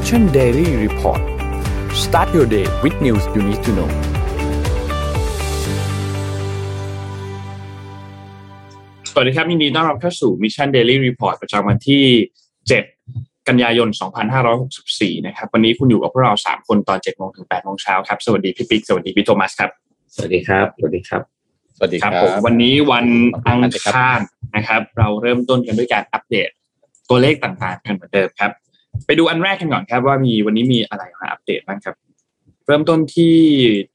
Mission Daily Report Start your day with news you need to know สวัสดีครับยินดีต้อนรับเข้าสู่ Mission Daily Report ประจำวันที่7กันยายน2564นะครับวันนี้คุณอยู่กับพวกเรา3คนตอน 7:00 นถึง 8:00 นครับสวัสดีพี่ปิ๊กสวัสดีพี่โทมัสครับสวัสดีครับสวัสดีครับสวัสดีครับวันนี้วันอังคารนะครับเราเริ่มต้นกันด้วยการอัปเดตตัวเลขต่างๆกันเหมือนเดิมครับไปดูอันแรกกันก่อนครับว่ามีวันนี้มีอะไรมาอัปเดตบ้างครับเริ่มต้นที่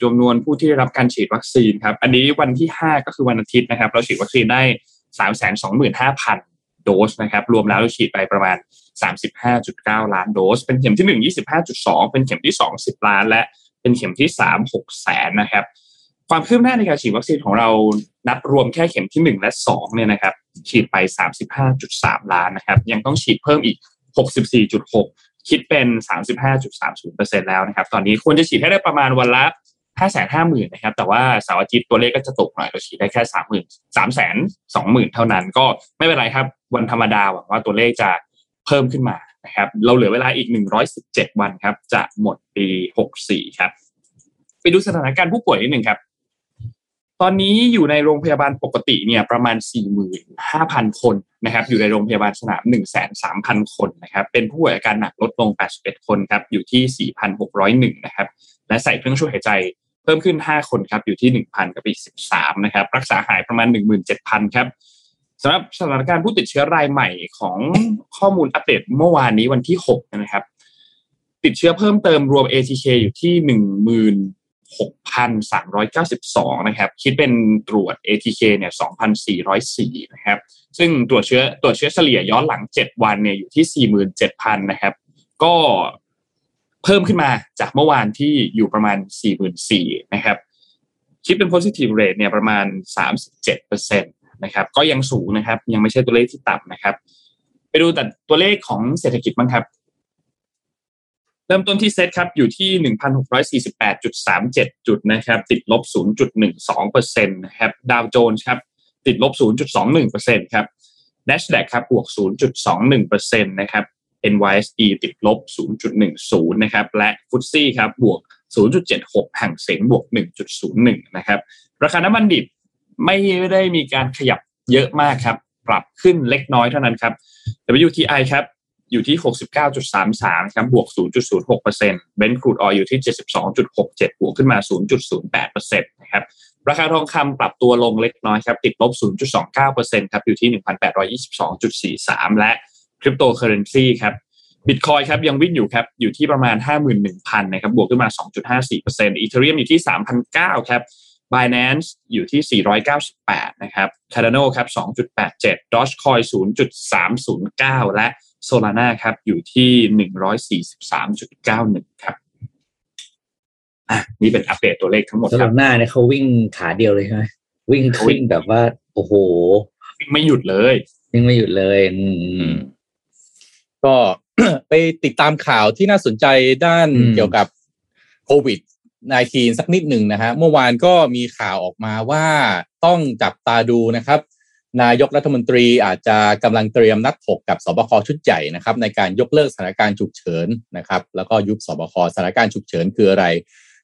จำนวนผู้ที่ได้รับการฉีดวัคซีนครับอันนี้วันที่5ก็คือวันอาทิตย์นะครับเราฉีดวัคซีนได้ 325,000 โดสนะครับรวมแล้วเราฉีดไปประมาณ 35.9 ล้านโดสเป็นเข็มที่ 1 25.2 เป็นเข็มที่ 2 10 ล้านและเป็นเข็มที่ 3 6 แสนนะครับความคืบหน้าในการฉีดวัคซีนของเรานับรวมแค่เข็มที่1และ2เนี่ยนะครับฉีดไป 35.3 ล้านนะครับยังต้องฉีดเพิ่มอีก 64.6 คิดเป็น 35.30% แล้วนะครับตอนนี้ควรจะฉีดให้ได้ประมาณวันละ 550,000 นะครับแต่ว่าเสาร์อาทิตย์ตัวเลขก็จะตกหน่อยเราฉีดได้แค่ 320,000 เท่านั้นก็ไม่เป็นไรครับวันธรรมดาหวังว่าตัวเลขจะเพิ่มขึ้นมานะครับเราเหลือเวลาอีก117วันครับจะหมดปี64ครับไปดูสถานการณ์ผู้ป่วยนิดนึงครับตอนนี้อยู่ในโรงพยาบาลปกติเนี่ยประมาณ 45,000 คนนะครับอยู่ในโรงพยาบาลสนาม 13,000 คนนะครับเป็นผู้ป่วยอาการหนักลดลง81คนครับอยู่ที่ 4,601 นะครับและใส่เครื่องช่วยหายใจเพิ่มขึ้น5คนครับอยู่ที่ 1,000 กับอีก13นะครับรักษาหายประมาณ 17,000 ครับสำหรับสถานการณ์ผู้ติดเชื้อรายใหม่ของข้อมูลอัปเดตเมื่อวานนี้วันที่6นะครับติดเชื้อเพิ่มเติมรวม ATK อยู่ที่ 16,392 นะครับคิดเป็นตรวจ ATK เนี่ย 2,404 นะครับซึ่งตรวจเชื้อเฉลี่ยย้อนหลัง7วันเนี่ยอยู่ที่ 47,000 นะครับก็เพิ่มขึ้นมาจากเมื่อวานที่อยู่ประมาณ 44,000 นะครับคิดเป็น positive rate เนี่ยประมาณ 37% นะครับก็ยังสูงนะครับยังไม่ใช่ตัวเลขที่ต่ำนะครับไปดูแต่ตัวเลขของเศรษฐกิจบ้างครับเริ่มต้นที่เซตครับอยู่ที่ 1,648.37 จุดนะครับติดลบ 0.12% นะครับดาวโจนส์ครับติดลบ 0.21% ครับ Nasdaq ครับบวก 0.21% นะครับ NYSE ติดลบ 0.10% นะครับและฟุตซี่ครับบวก 0.76 หังเส็งบวก 1.01 นะครับราคาน้ำมันดิบไม่ได้มีการขยับเยอะมากครับปรับขึ้นเล็กน้อยเท่านั้นครับ WTI ครับอยู่ที่ 69.33 ครับบวก 0.06% Brent crude oil อยู่ที่ 72.67 บวกขึ้นมา 0.08% นะครับราคาทองคำปรับตัวลงเล็กน้อยครับติดลบ 0.29% ครับอยู่ที่ 1,822.43 และคริปโตเคอเรนซีครับ Bitcoin ครับยังวิ่งอยู่ครับอยู่ที่ประมาณ 51,000 นะครับบวกขึ้นมา 2.54% Ethereum อยู่ที่ 3,900 ครับ Binance อยู่ที่ 498 นะครับ Cardano ครับ 2.87 Dogecoin 0.309 และSolana ครับอยู่ที่ 143.91 ครับนี่เป็นอัปเดตตัวเลขทั้งหมดครับ Solana เนี่ยเขาวิ่งขาเดียวเลยใช่ไหมวิ่งขึ้นแบบว่าโอ้โหวิ่งไม่หยุดเลยก็ ไปติดตามข่าวที่น่าสนใจด้านเกี่ยวกับโควิด-19 สักนิดหนึ่งนะฮะเมื่อวานก็มีข่าวออกมาว่าต้องจับตาดูนะครับนายกรัฐมนตรีอาจจะกำลังเตรียมนัดถกกับสบคชุดใหญ่นะครับในการยกเลิกสถานการณ์ฉุกเฉินนะครับแล้วก็ยุบสบคสถานการณ์ฉุกเฉินคืออะไร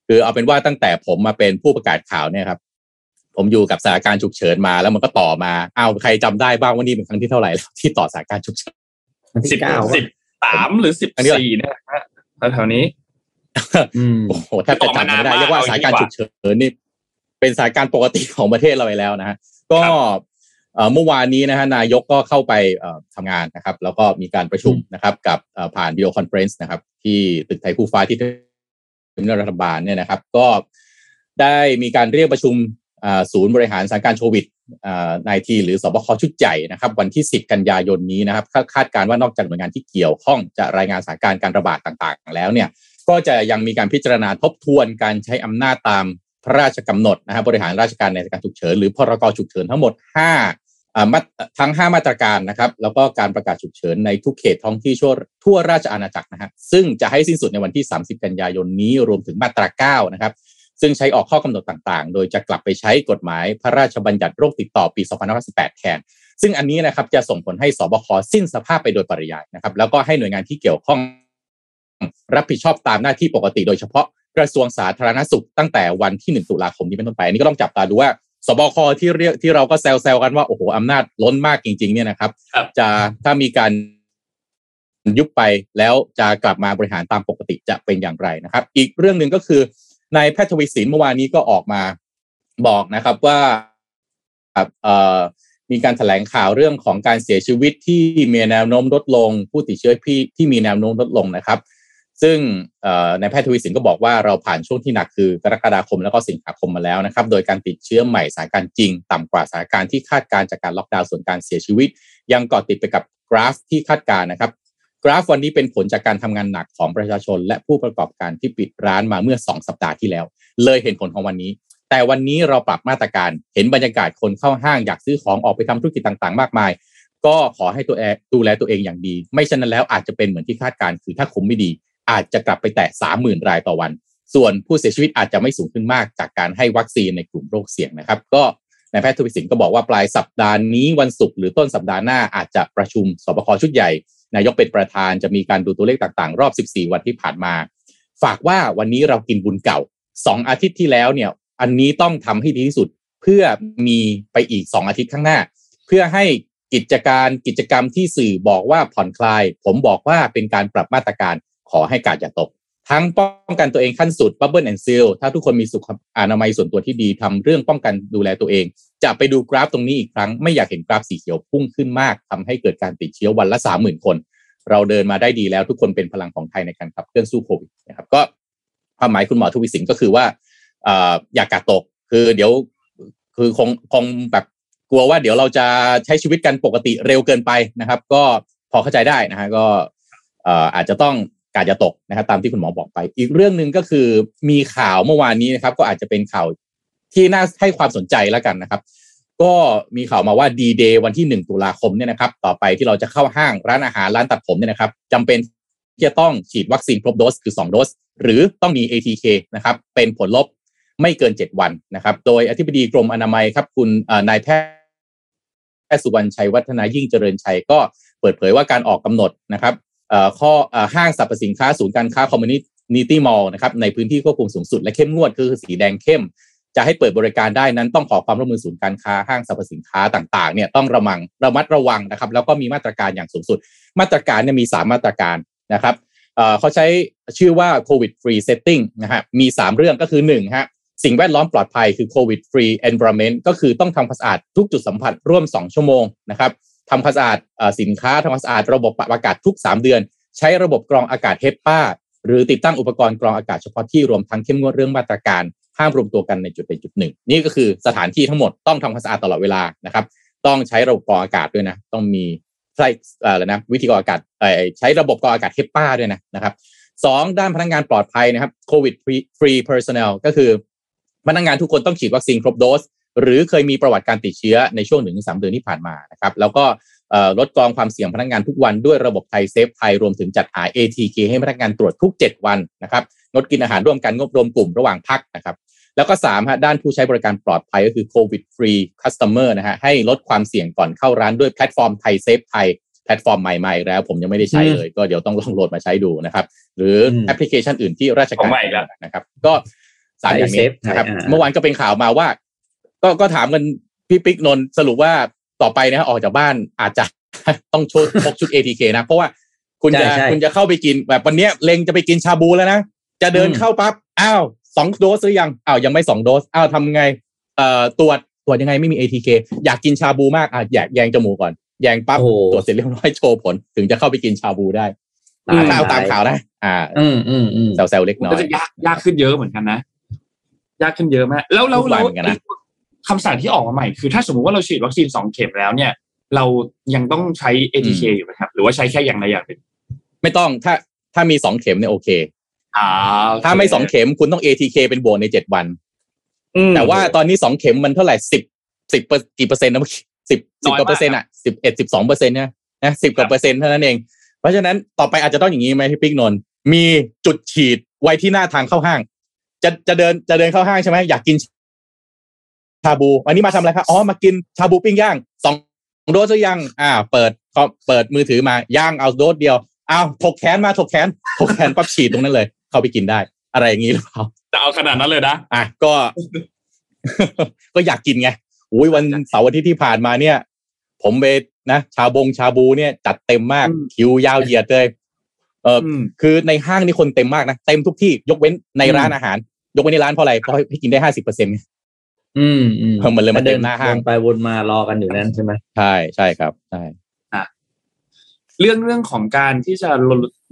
คือเอาเป็นว่าตั้งแต่ผมมาเป็นผู้ประกาศข่าวเนี่ยครับผมอยู่กับสถานการณ์ฉุกเฉินมาแล้วมันก็ต่อมาเอาใครจำได้บ้างว่านี่เป็นครั้งที่เท่าไหร่แล้วที่ต่อสถานการณ์ฉุกเฉิน13หรือ14นะฮะแถวๆนี้โอ้โหถ้าจะจำไม่ได้เรียกว่าสถานการณ์ฉุกเฉินนี่เป็นสถานการณ์ปกติของประเทศเราไปแล้วนะฮะก็เมื่อวานนี้นะฮะนายกก็เข้าไปทำงานนะครับแล้วก็มีการประชุมนะครับกับผ่านวิดีโอคอนเฟอเรนซ์นะครับที่ตึกไทยคู่ฟ้าที่รัฐบาลเนี่ยนะครับก็ได้มีการเรียกประชุมศูนย์บริหารสถานการณ์โควิด-19 หรือสบคชุดใหญ่นะครับวันที่10กันยายนนี้นะครับคาดการณ์ว่านอกจากหน่วยงานที่เกี่ยวข้องจะรายงานสถานการณ์การระบาดต่างๆแล้วเนี่ยก็จะยังมีการพิจารณาทบทวนการใช้อำนาจตามพระราชกำหนดนะครับบริหารราชการในสถานการณ์ฉุกเฉินหรือพรกฉุกเฉินทั้งหมด5 มาตรการนะครับแล้วก็การประกาศฉุกเฉินในทุกเขตท้องที่ทั่วราชอาณาจักรนะฮะซึ่งจะให้สิ้นสุดในวันที่30กันยายนนี้รวมถึงมาตรา9นะครับซึ่งใช้ออกข้อกำหนดต่างๆโดยจะกลับไปใช้กฎหมายพระราชบัญญัติโรคติดต่อปี2518แทนซึ่งอันนี้นะครับจะส่งผลให้สบคสิ้นสภาพไปโดยปริยายนะครับแล้วก็ให้หน่วยงานที่เกี่ยวข้อง รับผิดชอบตามหน้าที่ปกติโดยเฉพาะกระทรวงสาธารณสุขตั้งแต่วันที่1ตุลาคมนี้เป็นต้นไปอันนี้ก็ต้องจับตาดูว่าสบคที่เราก็แซวๆกันว่าโอ้โหอำนาจล้นมากจริงๆเนี่ยนะครับจะถ้ามีการยุบไปแล้วจะกลับมาบริหารตามปกติจะเป็นอย่างไรนะครับอีกเรื่องนึงก็คือนายแพทย์ทวีสินเมื่อวานนี้ก็ออกมาบอกนะครับว่ามีการแถลงข่าวเรื่องของการเสียชีวิตที่มีแนวโน้มลดลงผู้ติดเชื้อที่มีแนวโน้มลดลงนะครับซึ่งนายแพทย์ทวีสินก็บอกว่าเราผ่านช่วงที่หนักคือกรกฎาคมแล้วก็สิงหาคมมาแล้วนะครับโดยการติดเชื้อใหม่สถานการณ์จริงต่ำกว่าสถานการณ์ที่คาดการจากการล็อกดาวน์ส่วนการเสียชีวิตยังเกาะติดไปกับกราฟที่คาดการนะครับกราฟวันนี้เป็นผลจากการทำงานหนักของประชาชนและผู้ประกอบการที่ปิดร้านมาเมื่อ2สัปดาห์ที่แล้วเลยเห็นผลของวันนี้แต่วันนี้เราปรับมาตรการเห็นบรรยากาศคนเข้าห้างอยากซื้อของออกไปทำธุรกิจต่างๆมากมายก็ขอให้ตัวเองดูแลตัวเองอย่างดีไม่เช่นนั้นแล้วอาจจะเป็นเหมือนที่คาดการคือถ้าคุมไม่ดีอาจจะกลับไปแตะ 30,000 รายต่อวันส่วนผู้เสียชีวิตอาจจะไม่สูงขึ้นมากจากการให้วัคซีนในกลุ่มโรคเสี่ยงนะครับก็นายแพทย์ทวีสินก็บอกว่าปลายสัปดาห์นี้วันศุกร์หรือต้นสัปดาห์หน้าอาจจะประชุมสบคชุดใหญ่นายกเป็นประธานจะมีการดูตัวเลขต่างๆรอบ14วันที่ผ่านมาฝากว่าวันนี้เรากินบุญเก่า2อาทิตย์ที่แล้วเนี่ยอันนี้ต้องทำให้ดีที่สุดเพื่อมีไปอีก2อาทิตย์ข้างหน้าเพื่อให้กิจกรรมที่สื่อบอกว่าผ่อนคลายผมบอกว่าเป็นการปรับมาตรการขอให้กาดอย่าตกทั้งป้องกันตัวเองขั้นสุด Bubble and Seal ถ้าทุกคนมีสุขอนามัยส่วนตัวที่ดีทำเรื่องป้องกันดูแลตัวเองจะไปดูกราฟตรงนี้อีกครั้งไม่อยากเห็นกราฟสีเขียวพุ่งขึ้นมากทำให้เกิดการติดเชื้อวันละ 30,000 คนเราเดินมาได้ดีแล้วทุกคนเป็นพลังของไทยในการขับเคลื่อนสู้โควิดนะครับก็ความหมายคุณหมอทวีสินก็คือว่าอย่ากาดตกคือเดี๋ยวคือคงแบบกลัวว่าเดี๋ยวเราจะใช้ชีวิตกันปกติเร็วเกินไปนะครับก็พอเข้าใจได้นะฮะก็อาจจะต้องกาดอย่าตกนะครับตามที่คุณหมอบอกไปอีกเรื่องนึงก็คือมีข่าวเมื่อวานนี้นะครับก็อาจจะเป็นข่าวที่น่าให้ความสนใจแล้วกันนะครับก็มีข่าวมาว่า D-Day วันที่1ตุลาคมเนี่ยนะครับต่อไปที่เราจะเข้าห้างร้านอาหารร้านตัดผมเนี่ยนะครับจำเป็นที่จะต้องฉีดวัคซีนครบโดสคือ2โดสหรือต้องมี ATK นะครับเป็นผลลบไม่เกิน7วันนะครับโดยอธิบดีกรมอนามัยครับคุณนายแพทย์สุวรรณชัยวัฒนายิ่งเจริญชัยก็เปิดเผยว่าการออกกำหนดนะครับข้อห้างสรรพสินค้าศูนย์การค้าคอมมูนิตี้มอลล์นะครับในพื้นที่ควบคุมสูงสุดและเข้มงวดคือสีแดงเข้มจะให้เปิดบริการได้นั้นต้องขอความร่วมมือศูนย์การค้าห้างสรรพสินค้าต่างๆเนี่ยต้องระมัดระวังนะครับแล้วก็มีมาตรการอย่างสูงสุดมาตรการเนี่ยมี3มาตรการนะครับเขาใช้ชื่อว่า COVID Free Setting นะฮะมี3เรื่องก็คือ1ฮะสิ่งแวดล้อมปลอดภัยคือ COVID Free Environment ก็คือต้องทำความสะอาดทุกจุดสัมผัสร่วม2ชั่วโมงนะครับทำความสะอาดสินค้าทำความสะอาดระบบปรับอากาศทุก3เดือนใช้ระบบกรองอากาศ HEPA หรือติดตั้งอุปกรณ์กรองอากาศเฉพาะที่รวมทั้งเข้มงวดเรื่องมาตรการห้ามรวมตัวกันในจุดใดจุดหนึ่งนี่ก็คือสถานที่ทั้งหมดต้องทำความสะอาดตลอดเวลานะครับต้องใช้ระบบกรองอากาศด้วยนะต้องมีวิธีกรองอากาศใช้ระบบกรองอากาศ HEPA ด้วยนะครับ2ด้านพนักงานปลอดภัยนะครับ COVID Free Personnel ก็คือพนักงานทุกคนต้องฉีดวัคซีนครบโดสหรือเคยมีประวัติการติดเชื้อในช่วง 1-3 เดือนที่ผ่านมานะครับแล้วก็ลดกรองความเสี่ยงพนักงานทุกวันด้วยระบบไทยเซฟไทยรวมถึงจัดหา ATK ให้พนักงานตรวจทุก7วันนะครับงดกินอาหารร่วมกันงดรวมกลุ่มระหว่างพักนะครับแล้วก็3ฮะด้านผู้ใช้บริการปลอดภัยก็คือ COVID Free Customer นะฮะให้ลดความเสี่ยงก่อนเข้าร้านด้วยแพลตฟอร์มไทยเซฟไทยแพลตฟอร์มใหม่ๆแล้วผมยังไม่ได้ใช้เลยก็เดี๋ยวต้องลองโหลดมาใช้ดูนะครับหรือแอปพลิเคชันอื่นที่ราชการนะครับก็สามอย่างนี้นะครับเมื่อวานก็เป็นข่าวมาว่าก็ถามกันพี่ปิ๊กนนท์สรุปว่าต่อไปนะออกจากบ้านอาจจะต้องพกชุด ATK นะเพราะว่าคุณจะเข้าไปกินแบบวันนี้เล็งจะไปกินชาบูแล้วนะจะเดินเข้าปั๊บอ้าว2โดสหรือยังอ้าวยังไม่2โดสอ้าวทำไงตรวจยังไงไม่มี ATK อยากกินชาบูมากอ่ะแยงจมูกก่อนแยงปั๊บตรวจเสร็จเรียบร้อยโชว์ผลถึงจะเข้าไปกินชาบูได้ถ้าเอาตามข่าวนะแซวๆเล็กน้อยก็จะยากขึ้นเยอะเหมือนกันนะยากขึ้นเยอะมากแล้วคำสั่งที่ออกมาใหม่คือถ้าสมมุติว่าเราฉีดวัคซีน2เข็มแล้วเนี่ยเรายังต้องใช้ ATK อยู่ไหมครับหรือว่าใช้แค่อย่างใดอย่างหนึ่งไม่ต้องถ้ามี2เข็มเนี่ยโอเคถ้าไม่2เข็มคุณต้อง ATK เป็นบวกใน7วันแต่ว่าตอนนี้2เข็มมันเท่าไหร่10กี่เปอร์เซ็นต์นะ10กว่าเปอร์เซ็นต์อ่ะ11 12% เนี่ยนะ10กว่าเปอร์เซ็นต์เท่านั้นเองเพราะฉะนั้นต่อไปอาจจะต้องอย่างนี้มั้ยพี่ปิ๊กนนท์มีจุดฉีดไว้ที่หน้าทางเข้าห้างจะเดินเข้าห้างใช่มั้ยอยากกินชาบูวันนี้มาทำอะไรครับอ๋อมากินชาบูปิ้งย่าง2โดสหรือยังเปิดมือถือมาย่างเอาโดสเดียว อ้าวถกแขนมาถกแขนปั๊บฉีดตรงนั้นเลยเข้าไปกินได้อะไรอย่างงี้หรือเปล่าจะเอาขนาดนั้นเลยนะอ่ะก็อยากกินไงอุ้ยวันเสาร์อาทิตย์ที่ผ่านมาเนี่ยผมไปนะชาบูเนี่ยจัดเต็มมากคิวยาวเหยียดเลยคือในห้างนี่คนเต็มมากนะเต็มทุกที่ยกเว้นในร้านอาหารยกเว้นในร้านเพราะอะไรเพราะให้กินได้ 50% ไงมันเลยมาเต็มหน้าห้างไปวนมารอกันอยู่นั่นใช่มั้ยใช่ใช่ครับใช่เรื่องของการที่จะ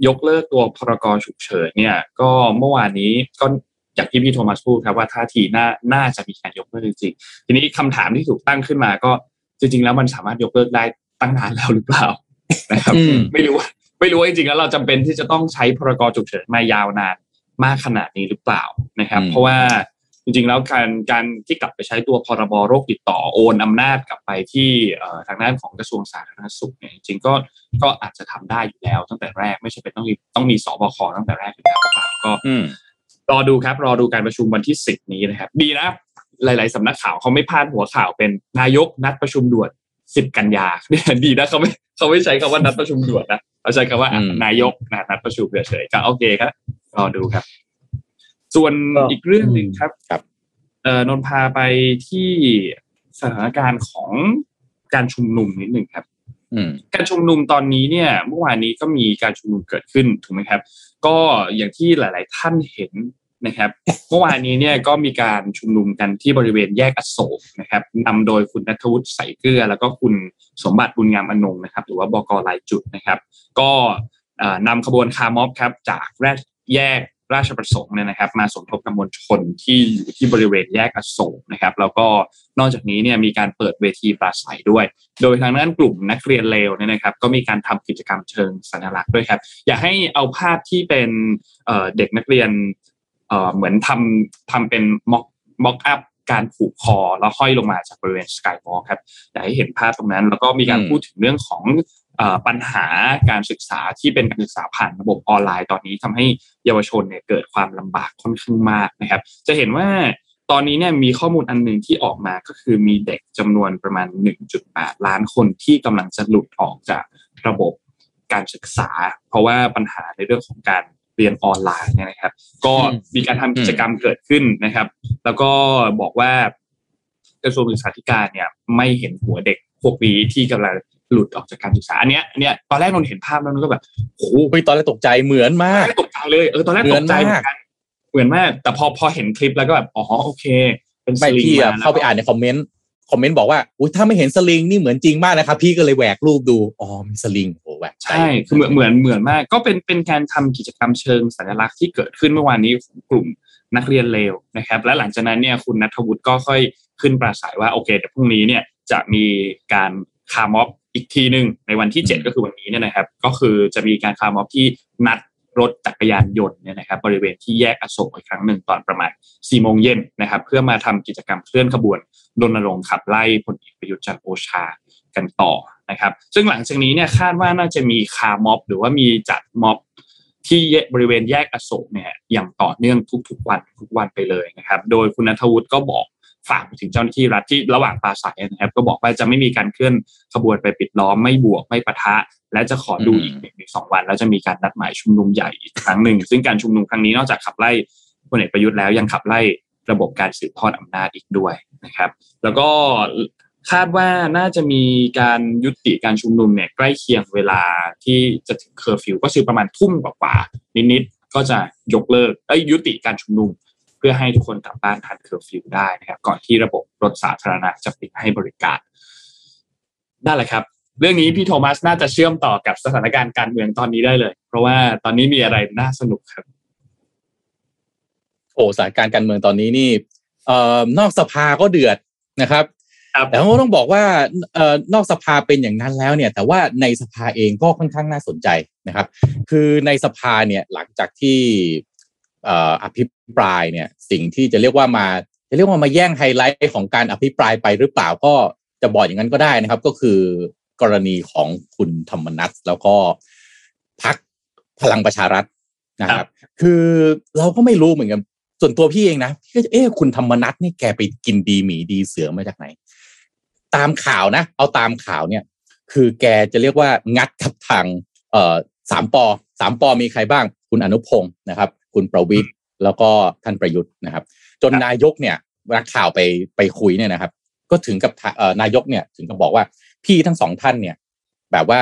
ยกเลิกตัวพรกฉุกเฉินเนี่ยก็เมื่อวานนี้ก็จากที่พี่โทมัสพูดครับว่าท่าทีน่าจะมีการยกเลิกจริงทีนี้คำถามที่ถูกตั้งขึ้นมาก็จริงๆแล้วมันสามารถยกเลิกได้ตั้งนานแล้วหรือเปล่านะครับไม่รู้จริงๆแล้วเราจำเป็นที่จะต้องใช้พรกฉุกเฉินมายาวนานมากขนาดนี้หรือเปล่านะครับเพราะว่าจริงๆแล้วการที่กลับไปใช้ตัวพรบโรคติดต่อโอนอำนาจกลับไปที่ทางด้านของกระทรวงสาธารณสุขเนี่ยจริงๆก็อาจจะทำได้อยู่แล้วตั้งแต่แรกไม่ใช่เป็นต้องมีสบคตั้งแต่แรกอยู่แล้วก็รอดูครับรอดูการประชุมวันที่10นี้นะครับดีนะหลายๆสำนักข่าวเขาไม่พลาดหัวข่าวเป็นนายกนัดประชุมด่วน10กันยาดีนะเขาไม่ใช้คำว่านัดประชุมด่วนนะเขาใช้คำว่านายกนัดประชุมเฉยๆก็โอเคครับรอดูครับส่วนอีกเรื่องนึงครับนนพาไปที่สถานการณ์ของการชุมนุมนิดนึงครับการชุมนุมตอนนี้เนี่ยเมื่อวานนี้ก็มีการชุมนุมเกิดขึ้นถูกไหมครับก็อย่างที่หลายๆท่านเห็นนะครับเมื่อวานนี้เนี่ยก็มีการชุมนุมกันที่บริเวณแยกอโศกนะครับนำโดยคุณณัฐวุฒิใส่เกลือแล้วก็คุณสมบัติบุญงามอนงค์นะครับหรือว่าบก.หลายจุดนะครับก็นำขบวนคาร์ม็อบครับจากแยกราชประสงค์เนี่ยนะครับมาสมทบกับมวลชนที่อยู่ที่บริเวณแยกอโศกนะครับแล้วก็นอกจากนี้เนี่ยมีการเปิดเวทีปราศัยด้วยโดยทางด้านกลุ่มนักเรียนเลวเนี่ยนะครับก็มีการทำกิจกรรมเชิงสัญลักษณ์ด้วยครับอยากให้เอาภาพที่เป็นเด็กนักเรียนเหมือนทำเป็นม็อกอัพการผูกคอแล้วห้อยลงมาจากบริเวณสกายวอล์คครับอยากให้เห็นภาพตรงนั้นแล้วก็มีการพูดถึงเรื่องของปัญหาการศึกษาที่เป็นการศึกษาผ่านระบบออนไลน์ตอนนี้ทำให้เยาวชนเนี่ยเกิดความลำบากค่อนข้างมากนะครับจะเห็นว่าตอนนี้เนี่ยมีข้อมูลอันนึงที่ออกมาก็คือมีเด็กจำนวนประมาณ 1.8 ล้านคนที่กำลังจะหลุดออกจากระบบการศึกษาเพราะว่าปัญหาในเรื่องของการเรียนออนไลน์เนี่ยนะครับก็มีการทำกิจกรรมเกิดขึ้นนะครับแล้วก็บอกว่ากระทรวงศึกษาธิการเนี่ยไม่เห็นหัวเด็กพวกนี้ที่กำลังหลุดออกจากการศึกษาอันเนี้ยตอนแรกนนเห็นภาพแล้วนนก็แบบโอ้โหตอนแรกตกใจเหมือนมากตกใจเลยตอนแรกตกใจเหมือนมากแต่พอเห็นคลิปแล้วก็แบบอ๋อโอเคเป็นสลิงมาเข้าไปอ่านในคอมเมนต์บอกว่าอุ้ยถ้าไม่เห็นสลิงนี่เหมือนจริงมากนะครับพี่ก็เลยแหวกรูปดูอ๋อมีสลิงโอ้แหวกใช่คือเหมือนมากก็เป็นการทำกิจกรรมเชิงสัญลักษณ์ที่เกิดขึ้นเมื่อวานนี้ของกลุ่มนักเรียนเลวนะครับและหลังจากนั้นเนี่ยคุณณัฐวุฒิก็ค่อยขึ้นปราศรัยว่าโอเคเดี๋ยวพรุ่งนี้เนี่ยจะมีการคาร์ม็อบอีกทีนึงในวันที่7ก็คือวันนี้เนี่ยนะครับก็คือจะมีการคาร์ม็อบที่นัดรถจักรยานยนต์เนี่ยนะครับบริเวณที่แยกอโศกอีกครั้งหนึ่งตอนประมาณ 4:00 นนะครับเพื่อมาทำกิจกรรมเคลื่อนขบวนรณรงค์ขับไล่พลเอกประยุทธ์จันทร์โอชากันต่อนะครับซึ่งหลังจากนี้เนี่ยคาดว่าน่าจะมีคาร์ม็อบหรือว่ามีจัดม็อบที่บริเวณแยกอโศกเนี่ยอย่างต่อเนื่องทุกวันไปเลยนะครับโดยคุณณัฐวุฒิก็บอกฝากถึงเจ้าหน้าที่รัฐที่ระหว่างปราศรัยนะครับก็บอกว่าจะไม่มีการเคลื่อนขบวนไปปิดล้อมไม่บวกไม่ปะทะและจะขอดูอีก 1-2 วันแล้วจะมีการนัดหมายชุมนุมใหญ่อีกครั้งหนึ่งซึ่งการชุมนุมครั้งนี้นอกจากขับไล่พลเอกประยุทธ์แล้วยังขับไล่ระบบการสืบทอดอำนาจอีกด้วยนะครับแล้วก็คาดว่าน่าจะมีการยุติการชุมนุมเนี่ยใกล้เคียงเวลาที่จะถึงเคอร์ฟิวก็คือประมาณ 20:00 นนิดๆก็จะยกเลิกยุติการชุมนุมเพื่อให้ทุกคนกลับบ้านทันเคอร์ฟิวได้นะครับก่อนที่ระบบรถสาธารณะจะปิดให้บริการนั่นแหละครับเรื่องนี้พี่โทมัสน่าจะเชื่อมต่อกับสถานการณ์การเมืองตอนนี้ได้เลยเพราะว่าตอนนี้มีอะไรน่าสนุกครับโอ้สถานการณ์การเมืองตอนนี้นี่นอกสภาก็เดือดนะครับแต่ก็ต้องบอกว่านอกสภาเป็นอย่างนั้นแล้วเนี่ยแต่ว่าในสภาเองก็ค่อนข้างน่าสนใจนะครับคือในสภาเนี่ยหลังจากที่อภิปรายเนี่ยสิ่งที่จะเรียกว่ามาแย่งไฮไลท์ของการอภิปรายไปหรือเปล่าก็จะบอกอย่างนั้นก็ได้นะครับก็คือกรณีของคุณธรรมนัสแล้วก็พรรคพลังประชารัฐนะครับคือเราก็ไม่รู้เหมือนกันส่วนตัวพี่เองนะพี่ก็จะคุณธรรมนัสนี่แกไปกินดีหมีดีเสือมาจากไหนตามข่าวนะเอาตามข่าวเนี่ยคือแกจะเรียกว่างัดกับทาง 3ปอ3ปอมีใครบ้างคุณอนุพงศ์นะครับคุณประวิตรแล้วก็ท่านประยุทธ์นะครับจนนายกเนี่ยนักข่าวไปคุยเนี่ยนะครับก็ถึงกับนายกเนี่ยถึงกับบอกว่าพี่ทั้ง2ท่านเนี่ยแบบว่า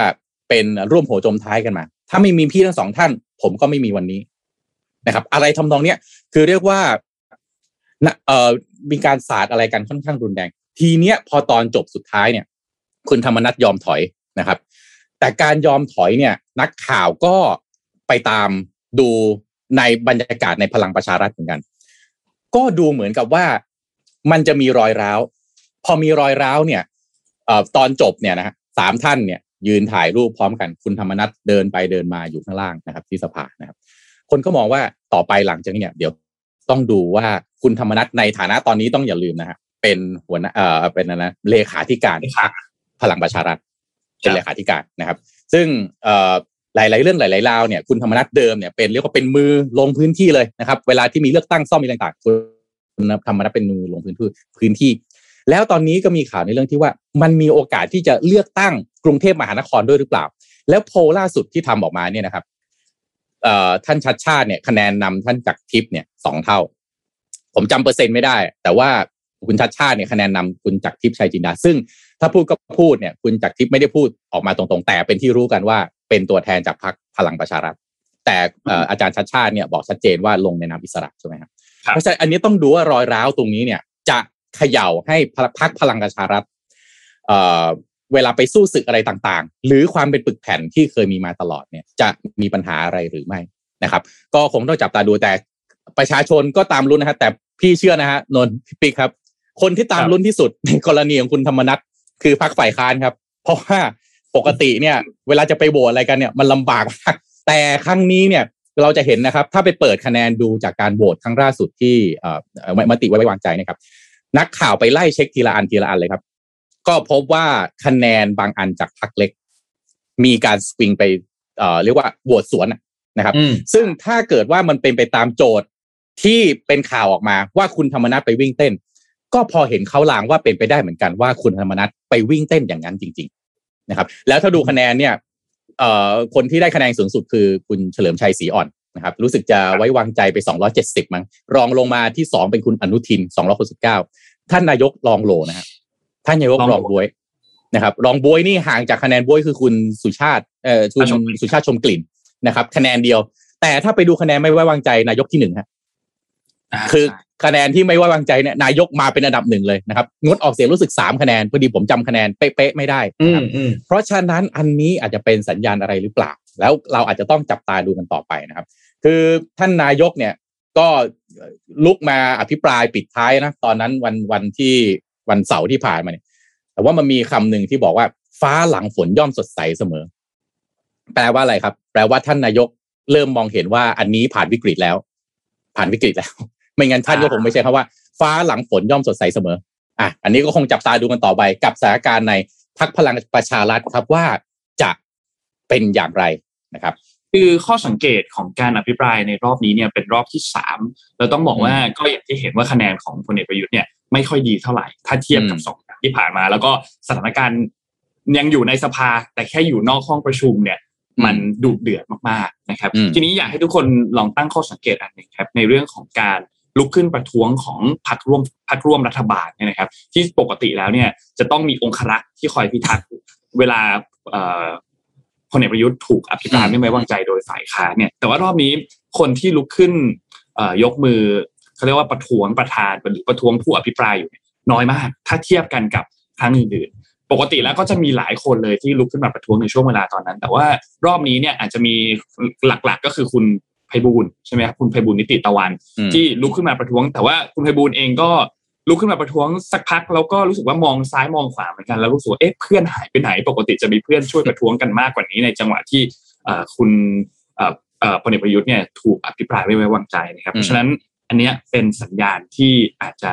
เป็นร่วมโหจมท้ายกันมาถ้าไม่มีพี่ทั้ง2ท่านผมก็ไม่มีวันนี้นะครับอะไรทำนองเนี้ยคือเรียกว่ามีการสาดอะไรกันค่อนข้างรุนแรงทีเนี้ยพอตอนจบสุดท้ายเนี่ยคุณธรรมนัสยอมถอยนะครับแต่การยอมถอยเนี่ยนักข่าวก็ไปตามดูในบรรยากาศในพลังประชารัฐเหมือนกันก็ดูเหมือนกับว่ามันจะมีรอยร้าวพอมีรอยร้าวเนี่ยตอนจบเนี่ยนะฮะ3ท่านเนี่ยยืนถ่ายรูปพร้อมกันคุณธรรมนัสเดินไปเดินมาอยู่ข้างล่างนะครับที่สภานะครับคนก็มองว่าต่อไปหลังจากนี้เนี่ยเดี๋ยวต้องดูว่าคุณธรรมนัสในฐานะตอนนี้ต้องอย่าลืมนะฮะเป็นหัวหน้าเป็นนะเลขาธิการพลังประชารัฐเป็นเลขาธิการนะครับซึ่งหลายๆเรื่องหลายๆราวเนี่ยคุณธรรมนัสเดิมเนี่ยเป็นเรียกว่าเป็นมือลงพื้นที่เลยนะครับเวลาที่มีเลือกตั้งซ่อมมีต่างๆคุณธรรมนัสเป็นมือลงพื้นที่แล้วตอนนี้ก็มีข่าวในเรื่องที่ว่ามันมีโอกาสที่จะเลือกตั้งกรุงเทพมหานครด้วยหรือเปล่าแล้วโพลล่าสุดที่ทำออกมาเนี่ยนะครับท่านชัชชาติเนี่ยคะแนนนำท่านจักรทิพย์เนี่ย2เท่าผมจำเปอร์เซ็นต์ไม่ได้แต่ว่าคุณชัชชาติเนี่ยคะแนนนำคุณจักรทิพย์ชัยจินดาซึ่งถ้าพูดก็พูดเนี่ยคุณจักรทิพย์ไม่ได้พูดออกมาตรงๆแต่เป็นที่รู้กันว่าเป็นตัวแทนจากพรรคพลังประชารัฐแต่อาจารย์ชัชชาติเนี่ยบอกชัดเจนว่าลงในนามอิสระใช่ไหมครับเพราะฉะนั้นอันนี้ต้องดูว่ารอยร้าวตรงนี้เนี่ยจะเขย่าให้พรรคพลังประชารัฐเวลาไปสู้ศึกอะไรต่างๆหรือความเป็นปึกแผ่นที่เคยมีมาตลอดเนี่ยจะมีปัญหาอะไรหรือไม่นะครับก็คงต้องจับตาดูแต่ประชาชนก็ตามลุ้นนะฮะแต่พี่เชื่อนะฮะนนท์พี่ปิ๊กครับคนที่ตามลุ้นที่สุดในกรณีของคุณธรรมนัสคือพรรคฝ่ายค้านครับเพราะว่าปกติเนี่ยเวลาจะไปโหวตอะไรกันเนี่ยมันลำบากมากแต่ครั้งนี้เนี่ยเราจะเห็นนะครับถ้าไปเปิดคะแนนดูจากการโหวตครั้งล่าสุดที่มติไว้วางใจนะครับนักข่าวไปไล่เช็คทีละอันเลยครับก็พบว่าคะแนนบางอันจากพรรคเล็กมีการสวิงไปเรียกว่าโหวตสวนนะครับซึ่งถ้าเกิดว่ามันเป็นไปตามโจทย์ที่เป็นข่าวออกมาว่าคุณธรรมนัสไปวิ่งเต้นก็พอเห็นเขาลางว่าเป็นไปได้เหมือนกันว่าคุณธรรมนัสไปวิ่งเต้นอย่างนั้นจริงๆนะครับแล้วถ้าดูคะแนนเนี่ยคนที่ได้คะแนนสูงสุดคือคุณเฉลิมชัยศรีอ่อนนะครับรู้สึกจะไว้วางใจไป270มั้งรองลงมาที่2เป็นคุณอนุทิน269ท่านนายกรองโลนะฮะท่านนายกรองบวยนะครับรองบวยนี่ห่างจากคะแนนบวยคือคุณสุชาติชมกลิ่นนะครับคะแนนเดียวแต่ถ้าไปดูคะแนนไม่ไว้วางใจนายกที่1ฮะคือคะแนนที่ไม่ไว้วางใจเนี่ยนายกมาเป็นอันดับ1เลยนะครับงดออกเสียงรู้สึก3คะแนนพอดีผมจำคะแนนเป๊ะๆไม่ได้นะครับเพราะฉะนั้นอันนี้อาจจะเป็นสัญญาณอะไรหรือเปล่าแล้วเราอาจจะต้องจับตาดูกันต่อไปนะครับคือท่านนายกเนี่ยก็ลุกมาอภิปรายปิดท้ายนะตอนนั้นวันที่วันเสาร์ที่ผ่านมาเนี่ยแต่ว่ามันมีคำหนึ่งที่บอกว่าฟ้าหลังฝนย่อมสดใสเสมอแปลว่าอะไรครับแปลว่าท่านนายกเริ่มมองเห็นว่าอันนี้ผ่านวิกฤตแล้วไม่งั้นท่านก็คงไม่ใช่ครับว่าฟ้าหลังฝนย่อมสดใสเสมออันนี้ก็คงจับตาดูกันต่อไปกับสถานการณ์ในพรรคพลังประชารัฐครับว่าจะเป็นอย่างไรนะครับคือข้อสังเกตของการอภิปรายในรอบนี้เนี่ยเป็นรอบที่3เราต้องบอกว่าก็อย่างที่เห็นว่าคะแนนของพลเอกประยุทธ์เนี่ยไม่ค่อยดีเท่าไหร่ถ้าเทียบกับ2ครั้งที่ผ่านมาแล้วก็สถานการณ์ยังอยู่ในสภาแต่แค่อยู่นอกห้องประชุมเนี่ยมันดุเดือดมากๆนะครับทีนี้อยากให้ทุกคนลองตั้งข้อสังเกตอันนึงครับในเรื่องของการลุกขึ้นประท้วงของพรรคร่วมรัฐบาลเนี่ยนะครับที่ปกติแล้วเนี่ยจะต้องมีองครักษ์ที่คอยพิทักษ์เวลาพลเอกประยุทธ์ถูกอภิปรายไม่ไว้วางใจโดยฝ่ายค้านเนี่ยแต่ว่ารอบนี้คนที่ลุกขึ้นยกมือเขาเรียกว่าประท้วงประธานหรือประท้วงผู้อภิปรายอยู่น้อยมากถ้าเทียบกันกับครั้งอื่นๆปกติแล้วก็จะมีหลายคนเลยที่ลุกขึ้นมาประท้วงในช่วงเวลาตอนนั้นแต่ว่ารอบนี้เนี่ยอาจจะมีหลักๆก็คือคุณไพบูลย์ใช่ไหมครับคุณไพบูลย์นิติตะวันที่ลุกขึ้นมาประท้วงแต่ว่าคุณไพบูลย์เองก็ลุกขึ้นมาประท้วงสักพักแล้วก็รู้สึกว่ามองซ้ายมองขวาเหมือนกันแล้วรู้สึกว่าเอ๊ะเพื่อนหายไปไหนปกติจะมีเพื่อนช่วยประท้วงกันมากกว่านี้ในจังหวะที่คุณพลเอกประยุทธ์เนี่ยถูกอภิปรายไม่ไว้วางใจนะครับเพราะฉะนั้นอันนี้เป็นสัญญาณที่อาจจะ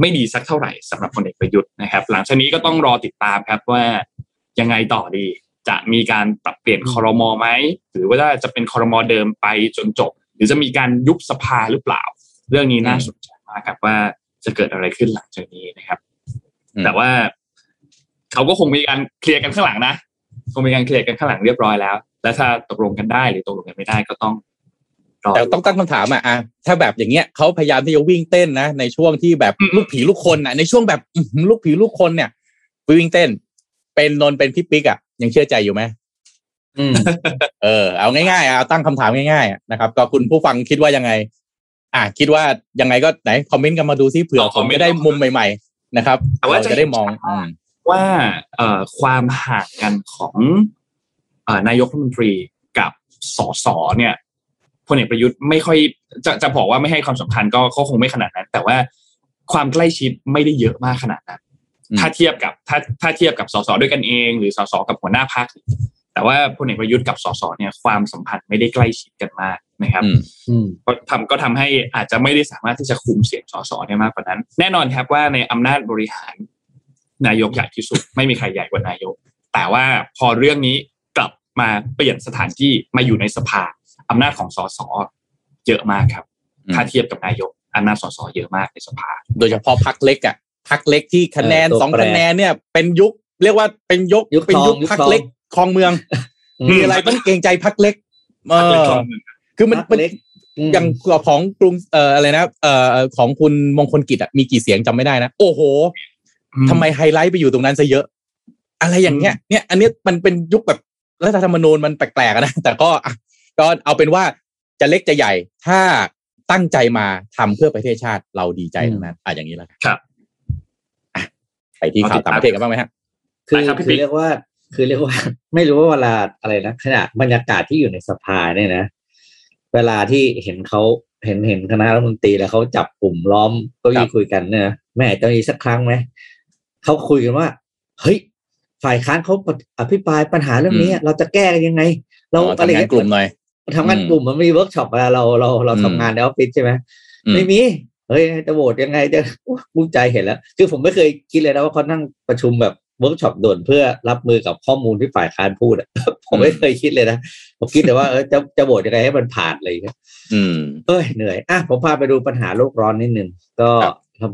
ไม่ดีสักเท่าไหร่สำหรับพลเอกประยุทธ์นะครับหลังจากนี้ก็ต้องรอติดตามครับว่ายังไงต่อดีจะมีการปรับเปลี่ยนครม.ไหมหรือว่าจะเป็นครม.เดิมไปจนจบหรือจะมีการยุบสภาหรือเปล่าเรื่องนี้น่าสนใจมากครับว่าจะเกิดอะไรขึ้นหลังจากนี้นะครับแต่ว่าเขาก็คงมีการเคลียร์กันข้างหลังเรียบร้อยแล้ว และถ้าตกลงกันได้หรือตกลงกันไม่ได้ก็ต้องแต่ต้องตั้งคำถามอ่ะถ้าแบบอย่างเงี้ยเขาพยายามที่จะวิ่งเต้นนะในช่วงที่แบบลูกผีลูกคนนะในช่วงแบบลูกผีลูกคนเนี่ยวิ่งเต้นเป็นนนเป็นพี่ปิ๊กอ่ะยังเชื่อใจอยู่ไหมเอาง่ายๆเอาตั้งคำถามง่ายๆนะครับก็คุณผู้ฟังคิดว่ายังไงคิดว่ายังไงก็ไหนคอมเมนต์กันมาดูซิเผื่อผมจะได้มุมใหม่ๆนะครับเราจะได้มองว่าความห่างกันของนายกรัฐมนตรีกับสสเนี่ยพลเอกประยุทธ์ไม่ค่อยจะบอกว่าไม่ให้ความสำคัญก็คงไม่ขนาดนั้นแต่ว่าความใกล้ชิดไม่ได้เยอะมากขนาดนั้นถ้าเทียบกับสสด้วยกันเองหรือสสกับหัวหน้าพรรคแต่ว่าพลเอกประยุทธ์กับสสเนี่ยความสัมพันธ์ไม่ได้ใกล้ชิดกันมากนะครับก็ทำให้อาจจะไม่ได้สามารถที่จะคุมเสียงสสได้มากกว่านั้นแน่นอนครับว่าในอำนาจบริหารนายกใหญ่ที่สุดไม่มีใครใหญ่กว่านายกแต่ว่าพอเรื่องนี้กลับมาเปลี่ยนสถานที่มาอยู่ในสภาอำนาจของสสเยอะมากครับถ้าเทียบกับนายกอำนาจสสเยอะมากในสภาโดยเฉพาะพรรคเล็กอ่ะพรรคเล็กที่คะแนน2คะแนนเนี่ยเป็นยุคเรียกว่าเป็นยุคพรรคเล็กคลองเมืองมีอะไรต้องเกรงใจพรรคเล็กคือมันอย่างของกรุงอะไรนะของคุณมงคลกิจอ่ะมีกี่เสียงจำไม่ได้นะโอ้โหทำไมไฮไลท์ไปอยู่ตรงนั้นซะเยอะอะไรอย่างเงี้ยเนี่ยอันนี้มันเป็นยุคแบบรัฐธรรมนูญมันแปลกๆนะแต่ก็เอาเป็นว่าจะเล็กจะใหญ่ถ้าตั้งใจมาทำเพื่อประเทศชาติเราดีใจทั้งนั้นอย่างนี้แล้วครับไปที่ข่าวต่างประเทศกันบ้างไหมครับคือเรียกว่าไม่รู้ว่าเวลาอะไรนะขณะบรรยากาศที่อยู่ในสภาเนี่ยนะเวลาที่เห็นเขาเห็นคณะรัฐมนตรีแล้วเขาจับกลุ่มล้อมเก้าอี้คุยกันเนี่ยนะแม่เก้าอี้สักครั้งไหมเขาคุยกันว่าเฮ้ยฝ่ายค้านเขาอภิปรายปัญหาเรื่องนี้เราจะแก้กันยังไงเราอะไรกันกลุ่มหน่อยทำงานกลุ่มมันมีเวิร์กช็อปเวลาเราทำงานในออฟฟิศใช่ไหมไม่มีเฮ้ยจะโหวตยังไงจะภูมิใจเห็นแล้วคือผมไม่เคยคิดเลยนะว่าเขานั่งประชุมแบบเวิร์กช็อปด่วนเพื่อรับมือกับข้อมูลที่ฝ่ายค้านพูดผมไม่เคยคิดเลยนะผมคิดแต่ว่าจะโหวตยังไงให้มันผ่านอะไรอย่างเงี้ยเอ้ยเหนื่อยผมพาไปดูปัญหาโลกร้อนนิดนึงก็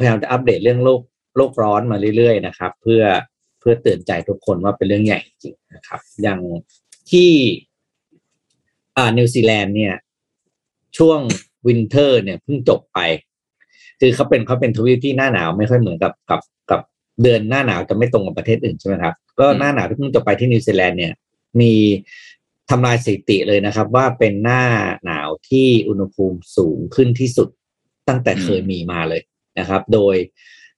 พยายามจะอัปเดตเรื่องโลกร้อนมาเรื่อยๆนะครับเพื่อเตือนใจทุกคนว่าเป็นเรื่องใหญ่จริงนะครับอย่างที่นิวซีแลนด์เนี่ยช่วงวินเทอร์เนี่ยเพิ่งจบไปคือเขาเป็นทวีปที่หน้าหนาวไม่ค่อยเหมือนกับเดือนหน้าหนาวจะไม่ตรงกับประเทศอื่นใช่ไหมครับก็หน้าหนาวที่เพิ่งจบไปที่นิวซีแลนด์เนี่ยมีทำลายสถิติเลยนะครับว่าเป็นหน้าหนาวที่อุณหภูมิสูงขึ้นที่สุดตั้งแต่เคยมีมาเลยนะครับโดย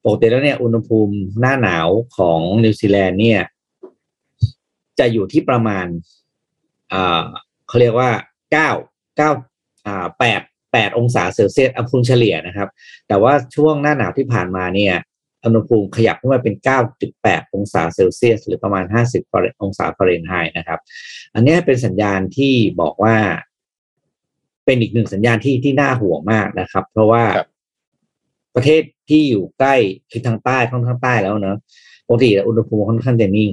ปกติแล้วเนี่ยอุณหภูมิหน้าหนาวของนิวซีแลนด์เนี่ยจะอยู่ที่ประมาณเขาเรียกว่า8องศาเซลเซียสอุณหภูมิเฉลี่ยนะครับแต่ว่าช่วงหน้าหนาวที่ผ่านมาเนี่ยอุณหภูมิขยับขึ้นมาเป็น 9.8 องศาเซลเซียสหรือประมาณ50องศาฟาเรนไฮต์นะครับอันนี้เป็นสัญญาณที่บอกว่าเป็นอีกหนึ่งสัญญาณที่น่าห่วงมากนะครับเพราะว่าประเทศที่อยู่ใกล้คือทางใต้แล้วเนอะปกติอุณหภูมิค่อนข้างจะนิ่ง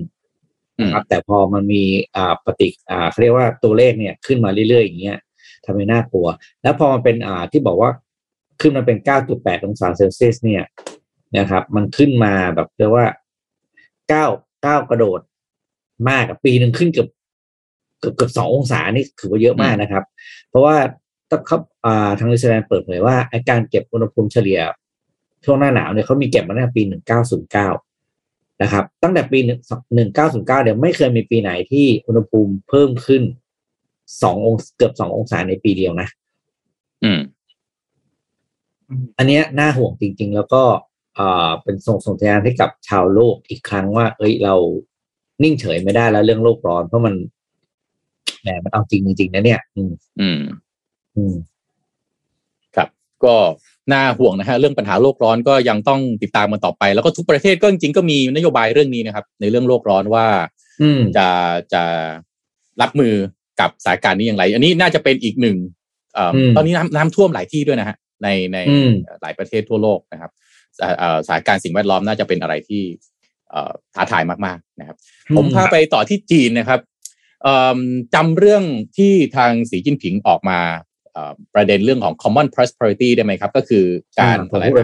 นะครับแต่พอมันมีปฏิเขาเรียกว่าตัวเลขเนี่ยขึ้นมาเรื่อยๆอย่างเงี้ยทำให้น่ากลัวแล้วพอมันเป็นที่บอกว่าขึ้นมาเป็น 9.8 องศาเซลเซียสเนี่ยนะครับมันขึ้นมาแบบเรียกว่า9กระโดดมากกับปีนึงขึ้นเกือบ2องศานี่ถือว่าเยอะมากนะครับเพราะว่าทางนิวซีแลนด์เปิดเผยว่าการเก็บอุณหภูมิเฉลี่ยช่วงหน้าหนาวเนี่ยเขามีเก็บมาตั้งแต่ปี1909นะครับตั้งแต่ปี1909เนี่ยไม่เคยมีปีไหนที่อุณหภูมิเพิ่มขึ้น2องศาเกือบ2องศาในปีเดียวนะอันเนี้ยน่าห่วงจริงๆแล้วก็เป็นส่งสัญญาณให้กับชาวโลกอีกครั้งว่าเอ้ยเรานิ่งเฉยไม่ได้แล้วเรื่องโลกร้อนเพราะมันแหมมันเอาจริงจริงนะเนี่ยครับก็น่าห่วงนะฮะเรื่องปัญหาโลกร้อนก็ยังต้องติดตามมันต่อไปแล้วก็ทุกประเทศก็จริงๆก็มีนโยบายเรื่องนี้นะครับในเรื่องโลกร้อนว่าจะรับมือกับสถานการณ์นี้อย่างไรอันนี้น่าจะเป็นอีกหนึ่งตอนนี้น้ำท่วมหลายที่ด้วยนะฮะในหลายประเทศทั่วโลกนะครับสถานการณ์สิ่งแวดล้อมน่าจะเป็นอะไรที่ท้าทายมากๆนะครับผมพาไปต่อที่จีนนะครับจำเรื่องที่ทางสีจิ้นผิงออกมาประเด็นเรื่องของ common prosperity ได้ไหมครับก็คือการอะไรค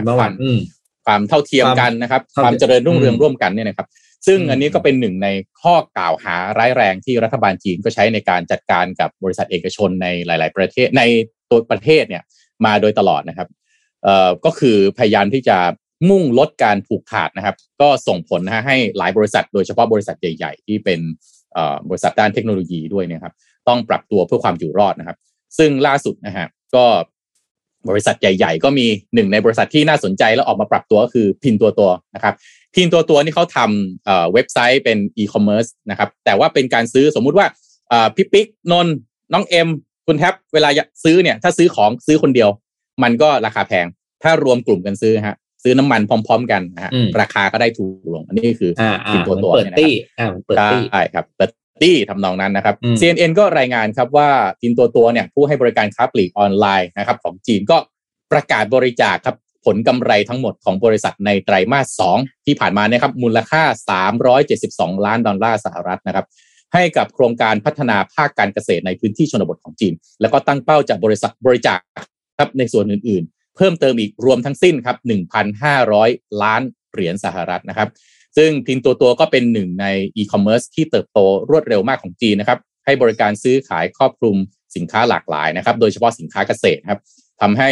วามเท่าเทียมกันนะครับความเจริญรุ่งเรืองร่วมกันเนี่ยนะครับ ซึ่งอันนี้ก็เป็นหนึ่งในข้อกล่าวหาร้ายแรงที่รัฐบาลจีนก็ใช้ในการจัดการกับบริษัทเอกชนในหลายๆประเทศในตัวประเทศเนี่ยมาโดยตลอดนะครับก็คือพยายามที่จะมุ่งลดการผูกขาดนะครับก็ส่งผลให้หลายบริษัทโดยเฉพาะบริษัทใหญ่ๆที่เป็นบริษัทด้านเทคโนโลยีด้วยเนี่ยครับต้องปรับตัวเพื่อความอยู่รอดนะครับซึ่งล่าสุดนะฮะก็บริษัทใหญ่ๆก็มีหนึ่งในบริษัทที่น่าสนใจแล้วออกมาปรับตัวก็คือพินตัวนะครับพินตัวนี่เขาทำเว็บไซต์เป็นอีคอมเมิร์ซนะครับแต่ว่าเป็นการซื้อสมมุติว่าพี่ปิ๊กนนน้องเอ็มคุณแท็บเวลาซื้อเนี่ยถ้าซื้อของซื้อคนเดียวมันก็ราคาแพงถ้ารวมกลุ่มกันซื้อฮะซื้อน้ำมันพร้อมๆกันนะฮะราคาก็ได้ถูกลงอันนี้คือพินตัวเนี่ยนะครับใช่ครับเปิดตี้ทำนองนั้นนะครับ CNN ก็รายงานครับว่าพินตัวเนี่ยผู้ให้บริการค้าปลีกออนไลน์นะครับของจีนก็ประกาศบริจาคครับผลกำไรทั้งหมดของบริษัทในไตรมาส2ที่ผ่านมาเนี่ยครับมูลค่า$372 ล้านนะครับให้กับโครงการพัฒนาภาคการเกษตรในพื้นที่ชนบทของจีนแล้วก็ตั้งเป้าจะบริจาคครับในส่วนอื่นๆเพิ่มเติมอีกรวมทั้งสิ้นครับ 1,500 ล้านเหรียญสหรัฐนะครับซึ่งพินตัวก็เป็นหนึ่งในอีคอมเมิร์ซที่เติบโตรวดเร็วมากของจีนนะครับให้บริการซื้อขายครอบคลุมสินค้าหลากหลายนะครับโดยเฉพาะสินค้าเกษตรครับทำให้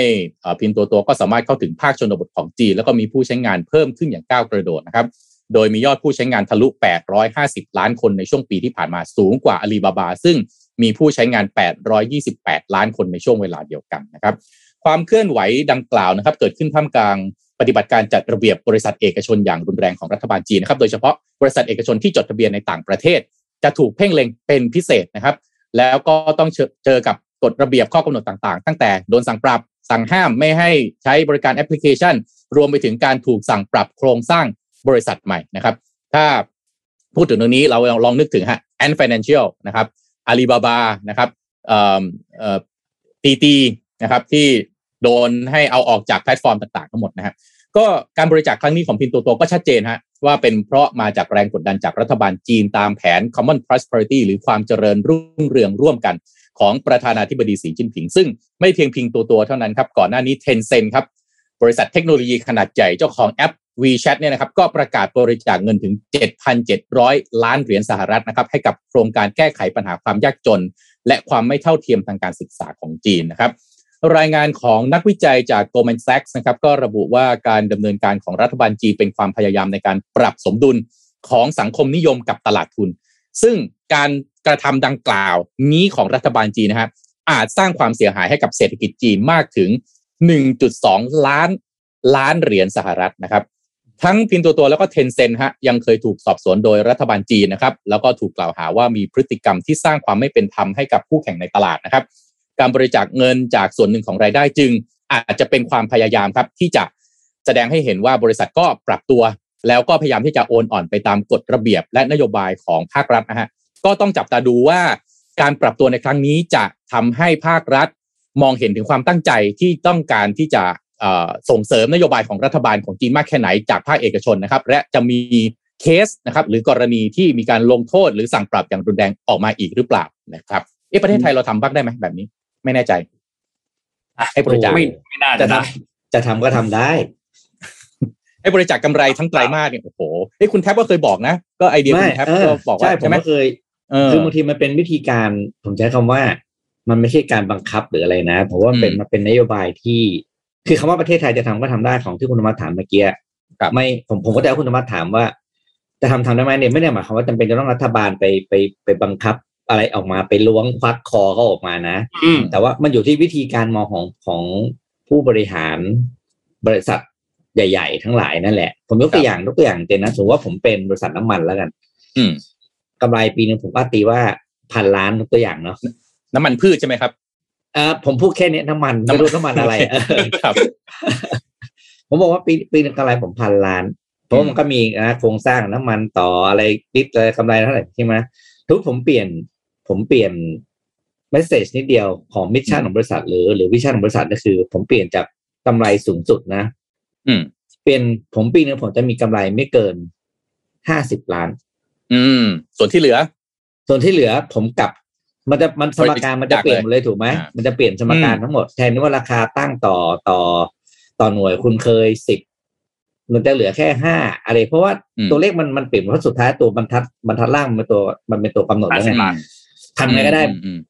พินตัวก็สามารถเข้าถึงภาคชนบทของจีนแล้วก็มีผู้ใช้งานเพิ่มขึ้นอย่างก้าวกระโดดนะครับโดยมียอดผู้ใช้งานทะลุ850ล้านคนในช่วงปีที่ผ่านมาสูงกว่า Alibaba ซึ่งมีผู้ใช้งาน828ล้านคนในช่วงเวลาเดียวกันนะครับความเคลื่อนไหวดังกล่าวนะครับเกิดขึ้นท่ามกลางปฏิบัติการจัดระเบียบบริษัทเอกชนอย่างรุนแรงของรัฐบาลจีนนะครับโดยเฉพาะบริษัทเอกชนที่จดทะเบียนในต่างประเทศจะถูกเพ่งเล็งเป็นพิเศษนะครับแล้วก็ต้องเจอกับกฎระเบียบข้อกำหนดต่างๆตั้งแต่โดนสั่งปรับสั่งห้ามไม่ให้ใช้บริการแอปพลิเคชันรวมไปถึงการถูกสั่งปรับโครงสร้างบริษัทใหม่นะครับถ้าพูดถึงตรงนี้เราลองนึกถึงฮะ Ant Financial นะครับ Alibaba นะครับTT นะครับที่โดนให้เอาออกจากแพลตฟอร์มต่างๆทั้งหมดนะครับก็การบริจาคครั้งนี้ของพินตัวก็ชัดเจนฮะว่าเป็นเพราะมาจากแรงกดดันจากรัฐบาลจีนตามแผน Common Prosperity หรือความเจริญรุ่งเรืองร่วมกันของประธานาธิบดีสีจิ้นผิงซึ่งไม่เพียงพินตัวเท่านั้นครับก่อนหน้านี้ Tencent ครับบริษัทเทคโนโลยีขนาดใหญ่เจ้าของแอป WeChat เนี่ยนะครับก็ประกาศบริจาคเงินถึง 7,700 ล้านเหรียญสหรัฐนะครับให้กับโครงการแก้ไขปัญหาความยากจนและความไม่เท่าเทียมทางการศึกษาของจีนนะครับรายงานของนักวิจัยจาก Goldman Sachs นะครับก็ระบุว่าการดำเนินการของรัฐบาลจีนเป็นความพยายามในการปรับสมดุลของสังคมนิยมกับตลาดทุนซึ่งการกระทำดังกล่าวนี้ของรัฐบาลจีนนะครับอาจสร้างความเสียหายให้กับเศรษฐกิจจีนมากถึง 1.2 ล้านเหรียญสหรัฐนะครับทั้งพินตัวแล้วก็ Tencent ฮะยังเคยถูกสอบสวนโดยรัฐบาลจีนนะครับแล้วก็ถูกกล่าวหาว่ามีพฤติกรรมที่สร้างความไม่เป็นธรรมให้กับคู่แข่งในตลาดนะครับการบริจาคเงินจากส่วนหนึ่งของรายได้จึงอาจจะเป็นความพยายามครับที่จะแสดงให้เห็นว่าบริษัทก็ปรับตัวแล้วก็พยายามที่จะโอนอ่อนไปตามกฎระเบียบและนโยบายของภาครัฐนะฮะก็ต้องจับตาดูว่าการปรับตัวในครั้งนี้จะทำให้ภาครัฐมองเห็นถึงความตั้งใจที่ต้องการที่จะส่งเสริมนโยบายของรัฐบาลของจีนมากแค่ไหนจากภาคเอกชนนะครับและจะมีเคสนะครับหรือกรณีที่มีการลงโทษหรือสั่งปรับอย่างรุนแรงออกมาอีกหรือเปล่านะครับประเทศไทยเราทำบ้างได้ไหมแบบนี้ไม่แน่ใจให้บริจาคไม่น่าจะได้จะทำก็ทำได้ให้บริจาคกำไรทั้งไตรมาสเนี่ยโอ้โหไอ้คุณแท็บก็เคยบอกนะก็ไอเดียคุณแท็บก็บอกว่าใช่ผมเคยคือบางทีมันเป็นวิธีการผมใช้คำว่ามันไม่ใช่การบังคับหรืออะไรนะเพราะว่ามันเป็นนโยบายที่คือคำว่าประเทศไทยจะทำก็ทำได้ของที่คุณธรรมถามเมื่อกี้ไม่ผมก็จะเอาคุณธรรมถามว่าจะทำได้ไหมเนี่ยไม่ได้หมายความว่าจำเป็นจะต้องรัฐบาลไปบังคับอะไรออกมาไปล้วงควักคอเขาออกมานะแต่ว่ามันอยู่ที่วิธีการมองของผู้บริหารบริษัทใหญ่ๆทั้งหลายนั่นแหละผมยกตัวอย่างเจนนะสมมติว่าผมเป็นบริษัทน้ำมันแล้วกันกำไรปีนึงผมก็ตีว่า1,000 ล้านยกตัวอย่างเนาะน้ำมันพืชใช่ไหมครับผมพูดแค่นี้น้ำมันอะไรครับผมบอกว่าปีนึงกำไรผม1,000 ล้านเพราะมันก็มีนะโครงสร้างน้ำมันต่ออะไรติดอะไรกำไรเท่าไหร่ใช่ไหมทุกผมเปลี่ยนเมสเสจนิดเดียวของมิชชั่นของบริษัทหรือวิชั่นของบริษัทก็คือผมเปลี่ยนจากกำไรสูงสุดนะเป็นผมปีนึงผมจะมีกำไรไม่เกิน50 ล้านส่วนที่เหลือผมกลับมันสมการมันจะเปลี่ยนหมดเลยถูกไหมมันจะเปลี่ยนสมการทั้งหมดแทนที่ว่าราคาตั้งต่อหน่วยคุณเคย10 มันจะเหลือแค่5อะไรเพราะว่าตัวเลขมันเปลี่ยนเพราะสุดท้ายตัวบรรทัดล่างมันเป็นตัวกำหนดแล้วไงทำไงก็ได้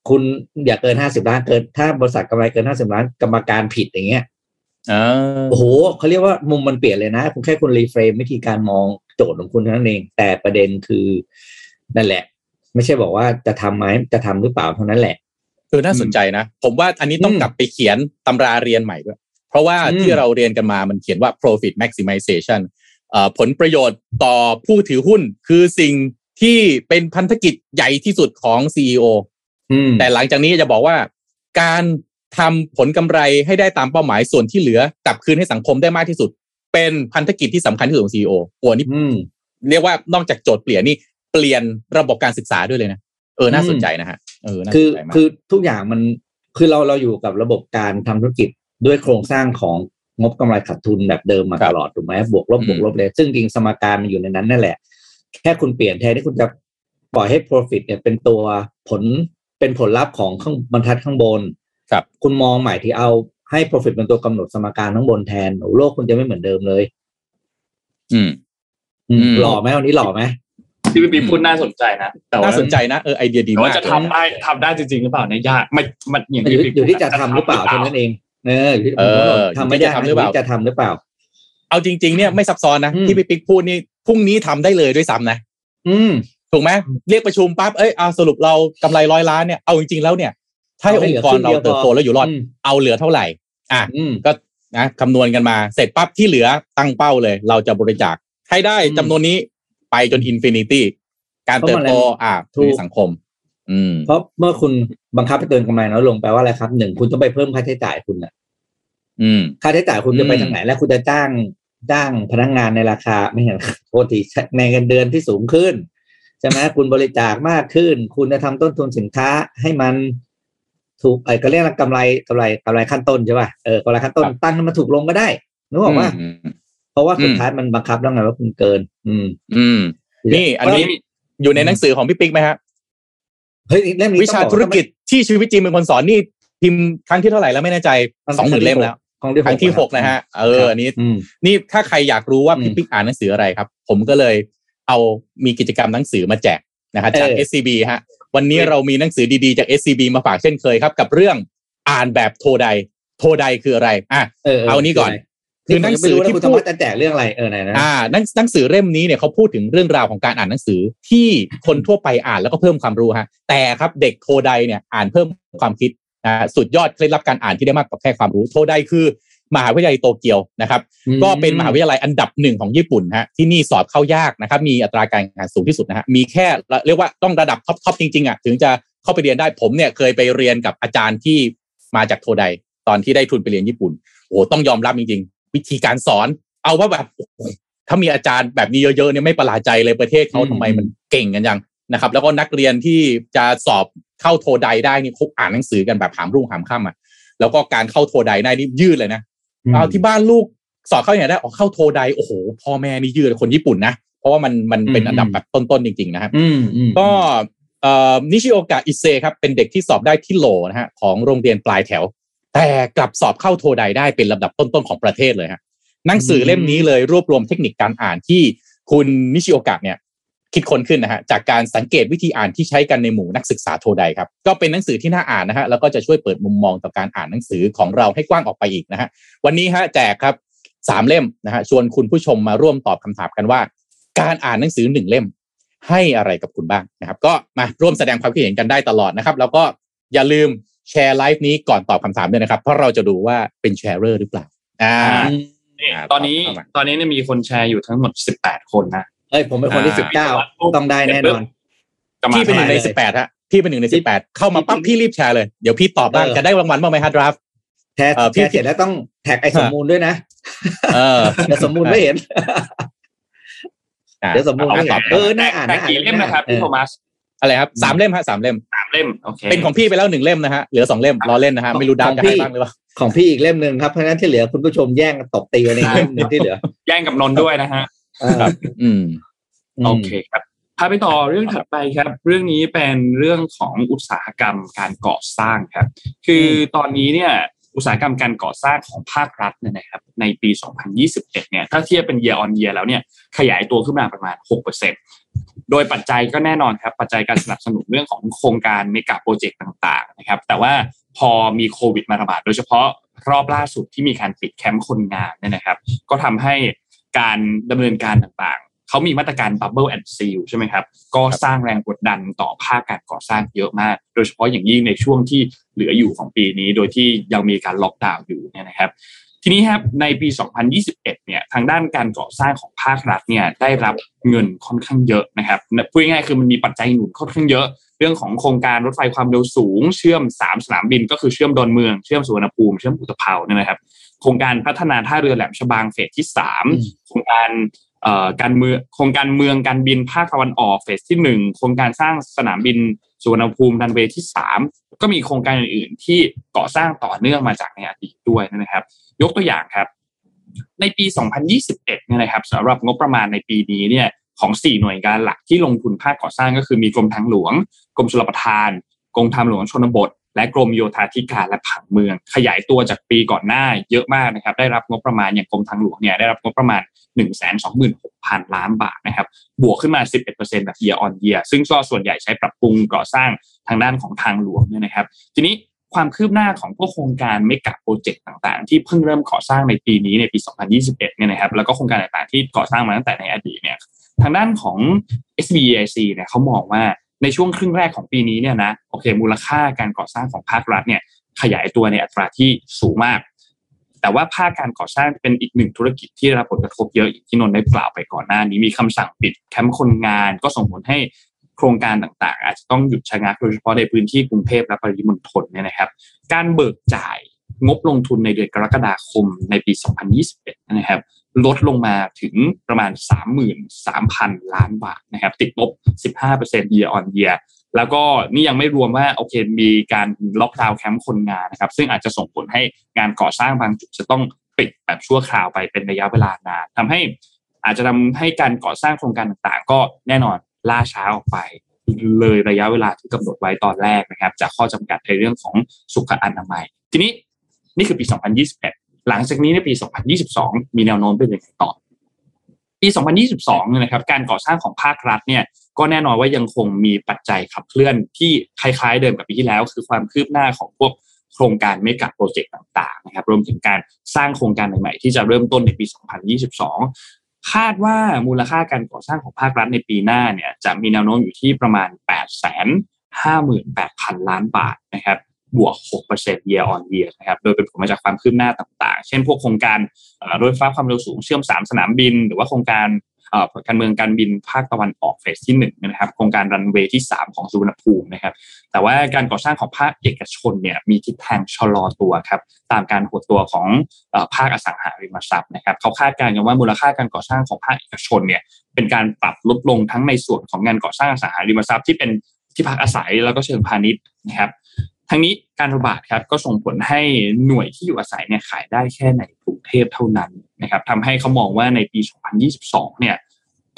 คุณอย่าเกิน50ล้านเกินถ้าบริษัทกำไรเกิน50ล้านกรรมการผิดอย่างเงี้ยโอ้โหเขาเรียกว่ามุมมันเปลี่ยนเลยนะคุณแค่คุณรีเฟรมวิธีการมองโจทย์ของคุณนั่นเองแต่ประเด็นคือนั่นแหละไม่ใช่บอกว่าจะทำไหมจะทำหรือเปล่าเท่านั้นแหละน่าสนใจนะผมว่าอันนี้ต้องกลับไปเขียนตำราเรียนใหม่ด้วยเพราะว่าที่เราเรียนกันมามันเขียนว่า profit maximization ผลประโยชน์ต่อผู้ถือหุ้นคือสิ่งที่เป็นพันธกิจใหญ่ที่สุดของ CEO แต่หลังจากนี้จะบอกว่าการทำผลกำไรให้ได้ตามเป้าหมายส่วนที่เหลือกลับคืนให้สังคมได้มากที่สุดเป็นพันธกิจที่สำคัญที่สุดของ CEO ตัวนี้เรียกว่านอกจากโจทย์เปลี่ยนนี่เปลี่ยนระบบการศึกษาด้วยเลยนะน่าสนใจนะฮะคือทุกอย่างมันคือเราอยู่กับระบบการทำธุรกิจด้วยโครงสร้างของงบกำไรขาดทุนแบบเดิมมาตลอดถูกไหมบวกลบเลยซึ่งจริงสมการมันอยู่ในนั้นนั่นแหละแค่คุณเปลี่ยนแทนที่คุณจะปล่อยให้ profit เนี่ยเป็นตัวผลเป็นผลลัพธ์ของข้างบรรทัดข้างบนครับคุณมองใหม่ที่เอาให้ profit เป็นตัวกำหนดสมการข้างบนแทนโลกคุณจะไม่เหมือนเดิมเลยหล่อไหมวันนี้หล่อไหมที่พี่พูดน่าสนใจนะแต่ว่าน่าสนใจนะไอเดียดีมากว่าจะทำได้จริงจริงหรือเปล่าเนี่ยยากมันอยู่ที่จะทำหรือเปล่าเท่านั้นเองทำไม่ได้จะทำหรือเปล่าเอาจริงๆเนี่ยไม่ซับซ้อนนะที่พี่ปิ๊กพูดนี่พรุ่งนี้ทำได้เลยด้วยซ้ำนะถูกไหมเรียกประชุมปั๊บเอาสรุปเรากำไร100 ล้านเนี่ยเอาจริงๆแล้วเนี่ยถ้าองค์กรเราเติบโตแล้วอยู่รอดเอาเหลือเท่าไหร่ก็นะคำนวณกันมาเสร็จปั๊บที่เหลือตั้งเป้าเลยเราจะบริจาคให้ได้จำนวนนี้ไปจนอินฟินิตี้การเติบโตในสังคมเพราะเมื่อคุณบังคับให้เติมกำไรน้อยลงแปลว่าอะไรครับ1คุณต้องไปเพิ่มค่าใช้จ่ายคุณน่ะค่าใช้จ่ายคุณจะไปทางไหนแล้วคุณจะจ้างพนักงานในราคาไม่เห็นโทษทีในเงินเดือนที่สูงขึ้นใช่ไหมคุณบริจาคมากขึ้นคุณจะทำต้นทุนสินค้าให้มันถูกก็เรียกว่ากำไรขั้นต้นใช่ป่ะกำไรขั้นต้นตั้งให้มันถูกลงก็ได้นึกออกว่าเพราะว่าสุดท้ายมันบังคับแล้วไงว่าคุณเกินนี่อันนี้อยู่ในหนังสือของพี่ปิ๊กไหมครับวิชาธุรกิจที่ชีวิตจริงเป็นคนสอนนี่พิมพ์ครั้งที่เท่าไหร่แล้วไม่แน่ใจ 20,000 เล่มแล้วครั้งที่ 6 นะฮะอันนี้นี่ถ้าใครอยากรู้ว่าพี่ปิ๊กอ่านหนังสืออะไรครับผมก็เลยเอามีกิจกรรมหนังสือมาแจกนะครับจาก SCB ฮะวันนี้เรามีหนังสือดีๆจาก SCB มาฝากเช่นเคยครับกับเรื่องอ่านแบบโทไดคืออะไรเอานี้ก่อนคือหนังสือที่พูดแจกเรื่องอะไรไหนนะหนังสือเล่มนี้เนี่ยเขาพูดถึงเรื่องราวของการอ่านหนังสือที่คนทั่วไปอ่านแล้วก็เพิ่มความรู้ฮะแต่ครับเด็กโทไดเนี่ยอ่านเพิ่มความคิดสุดยอดเคล็ดลับการอ่านที่ได้มากกว่าแค่ความรู้โทไดคือมหาวิทยาลัยโตเกียวนะครับก็เป็นมหาวิทยาลัยอันดับ1ของญี่ปุ่นฮะที่นี่สอบเข้ายากนะครับมีอัตราการแข่งขันสูงที่สุดนะฮะมีแค่เรียกว่าต้องระดับท็อปจริงๆอ่ะถึงจะเข้าไปเรียนได้ผมเนี่ยเคยไปเรียนกับอาจารย์ที่มาจากโทไดตอนที่ได้ทุนไปเรียนญี่ปุ่นโอ้ต้องยอมรับจริงวิธีการสอนเอาว่าแบบถ้ามีอาจารย์แบบนี้เยอะๆเนี่ยไม่ประหลาดใจเลยประเทศเขาทำไมมันเก่งกันจังนะครับแล้วก็นักเรียนที่จะสอบเข้าโทไดได้นี่เขาอ่านหนังสือกันแบบหามรุ่งหามค่ำอ่ะแล้วก็การเข้าโทไดได้นี่ยืดเลยนะเอาที่บ้านลูกสอบเข้าอย่างได้ออกเข้าโทไดโอ้โหพ่อแม่นี่ยืดคนญี่ปุ่นนะเพราะว่ามันเป็นอันดับแบบต้นๆจริงๆนะครับก็นิชิโอกะอิเซครับเป็นเด็กที่สอบได้ที่โหลนะฮะของโรงเรียนปลายแถวแต่กลับสอบเข้าโทไดได้เป็นลำดับต้นๆของประเทศเลยฮะหนังสือเล่มนี้เลยรวบรวมเทคนิคการอ่านที่คุณนิชิโอกะเนี่ยคิดค้นขึ้นนะฮะจากการสังเกตวิธีอ่านที่ใช้กันในหมู่นักศึกษาโทไดครับก็เป็นหนังสือที่น่าอ่านนะฮะแล้วก็จะช่วยเปิดมุมมองต่อการอ่านหนังสือของเราให้กว้างออกไปอีกนะฮะวันนี้ฮะแจกครับ3 เล่มนะฮะชวนคุณผู้ชมมาร่วมตอบคำถามกันว่าการอ่านหนังสือ1 เล่มให้อะไรกับคุณบ้างนะครับก็มาร่วมแสดงความคิดเห็นกันได้ตลอดนะครับแล้วก็อย่าลืมแชร์ไลฟ์นี้ก่อนตอบคำถามด้วยนะครับเพราะเราจะดูว่าเป็นแชร์เรอร์หรือเปล่าตอนนี้เนี่ยมีคนแชร์อยู่ทั้งหมด18คนนะผมเป็นคนที่19ต้องได้แน่นอนพี่เป็นหนึ่งใน18ฮะพี่เป็นหนึ่งใน18เข้ามาปั๊บพี่รีบแชร์เลยเดี๋ยวพี่ตอบบ้างจะได้รางวัลบ้างไหมฮะดราฟแชร์พี่เสร็จแล้วต้องแท็กไอ้สมมูลด้วยนะเดี๋ยวสมมูลไม่เห็นเดี๋ยวสมมูลไม่เห็นน่าอ่านกี่เล่มนะครับพี่โทมัสอะไรครับ3 เล่มฮะ3เล่ม3เล่มโอเคเป็นของพี่ไปแล้ว1 เล่มนะฮะเหลือ2 เล่มรอเล่นนะฮะไม่รู้ดาวจะให้บ้างหรือเปล่าของพี่อีกเล่มนึงครับเพราะฉะนั้นที่เหลือคุณผู้ชมแย่งกันตบตีกันเองที่เหลือแย่งกับนนท์ด้วยนะฮะครับโอเคครับพาไปต่อเรื่องถัดไปครับเรื่องนี้เป็นเรื่องของอุตสาหกรรมการก่อสร้างครับคือตอนนี้เนี่ย อุตสาหกรรมการก่อสร้างของภาครัฐเนี่ยนะครับในปี2021เนี่ยถ้าเทียบเป็น year on year แล้วเนี่ยขยายตัวขึ้นมาประมาณ 6% โดยปัจจัยก็แน่นอนครับปัจจัยการสนับสนุนเรื่องของโครงการเมกะโปรเจกต์ต่างๆนะครับแต่ว่าพอมีโควิดมาระบาดโดยเฉพาะรอบล่าสุดที่มีการปิดแคมป์คนงานเนี่ยนะครับก็ทำให้การดำเนินการต่างๆเขามีมาตรการ Bubble and Seal ใช่ไหมครับก็สร้างแรงกดดันต่อภาคการก่อสร้างเยอะมากโดยเฉพาะอย่างยิ่งในช่วงที่เหลืออยู่ของปีนี้โดยที่ยังมีการล็อกดาวน์อยู่เนี่ยนะครับทีนี้ครับในปี2021เนี่ยทางด้านการก่อสร้างของภาครัฐเนี่ยได้รับเงินค่อนข้างเยอะนะครับพูดง่ายๆคือมันมีปัจจัยหนุนค่อนข้างเยอะเรื่องของโครงการรถไฟความเร็วสูงเชื่อม3สนามบินก็คือเชื่อมดอนเมืองเชื่อมสุวรรณภูมิเชื่อมอุตภเปาเนี่ยนะครับโครงการพัฒนาท่าเรือแหลมฉบังเฟสที่3โครงการโครงการเมืองการบินภาคตะวันออกเฟสที่1โครงการสร้างสนามบินสุวรรณภูมิรันเวย์ที่3ก็มีโครงการอื่นๆที่ก่อสร้างต่อเนื่องมาจากในอดีตด้วยนะครับยกตัวอย่างครับในปี2021เนี่ยนะครับสำหรับงบประมาณในปีนี้เนี่ยของ4หน่วยงานหลักที่ลงทุนภาคก่อสร้างก็คือมีกรมทางหลวงกรมชลประทานกรมทางหลวงชนบทและกรมโยธาธิการและผังเมืองขยายตัวจากปีก่อนหน้าเยอะมากนะครับได้รับงบประมาณอย่างกรมทางหลวงเนี่ยได้รับงบประมาณ 126,000 ล้านบาทนะครับบวกขึ้นมา 11% แบบ year on year ซึ่งส่วนใหญ่ใช้ปรับปรุงก่อสร้างทางด้านของทางหลวงเนี่ยนะครับทีนี้ความคืบหน้าของพวกโครงการเมกะโปรเจกต์ต่างๆที่เพิ่งเริ่มก่อสร้างในปีนี้ในปี2021เนี่ยนะครับแล้วก็โครงการต่างๆที่ก่อสร้างมาตั้งแต่ในอดีตเนี่ยทางด้านของ SCB EIC เนี่ยเขามองว่าในช่วงครึ่งแรกของปีนี้เนี่ยนะโอเคมูลค่าการก่อสร้างของภาครัฐเนี่ยขยายตัวในอัตราที่สูงมากแต่ว่าภาคการก่อสร้างเป็นอีกหนึ่งธุรกิจที่ได้รับผลกระทบเยอะอีกที่นนท์ได้กล่าวไปก่อนหน้านี้มีคำสั่งปิดแคมป์คนงานก็ส่งผลให้โครงการต่างๆอาจจะต้องหยุดชะงักโดยเฉพาะในพื้นที่กรุงเทพและปริมณฑลเนี่ยนะครับการเบิกจ่ายงบลงทุนในเดือนกรกฎาคมในปี2021นะครับลดลงมาถึงประมาณ 33,000 ล้านบาทนะครับติดลบ 15% year on year แล้วก็นี่ยังไม่รวมว่าโอเคมีการล็อกดาวน์แคมป์คนงานนะครับซึ่งอาจจะส่งผลให้งานก่อสร้างบางจุดจะต้องปิดแบบชั่วคราวไปเป็นระยะเวลานานอาจจะทำให้การก่อสร้างโครงการต่างๆก็แน่นอนล่าช้าออกไปเลยระยะเวลาที่กำหนดไว้ตอนแรกนะครับจากข้อจำกัดในเรื่องของสุขอนามัยทีนี้นี่คือปี2021หลังจากนี้ในปี2022มีแนวโน้มเป็นยังไงต่อปี2022เนี่ยนะครับการก่อสร้างของภาครัฐเนี่ยก็แน่นอนว่ายังคงมีปัจจัยขับเคลื่อนที่คล้ายๆเดิมกับปีที่แล้วคือความคืบหน้าของพวกโครงการเมกะโปรเจกต์ต่างๆนะครับรวมถึงการสร้างโครงการใหม่ๆที่จะเริ่มต้นในปี2022คาดว่ามูลค่าการก่อสร้างของภาครัฐในปีหน้าเนี่ยจะมีแนวโน้มอยู่ที่ประมาณ 858,000 ล้านบาทนะครับบวก 6% year on year นะครับโดยเป็นผลมาจากความคืบหน้าต่างๆเช่นพวกโครงการรถไฟฟ้าความเร็วสูงเชื่อม3สนามบินหรือว่าโครงการการเมืองการบินภาคตะวันออกเฟสที่1นะครับโครงการรันเวย์ที่3ของสุวรรณภูมินะครับแต่ว่าการก่อสร้างของภาคเอกชนเนี่ยมีทิศทางชะลอตัวครับตามการหดตัวของภาคอสังหาริมทรัพย์นะครับเขาคาดการณ์กันว่ามูลค่าการก่อสร้างของภาคเอกชนเนี่ยเป็นการปรับลดลงทั้งในส่วนของงานก่อสร้างอสังหาริมทรัพย์ที่เป็นที่พักอาศัยแล้วก็เชิงพาณิชย์นะครับทั้งนี้การระบาดครับก็ส่งผลให้หน่วยที่อยู่อาศัยเนี่ยขายได้แค่ในกรุงเทพเท่านั้นนะครับทำให้เขามองว่าในปี2022เนี่ย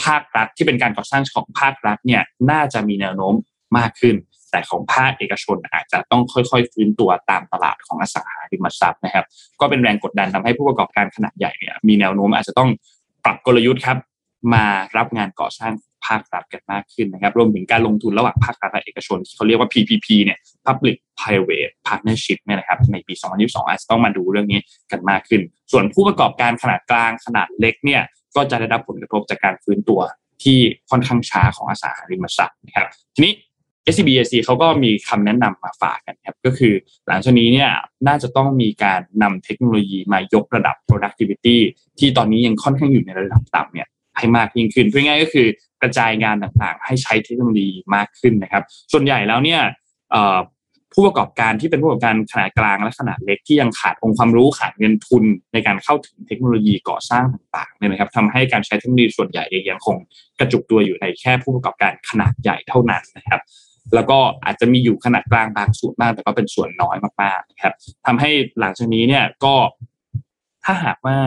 ภาครัฐที่เป็นการก่อสร้างของภาครัฐเนี่ยน่าจะมีแนวโน้มมากขึ้นแต่ของภาคเอกชนอาจจะต้องค่อยๆฟื้นตัวตามตลาดของอสังหาริมทรัพย์นะครับก็เป็นแรงกดดันทำให้ผู้ประกอบการขนาดใหญ่เนี่ยมีแนวโน้มอาจจะต้องปรับกลยุทธ์ครับมารับงานก่อสร้างภาครัฐกันมากขึ้นนะครับรวมถึงการลงทุนระหว่างภาครัฐและเอกชนที่เขาเรียกว่า PPP เนี่ย Public Private Partnership เนี่ยนะครับในปี2022อาจจะต้องมาดูเรื่องนี้กันมากขึ้นส่วนผู้ประกอบการขนาดกลางขนาดเล็กเนี่ยก็จะได้รับผลกระทบจากการฟื้นตัวที่ค่อนข้างช้าของอสังหาริมทรัพย์นะครับทีนี้ SCB EIC เขาก็มีคำแนะนำมาฝากกันครับก็คือหลังจากนี้เนี่ยน่าจะต้องมีการนำเทคโนโลยีมายกระดับ productivity ที่ตอนนี้ยังค่อนข้างอยู่ในระดับต่ำเนี่ยให้มากยิ่งขึ้นพูดง่ายก็คือกระจายงานต่างๆให้ใช้เทคโนโลยีมากขึ้นนะครับส่วนใหญ่แล้วเนี่ยผู้ประกอบการที่เป็นผู้ประกอบการขนาดกลางและขนาดเล็กที่ยังขาดองค์ความรู้ขาดเงินทุนในการเข้าถึงเทคโนโลยีก่อสร้างต่างๆเนี่ยนะครับทำให้การใช้เทคโนโลยีส่วนใหญ่เองยังคงกระจุกตัวอยู่ในแค่ผู้ประกอบการขนาดใหญ่เท่านั้นนะครับแล้วก็อาจจะมีอยู่ขนาดกลางบางส่วนบ้างแต่ก็เป็นส่วนน้อยมากๆนะครับทำให้หลังจากนี้เนี่ยก็ถ้าหากว่า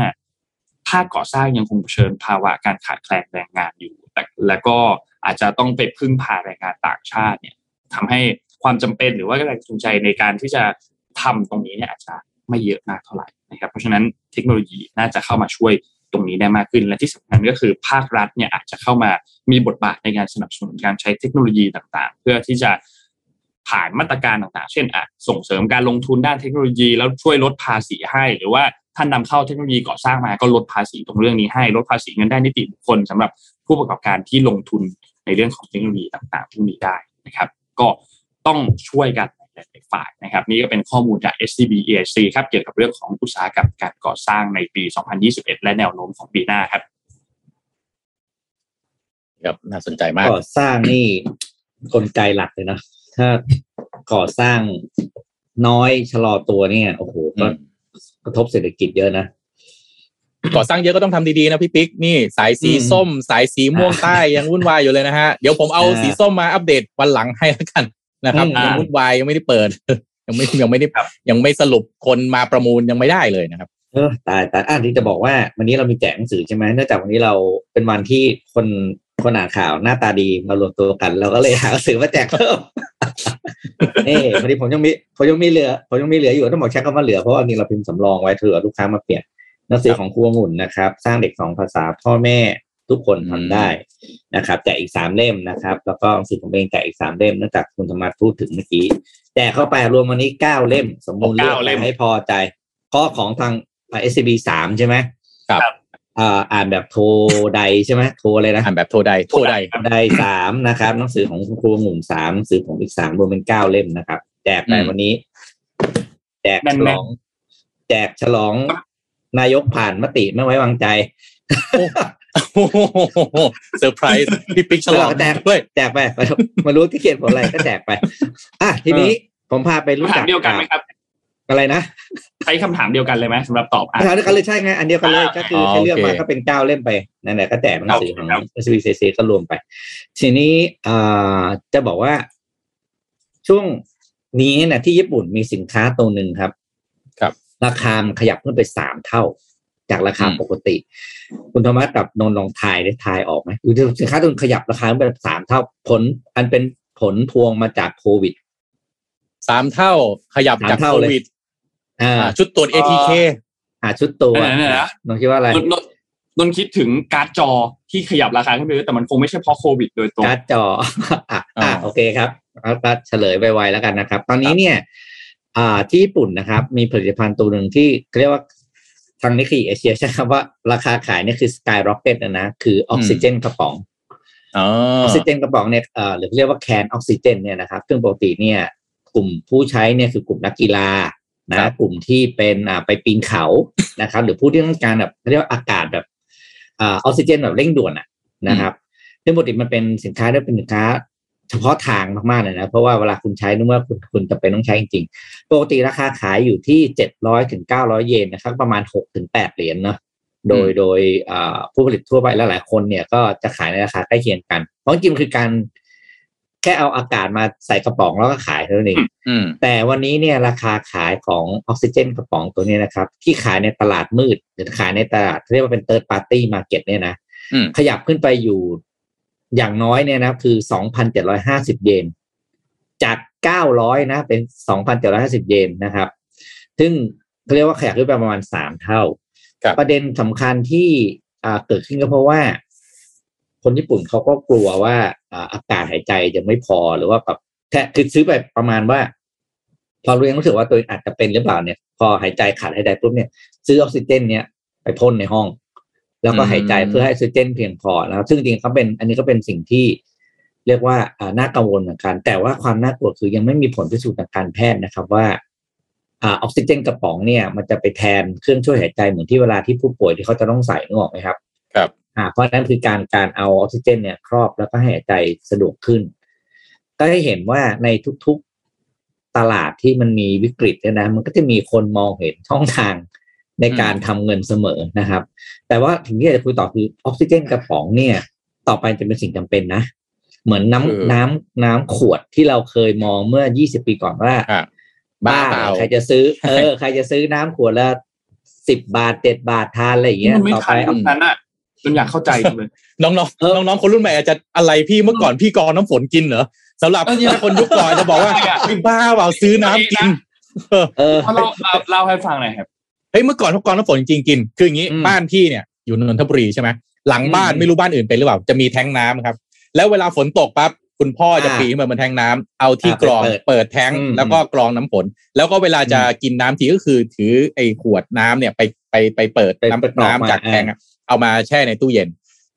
ภาคก่อสร้างยังคงเผชิญภาวะการขาดแคลนแรงงานอยู่แล้วก็อาจจะต้องไปพึ่งพาแรงงานต่างชาติเนี่ยทำให้ความจำเป็นหรือว่าแรงจูงใจในการที่จะทำตรงนี้เนี่ยอาจจะ ไม่เยอะมากเท่าไหร่นะครับเพราะฉะนั้นเทคโนโลยีน่าจะเข้ามาช่วยตรงนี้ได้มากขึ้นและที่สำคัญก็คือภาครัฐเนี่ยอาจจะเข้ามามีบทบาทในการสนับสนุนการใช้เทคโนโลยีต่างๆเพื่อที่จะผ่านมาตรการต่างๆเช่นส่งเสริมการลงทุนด้านเทคโนโลยีแล้วช่วยลดภาษีให้หรือว่าท่านนำเข้าเทคโนโลยีก่อสร้างมาก็ลดภาษีตรงเรื่องนี้ให้ลดภาษีเงินได้นิติบุคคลสำหรับผู้ประกอบการที่ลงทุนในเรื่องของเทคโนโลยีต่างๆพวกนี้ได้นะครับก็ต้องช่วยกันหลายฝ่ายนะครับนี่ก็เป็นข้อมูลจาก SCB EIC ครับเกี่ยวกับเรื่องของอุตสาหกรรมการก่อสร้างในปี2021และแนวโน้มของปีหน้าครับครับน่าสนใจมากก่อสร้างนี่ กลไกหลักเลยนะถ้าก่อสร้างน้อยชะลอตัวเนี่ยโอ้โหก็กระทบเศรษฐกิจเยอะนะก่อสร้างเยอะก็ต้องทำดีๆนะพี่ปิ๊กนี่สายสีส้มสายสีม่วงใต้ยังวุ่นวายอยู่เลยนะฮะเดี๋ยวผมเอาสีส้มมาอัปเดตวันหลังให้แล้วกันนะครับยังวุ่นวายยังไม่ได้เปิดยังไม่ได้ยังไม่สรุปคนมาประมูลยังไม่ได้เลยนะครับตายที่จะบอกว่าวันนี้เรามีแจกหนังสือใช่ไหมเนื่องจากวันนี้เราเป็นวันที่คนอ่านข่าวหน้าตาดีมารวมตัวกันเราก็เลยหาหนังสือมาแจกเพิ่มนี่พอดีผมยังมีเหลืออยู่ต้องบอกใช้คำว่าเหลือเพราะว่านี่เราพิมพ์สำรองไว้เผื่อลูกค้ามาเปลี่ยนหนังสือของครูองุ่นนะครับสร้างเด็ก2ภาษาพ่อแม่ทุกคนทำได้นะครับแจกอีก3เล่มนะครับแล้วก็หนังสือผมเองแจกอีก3เล่มเนื่องจากคุณธรรมพูดถึงเมื่อกี้แจกเข้าไปรวมวันนี้9เล่มสมบูรณ์เลือกให้พอใจข้อของทาง SCB 3ใช่ไหมครับอ่านแบบโทไดใช่ไหมโทอะไรนะอ่านแบบโทได3นะครับหนังสือของครูองุ่น3หนังสือผมอีก3รวมเป็น9เล่มนะครับแจกไปวันนี้แจกฉลองนายกผ่านมติไม่ไว้วางใจโอ้โหเซอร์ไพรส์พี่ปิ๊กฉลองด้วยแจกไปมารู้ที่เขียนบทอะไรก็แจกไปทีนี้ผมพาไปรู้จักเดียวกันไหมครับอะไรนะใช้คำถามเดียวกันเลยไหมสำหรับตอบคำถามเดียวกันเลยใช่ไงอันเดียวกันเลยก็คือให้เลือกมาก็เป็น9เล่มไปนั่นแหละก็แจกหนังสือของ SCBCC ก็รวมไปทีนี้จะบอกว่าช่วงนี้นะที่ญี่ปุ่นมีสินค้าตัวนึงครับราคามันขยับขึ้นไป3เท่าจากราคาปกติคุณธรรมะกับนนท์ลองทายออกไหมสินค้าตัวขยับราคาขึ้นไป3เท่าผลอันเป็นผลพวงมาจากโควิด3เท่าขยับจากโควิดชุดตรวจ ATK ชุดตรวจนนท์คิดว่าอะไรนนท์คิดถึงการ์ดจอที่ขยับราคาขึ้นไปแต่มันคงไม่ใช่เพราะโควิดโดยตรงการ์ดจอโอเคครับเอาตัดเฉลยไวๆแล้วกันนะครับตอนนี้เนี่ยที่ญี่ปุ่นนะครับมีผลิตภัณฑ์ตัวหนึ่งที่เรียกว่าทางนิเคอิเอเชียใช้คำว่าราคาขายนี่คือสกายร็อกเก็ตนะคือออกซิเจนกระป๋องออกซิเจนกระป๋องเนี่ยหรือเรียกว่าแคนออกซิเจนเนี่ยนะครับซึ่งปกติเนี่ยกลุ่มผู้ใช้เนี่ยคือกลุ่มนักกีฬานะกลุ่มที่เป็นไปปีนเขานะครับหรือผู้ที่ต้องการแบบเรียกว่าอากาศแบบออกซิเจนแบบเร่งด่วนนะครับซึ่งปกติมันเป็นสินค้าที่เป็นสินค้าเฉพาะทางมากๆเลยนะเพราะว่าเวลาคุณใช้นึกว่าคุณจะเป็นต้องใช้จริงๆปกติราคาขายอยู่ที่700ถึง900เยนนะครับประมาณ6ถึง8เหรียญเนาะโดยผู้ผลิตทั่วไปและหลายคนเนี่ยก็จะขายในราคาใกล้เคียงกันเพราะจริงๆคือการแค่เอาอากาศมาใส่กระป๋องแล้วก็ขายเท่านั้นเองแต่วันนี้เนี่ยราคาขายของออกซิเจนกระป๋องตัวนี้นะครับที่ขายในตลาดมืดหรือขายในตลาดเรียกว่าเป็น third party market เนี่ยนะขยับขึ้นไปอยู่อย่างน้อยเนี่ยนะคือ 2,750 เยนจาก900นะเป็น 2,750 เยนนะครับซึ่งเขาเรียกว่าขยับขึ้นไปประมาณ3เท่าประเด็นสำคัญที่เกิดขึ้นก็เพราะว่าคนญี่ปุ่นเขาก็กลัวว่าอากาศหายใจจะไม่พอหรือว่าแบบแค่คือซื้อไปประมาณว่าพอรู้สึกว่าตัวอาจจะเป็นหรือเปล่าเนี่ยพอหายใจขาดหายใจปุ๊บเนี่ยซื้อออกซิเจนเนี่ยไปพ่นในห้องแล้วก็หายใจเพื่อให้ออกซิเจนเพียงพอนะครับซึ่งจริงๆเขาเป็นอันนี้ก็เป็นสิ่งที่เรียกว่าน่ากังวลเหมือนกันแต่ว่าความน่ากลัวคือยังไม่มีผลพิสูจน์ทางการแพทย์นะครับว่าออกซิเจนกระป๋องเนี่ยมันจะไปแทนเครื่องช่วยหายใจเหมือนที่เวลาที่ผู้ป่วยที่เขาจะต้องใส่นึกออกไหมครับครับเพราะนั้นคือการเอาออกซิเจนเนี่ยครอบแล้วก็ให้หายใจสะดวกขึ้นก็ให้เห็นว่าในทุกๆตลาดที่มันมีวิกฤตเนี่ยนะมันก็จะมีคนมองเห็นช่องทางในการทำเงินเสมอนะครับแต่ว่าถึงที่จะคุยต่อคือออกซิเจนกระป๋องเนี่ยต่อไปจะเป็นสิ่งจำเป็นนะเหมือนน้ำขวดที่เราเคยมองเมื่อ20ปีก่อนว่าบ้าใครจะซื้อใครจะซื้อน้ำขวดละ10บาท7บาททานอะไรอย่างเงี้ยต่อไปอันนั้นอ่ะจนอยากเข้าใจเลยน้องคนรุ่นใหม่อาจจะอะไรพี่เมื่อก่อนพี่กรองน้ำฝนกินเหรอสำหรับคนยุคก่อนจะบอกว่าบ้าเปล่าซื้อน้ำกิน เล่าให้ฟังหน่อยครับเฮ้ยเมื่อก่อนน้ำฝนจริงกินคืออย่างนี้บ้านพี่เนี่ยอยู่นนทบุรีใช่ไหมหลังบ้านไม่รู้บ้านอื่นเป็นหรือเปล่าจะมีแทงน้ำครับแล้วเวลาฝนตกปั๊บคุณพ่อจะปีนบนแทงน้ำเอาที่กรองเปิดแทงแล้วก็กรองน้ำฝนแล้วก็เวลาจะกินน้ำทีก็คือถือไอ้ขวดน้ำเนี่ยไปเปิดน้ำจากแทงเอามาแช่ในตู้เย็น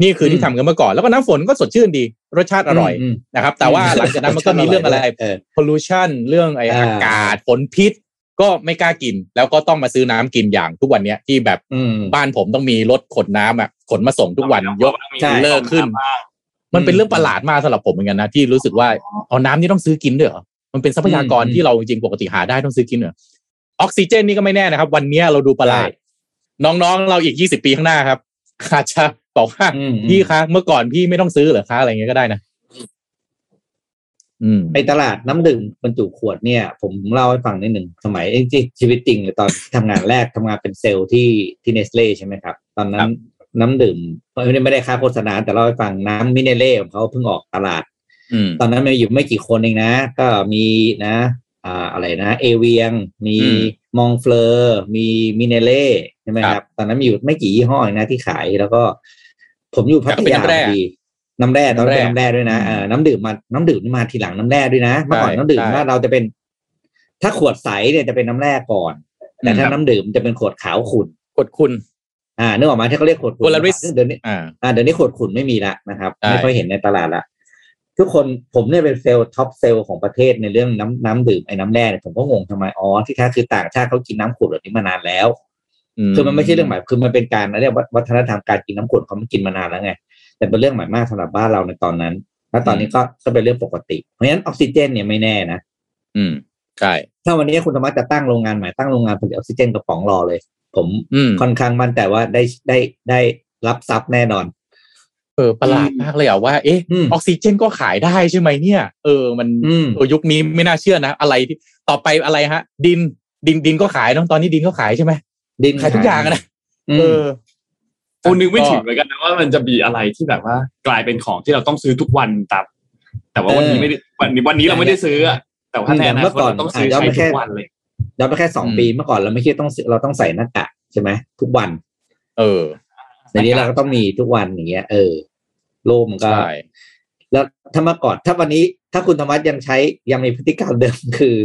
นี่คือที่ทำกันเมื่อก่อนแล้วก็น้ำฝนก็สดชื่นดีรสชาติอร่อยนะครับแต่ว่าหลังจากนั้นมันก็มีเรื่องอะไร pollution เรื่องไอ้อากาศฝนพิษก็ไม่กล้ากินแล้วก็ต้องมาซื้อน้ำกินอย่างทุกวันนี้ที่แบบบ้านผมต้องมีรถขนน้ำอ่ะขนมาส่งทุกวันยกเลิกขึ้นมันเป็นเรื่องประหลาดมากสำหรับผมเหมือนกันนะที่รู้สึกว่าเอาน้ำนี่ต้องซื้อกินด้วยเหรอมันเป็นทรัพยากรที่เราจริงปกติหาได้ต้องซื้อกินเหรอออกซิเจนนี่ก็ไม่แน่นะครับวันนี้เราดูประหลาดน้องๆเราอีก20 ปีข้างหน้าครับอาจจะบอกว่าพี่คะเมื่อก่อนพี่ไม่ต้องซื้อเหรอคะอะไรเงี้ยก็ได้นะไปตลาดน้ำดื่มบรรจุขวดเนี่ยผมเล่าให้ฟังนิดหนึ่งสมัยชีวิตจริงเลยตอนทำงานแรกทำงานเป็นเซลล์ที่เนสเล่ใช่ไหมครับตอนนั้นน้ำดื่มไม่ได้ค่าโฆษณาแต่เล่าให้ฟังน้ำมิเนเร่ของเขาเพิ่งออกตลาดตอนนั้นมันอยู่ไม่กี่คนเองนะก็มีนะอะไรนะเอเวียงมีมองเฟลอร์มีมิเนเล่ใช่ไหมครับตอนนั้นมีอยู่ไม่กี่ยี่ห้อเองนะที่ขายแล้วก็ผมอยู่พัทยาดีน้ำแร่ตอนนั้นเป็นน้ำแร่ด้วยนะน้ำดื่มนี่มาทีหลังน้ำแร่ด้วยนะเมื่อก่อนน้ำดื่มว่าเราจะเป็นถ้าขวดใสเนี่ยจะเป็นน้ำแร่ก่อนแต่ถ้าน้ำดื่มจะเป็นขวดขาวขุ่นขวดขุ่นนึกออกมาที่เขาเรียกขวดขุ่นเดี๋ยวนี้ขวดขุ่นไม่มีละนะครับไม่ค่อยเห็นในตลาดละทุกคนผมเนี่ยเป็นเซลล์ท็อปเซลล์ของประเทศในเรื่องน้ำดื่มไอ้น้ำแร่เนี่ยผมก็งงทำไมอ๋อที่แท้คือต่างชาติเขากินน้ำขวดแบบนี้มานานแล้วคือมันไม่ใช่เรื่องใหม่คือมันเป็นการเรียกวัฒนธรรมการกินน้ำขวดเขาไม่กินมานานแล้วไงแต่เป็นเรื่องใหม่มากสำหรับบ้านเราในตอนนั้นและตอนนี้ก็เป็นเรื่องปกติเพราะฉะนั้นออกซิเจนเนี่ยไม่แน่นะใช่ถ้าวันนี้คุณธรรมะจะตั้งโรงงานใหม่ตั้งโรงงานผลิตออกซิเจนกระป๋องรอเลยผมค่อนข้างมั่นแต่ว่าได้รับทรัพย์แน่นอนประหลาดมากเลยอ่ะว่าเอ๊ะออกซิเจนก็ขายได้ใช่ไหมเนี่ยมันยุคนี้ไม่น่าเชื่อนะอะไรต่อไปอะไรฮะดินก็ขายตอนนี้ดินก็ขายใช่ไหมดินขายทุกอย่างนะคนนึกไม่ถึงเหมือนกันนะว่ามันจะมีอะไรที่แบบว่ากลายเป็นของที่เราต้องซื้อทุกวันแต่ว่าวันนี้ไม่ได้วันนี้เราไม่ได้ซื้อแต่ว่าแน่นะเมื่อก่อนต้องซื้อใช้ทุกวันเลยเราไปแค่2 ปีเมื่อก่อนเราไม่คิดเราต้องใส่หน้ากากใช่ไหมทุกวันในนี้เราก็ต้องมีทุกวันอย่างเงี้ยโลกมันก็แล้วถ้าเมื่อก่อนถ้าวันนี้ถ้าคุณธรรมะยังมีพฤติกรรมเดิมคือ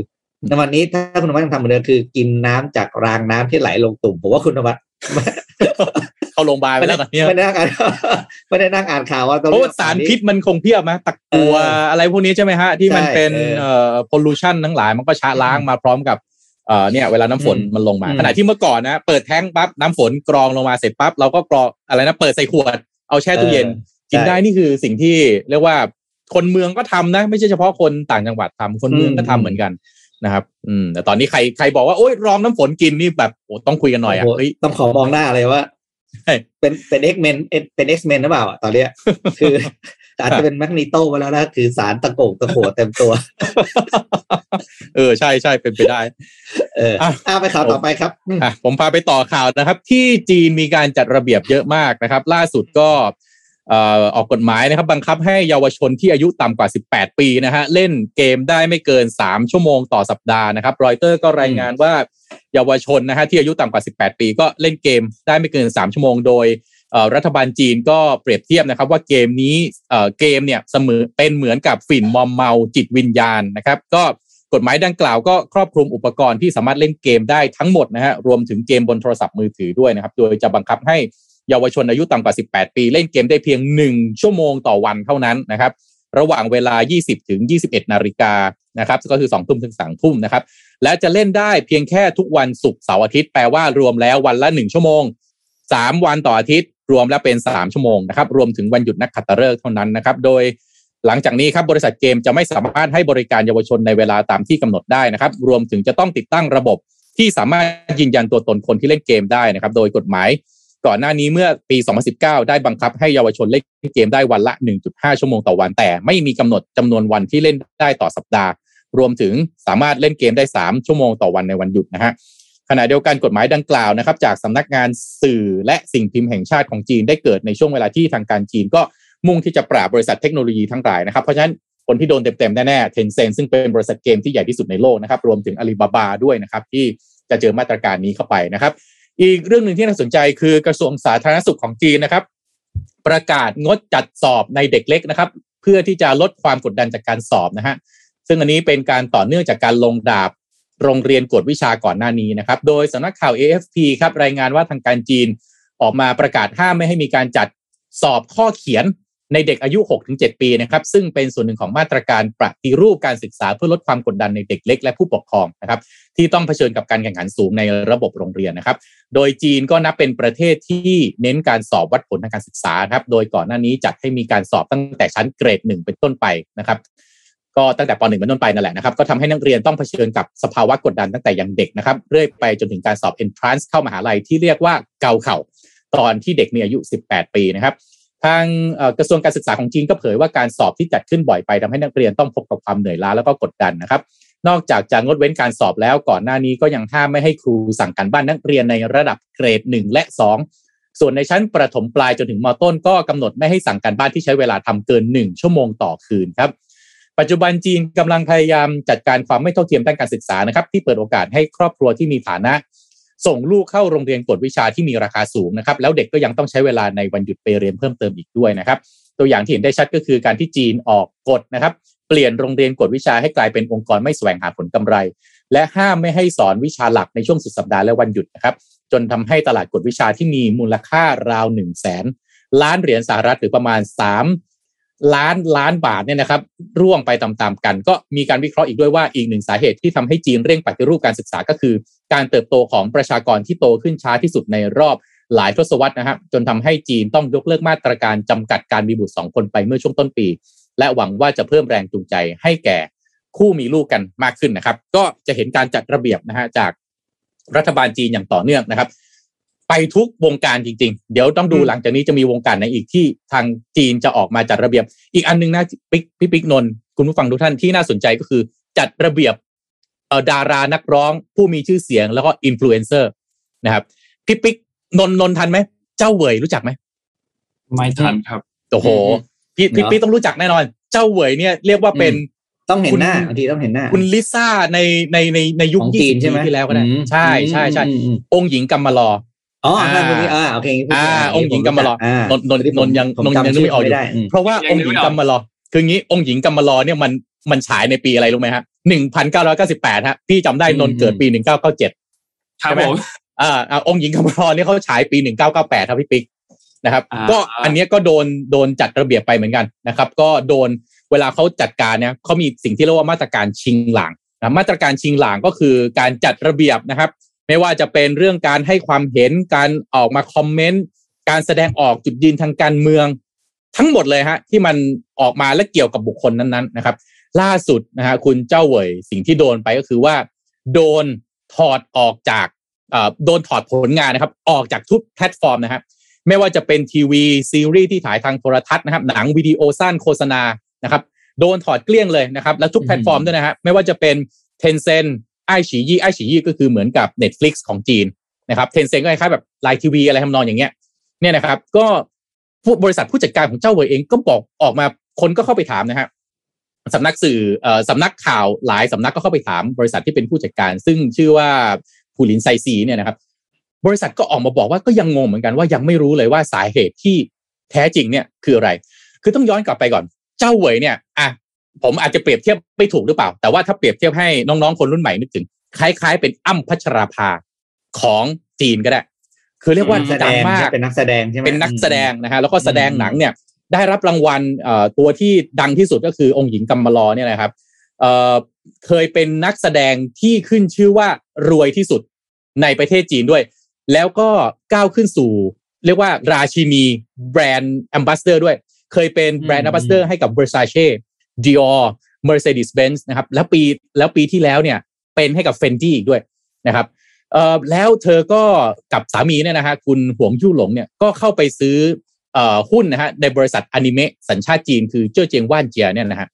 ในวันนี้ถ้าคุณธรรมะยังทำเหมือนเดิมคือกินน้ำจากรางน้ำที่ไหลลงตุ่มผมว่าคุณธรรมะเข้าโรงพยาบาลไปแล้วเนี่ยไม่ได้นั่งอ่านข่าวว่าตัวสารพิษมันคงเพียบมั้ยตะกั่วอะไรพวกนี้ใช่ไหมฮะที่มันเป็นpollution ทั้งหลายมันก็ชะล้างมาพร้อมกับเนี่ยเวลาน้ำฝนมันลงมาขณะที่เมื่อก่อนนะเปิดแท้งปั๊บน้ำฝนกรองลงมาเสร็จปั๊บเราก็กรองอะไรนะเปิดใส่ขวดเอาแช่ตู้เย็นกินได้นี่คือสิ่งที่เรียกว่าคนเมืองก็ทำนะไม่ใช่เฉพาะคนต่างจังหวัดทำคนเมืองก็ทำเหมือนกันนะครับแต่ตอนนี้ใครบอกว่าโอ๊ยรองน้ำฝนกินนี่แบบโอ้ต้องคุยกันหน่อยอ่ะต้องขอมองหน้าเลยว่าเป็น X-Men เป็น X-Men หรือเปล่าตอนเนี้ยคืออาจจะเป็นแมกนีโตมาแล้วนะคือสารตะกั่วเต็มตัวใช่ๆเป็นไปได้ไปข่าวต่อไปครับผมพาไปต่อข่าวนะครับที่จีนมีการจัดระเบียบเยอะมากนะครับล่าสุดก็ออกกฎหมายนะครับบังคับให้เยาวชนที่อายุต่ำกว่า18 ปีนะฮะเล่นเกมได้ไม่เกิน3 ชั่วโมงต่อสัปดาห์นะครับรอยเตอร์ก็รายงานว่าเยาวชนนะฮะที่อายุต่ำกว่า18 ปีก็เล่นเกมได้ไม่เกิน3 ชั่วโมงโดยรัฐบาลจีนก็เปรียบเทียบนะครับว่าเกมนี้เกมเนี่ยเสมอเป็นเหมือนกับฝิ่นมอมเมาจิตวิญญาณนะครับก็กฎหมายดังกล่าวก็ครอบคลุมอุปกรณ์ที่สามารถเล่นเกมได้ทั้งหมดนะฮะรวมถึงเกมบนโทรศัพท์มือถือด้วยนะครับโดยจะบังคับให้เยาวชนอายุต่ำกว่า18 ปีเล่นเกมได้เพียง1 ชั่วโมงต่อวันเท่านั้นนะครับระหว่างเวลา 20-21 นาฬิกานะครับก็คือ 2 ทุ่มถึง 3 ทุ่มนะครับและจะเล่นได้เพียงแค่ทุกวันศุกร์เสาร์อาทิตย์แปลว่ารวมแล้ววันละ1 ชั่วโมง3 วันต่ออาทิตย์รวมแล้วเป็น3 ชั่วโมงนะครับรวมถึงวันหยุดนักขัตฤกษ์เท่านั้นนะครับโดยหลังจากนี้ครับบริษัทเกมจะไม่สามารถให้บริการเยาวชนในเวลาตามที่กำหนดได้นะครับรวมถึงจะต้องติดตั้งระบบที่สามารถยืนยันตัวตนคนที่เล่นเกมได้นะครับโดยกฎหมายก่อนหน้านี้เมื่อปี 2019 ได้บังคับให้เยาวชนเล่นเกมได้วันละ 1.5 ชั่วโมงต่อวันแต่ไม่มีกำหนดจำนวนวันที่เล่นได้ต่อสัปดาห์รวมถึงสามารถเล่นเกมได้3 ชั่วโมงต่อวันในวันหยุดนะฮะขณะเดียวกันกฎหมายดังกล่าวนะครับจากสำนักงานสื่อและสิ่งพิมพ์แห่งชาติของจีนได้เกิดในช่วงเวลาที่ทางการจีนก็มุ่งที่จะปราบบริษัทเทคโนโลยีทั้งหลายนะครับเพราะฉะนั้น คนที่โดนเต็มๆแน่ๆ Tencent ซึ่งเป็นบริษัทเกมที่ใหญ่ที่สุดในโลกนะครับรวมถึง Alibaba ด้วยนะครับที่จะเจอมาตรการนี้เข้าไปนะครับอีกเรื่องนึงที่น่าสนใจคือกระทรวงสาธารณสุขของจีนนะครับประกาศงดจัดสอบในเด็กเล็กนะครับเพื่อที่จะลดความกดดันจากการสอบนะฮะซึ่งอันนี้เป็นการต่อเนื่องจากการลงดาบโรงเรียนกวดวิชาก่อนหน้านี้นะครับโดยสำนักข่าว AFP ครับรายงานว่าทางการจีนออกมาประกาศห้ามไม่ให้มีการจัดสอบข้อเขียนในเด็กอายุ 6-7 ปีนะครับซึ่งเป็นส่วนหนึ่งของมาตรการปฏิรูปการศึกษาเพื่อลดความกดดันในเด็กเล็กและผู้ปกครองนะครับที่ต้องเผชิญกับการแข่งขันสูงในระบบโรงเรียนนะครับโดยจีนก็นับเป็นประเทศที่เน้นการสอบวัดผลทางการศึกษาครับโดยก่อนหน้านี้จัดให้มีการสอบตั้งแต่ชั้นเกรด 1 เป็นต้นไปนะครับก็ตั้งแต่ป .1 เป็นต้นไปนั่นแหละนะครับก็ทำให้นักเรียนต้องเผชิญกับสภาวะกดดันตั้งแต่ยังเด็กนะครับเรื่อยไปจนถึงการสอบ Entrance เข้ามหาลัยที่เรียกว่าเกาเข่าตอนที่เด็กมีอายุ 18 ปีนะครับทางกระทรวงการศึกษาของจีนก็เผยว่าการสอบที่จัดขึ้นบ่อยไปทำให้นักเรียนต้องพบกับความเหนื่อยล้าแล้วก็กดดันนะครับนอกจากจะงดเว้นการสอบแล้วก่อนหน้านี้ก็ยังห้ามไม่ให้ครูสั่งการบ้านนักเรียนในระดับเกรด1และ2ส่วนในชั้นประถมปลายจนถึงม.ต้นก็กำหนดไม่ให้สั่งการบ้านที่ใช้เวลาทำเกิน1ชั่วโมงต่อคืนครับปัจจุบันจีนกำลังพยายามจัดการความไม่เท่าเทียมด้านการศึกษานะครับที่เปิดโอกาสให้ครอบครัวที่มีฐานะส่งลูกเข้าโรงเรียนกวดวิชาที่มีราคาสูงนะครับแล้วเด็กก็ยังต้องใช้เวลาในวันหยุดไปเรียนเพิ่มเติมอีกด้วยนะครับตัวอย่างที่เห็นได้ชัดก็คือการที่จีนออกกฎนะครับเปลี่ยนโรงเรียนกวดวิชาให้กลายเป็นองค์กรไม่แสวงหาผลกำไรและห้ามไม่ให้สอนวิชาหลักในช่วงสุดสัปดาห์และวันหยุดนะครับจนทำให้ตลาดกวดวิชาที่มีมูลค่าราว 100,000 ล้านเหรียญสหรัฐหรือประมาณ 3 ล้านบาทเนี่ยนะครับร่วงไปตามๆกันก็มีการวิเคราะห์อีกด้วยว่าอีกหนึ่งสาเหตุที่ทำให้จีนเร่งปฏิรูปการศึกษาก็คือการเติบโตของประชากรที่โตขึ้นช้าที่สุดในรอบหลายทศวรรษนะครับจนทำให้จีนต้องยกเลิกมาตรการจำกัดการมีบุตร2คนไปเมื่อช่วงต้นปีและหวังว่าจะเพิ่มแรงจูงใจให้แก่คู่มีลูกกันมากขึ้นนะครับก็จะเห็นการจัดระเบียบนะฮะจากรัฐบาลจีนอย่างต่อเนื่องนะครับไปทุกวงการจริงๆเดี๋ยวต้องดูหลังจากนี้จะมีวงการไหนอีกที่ทางจีนจะออกมาจัดระเบียบอีกอันนึงนะพี่ปิ๊กนนท์คุณผู้ฟังทุกท่านที่น่าสนใจก็คือจัดระเบียบดารานักร้องผู้มีชื่อเสียงแล้วก็อินฟลูเอนเซอร์นะครับพี่ปิ๊กนนท์ทันไหมเจ้าเหวยรู้จักไหมไม่ทันครับโอ้โหพี่ปิ๊กต้องรู้จักแน่นอนเจ้าเหวยเนี่ยเรียกว่าเป็นต้องเห็นหน้าบางทีต้องเห็นหน้าคุณลิซ่าในยุค20ปีที่แล้วก็ได้ใช่ใช่ใช่องค์หญิงกำมะลออ๋อท่านคนนี้โอเคองค์หญิงกำมะลอนนท์ยังนึกไม่ออกอยู่เพราะว่าองค์หญิงกำมะลอคืองี้องค์หญิงกำมะลอเนี่ยมันฉายในปีอะไรรู้ไหมฮะ1998ฮะพี่จำได้นนเกิดปี1997ครับผมองค์หญิงกำมะลอเนี่ยเขาฉายปี1998ครับพี่ปิ๊กนะครับก็อันนี้ก็โดนจัดระเบียบไปเหมือนกันนะครับก็โดนเวลาเขาจัดการเนี่ยเขามีสิ่งที่เรียกว่ามาตรการชิงหลังนะมาตรการชิงหลังก็คือการจัดระเบียบนะครับไม่ว่าจะเป็นเรื่องการให้ความเห็นการออกมาคอมเมนต์การแสดงออกจุดยืนทางการเมืองทั้งหมดเลยฮะที่มันออกมาและเกี่ยวกับบุคคลนั้นๆนะครับล่าสุดนะฮะคุณเจ้าเหวยสิ่งที่โดนไปก็คือว่าโดนถอดออกจากโดนถอดผลงานนะครับออกจากทุกแพลตฟอร์มนะครับไม่ว่าจะเป็นทีวีซีรีส์ที่ถ่ายทางโทรทัศน์นะครับหนังวิดีโอสั้นโฆษณานะครับโดนถอดเกลี้ยงเลยนะครับและทุกแพลตฟอร์มด้วยนะฮะไม่ว่าจะเป็น Tencent iQIYI iQIYI ก็คือเหมือนกับ Netflix ของจีนนะครับ Tencent ก็คล้ายๆแบบ Live TV อะไรทำนองอย่างเงี้ยเนี่ยนะครับก็ผู้บริษัทผู้จัดการของเจ้าเหวยเองก็บอกออกมาคนก็เข้าไปถามนะฮะสำนักสื่อสำนักข่าวหลายสำนักก็เข้าไปถามบริษัทที่เป็นผู้จัดการซึ่งชื่อว่าผู้หลินไซซีเนี่ยนะครับบริษัทก็ออกมาบอกว่าก็ยังงงเหมือนกันว่ายังไม่รู้เลยว่าสาเหตุที่แท้จริงเนี่ยคืออะไรคือต้องย้อนกลับไปก่อนเจ้าเหวยเนี่ยผมอาจจะเปรียบเทียบไม่ถูกหรือเปล่าแต่ว่าถ้าเปรียบเทียบให้น้องๆคนรุ่นใหม่นึกถึงคล้ายๆเป็นอ้ำพัชราภาของจีนก็ได้คือเรียกว่าดังมากเป็นนักแสดงใช่มั้ยเป็นนักแสดงนะฮะแล้วก็แสดงหนังเนี่ยได้รับรางวัลตัวที่ดังที่สุดก็คือองค์หญิงกำมะลอเนี่ยนะครับเคยเป็นนักแสดงที่ขึ้นชื่อว่ารวยที่สุดในประเทศจีนด้วยแล้วก็ก้าวขึ้นสู่เรียกว่าราชินีแบรนด์แอมบาสเดอร์ด้วยเคยเป็นแบรนด์แอมบาสเดอร์ให้กับ Versace Dior Mercedes-Benz นะครับแล้วปีที่แล้วเนี่ยเป็นให้กับ Fendi อีกด้วยนะครับแล้วเธอก็กับสามีเนี่ยนะฮะคุณหวงยู่หลงเนี่ยก็เข้าไปซื้อหุ้นนะฮะในบริษัทอนิเมะสัญชาติจีนคือเจ้อเจียงว่านเจียเนี่ยนะฮะ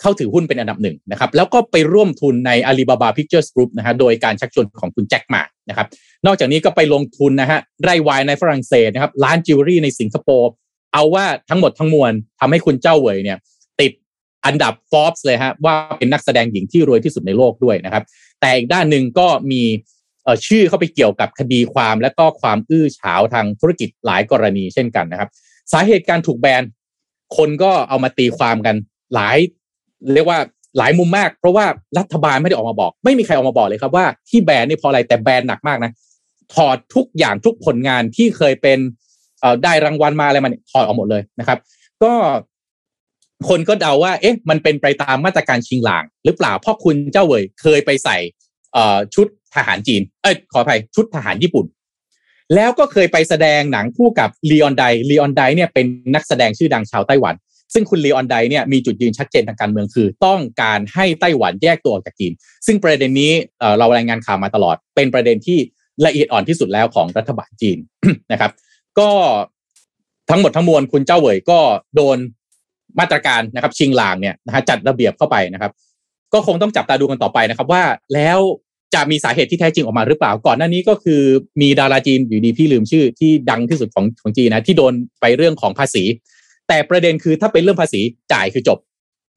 เข้าถือหุ้นเป็นอันดับ1นะครับแล้วก็ไปร่วมทุนใน Alibaba Pictures Group นะฮะโดยการชักชวนของคุณแจ็คหม่านะครับนอกจากนี้ก็ไปลงทุนนะฮะไร่ไวน์ในฝรั่งเศสนะครับร้านจิวเวลรี่ในสิงคโปร์เอาว่าทั้งหมดทั้งมวลทำให้คุณเจ้าเหวยเนี่ยติด อันดับ Forbes เลยฮะว่าเป็นนักแสดงหญิงที่รวยที่สุดในโลกด้วยนะครับแต่อีกด้านหนึ่งก็มีชื่อเข้าไปเกี่ยวกับคดีความและก็ความอื้อฉาวทางธุรกิจหลายกรณีเช่นกันนะครับสาเหตุการถูกแบนคนก็เอามาตีความกันหลายเรียกว่าหลายมุมมากเพราะว่ารัฐบาลไม่ได้ออกมาบอกไม่มีใครออกมาบอกเลยครับว่าที่แบนนี่เพราะอะไรแต่แบนหนักมากนะถอดทุกอย่างทุกผลงานที่เคยเป็นได้รางวัลมาอะไรมาเนี่ยถอดออกหมดเลยนะครับก็คนก็เดาว่าเอ๊ะมันเป็นไปตามมาตรการชิงหลางหรือเปล่าเพราะคุณเจ้าเว่ยเคยไปใส่ชุดทหารจีนขออภัยชุดทหารญี่ปุ่นแล้วก็เคยไปแสดงหนังคู่กับลีออนไดเนี่ยเป็นนักแสดงชื่อดังชาวไต้หวันซึ่งคุณลีออนไดเนี่ยมีจุดยืนชัดเจนทางการเมืองคือต้องการให้ไต้หวันแยกตัวออกจากจีนซึ่งประเด็นนี้เรารายงานข่าวมาตลอดเป็นประเด็นที่ละเอียดอ่อนที่สุดแล้วของรัฐบาลจีน นะครับก็ทั้งหมดทั้งมวลคุณเจ้าเหวยก็โดนมาตรการนะครับชิงหลางเนี่ยนะฮะจัดระเบียบเข้าไปนะครับก็คงต้องจับตาดูกันต่อไปนะครับว่าแล้วจะมีสาเหตุที่แท้จริงออกมาหรือเปล่าก่อนหน้านี้ก็คือมีดาราจีนอยู่ดีพี่ลืมชื่อที่ดังที่สุดของจีนนะที่โดนไปเรื่องของภาษีแต่ประเด็นคือถ้าเป็นเรื่องภาษีจ่ายคือจบ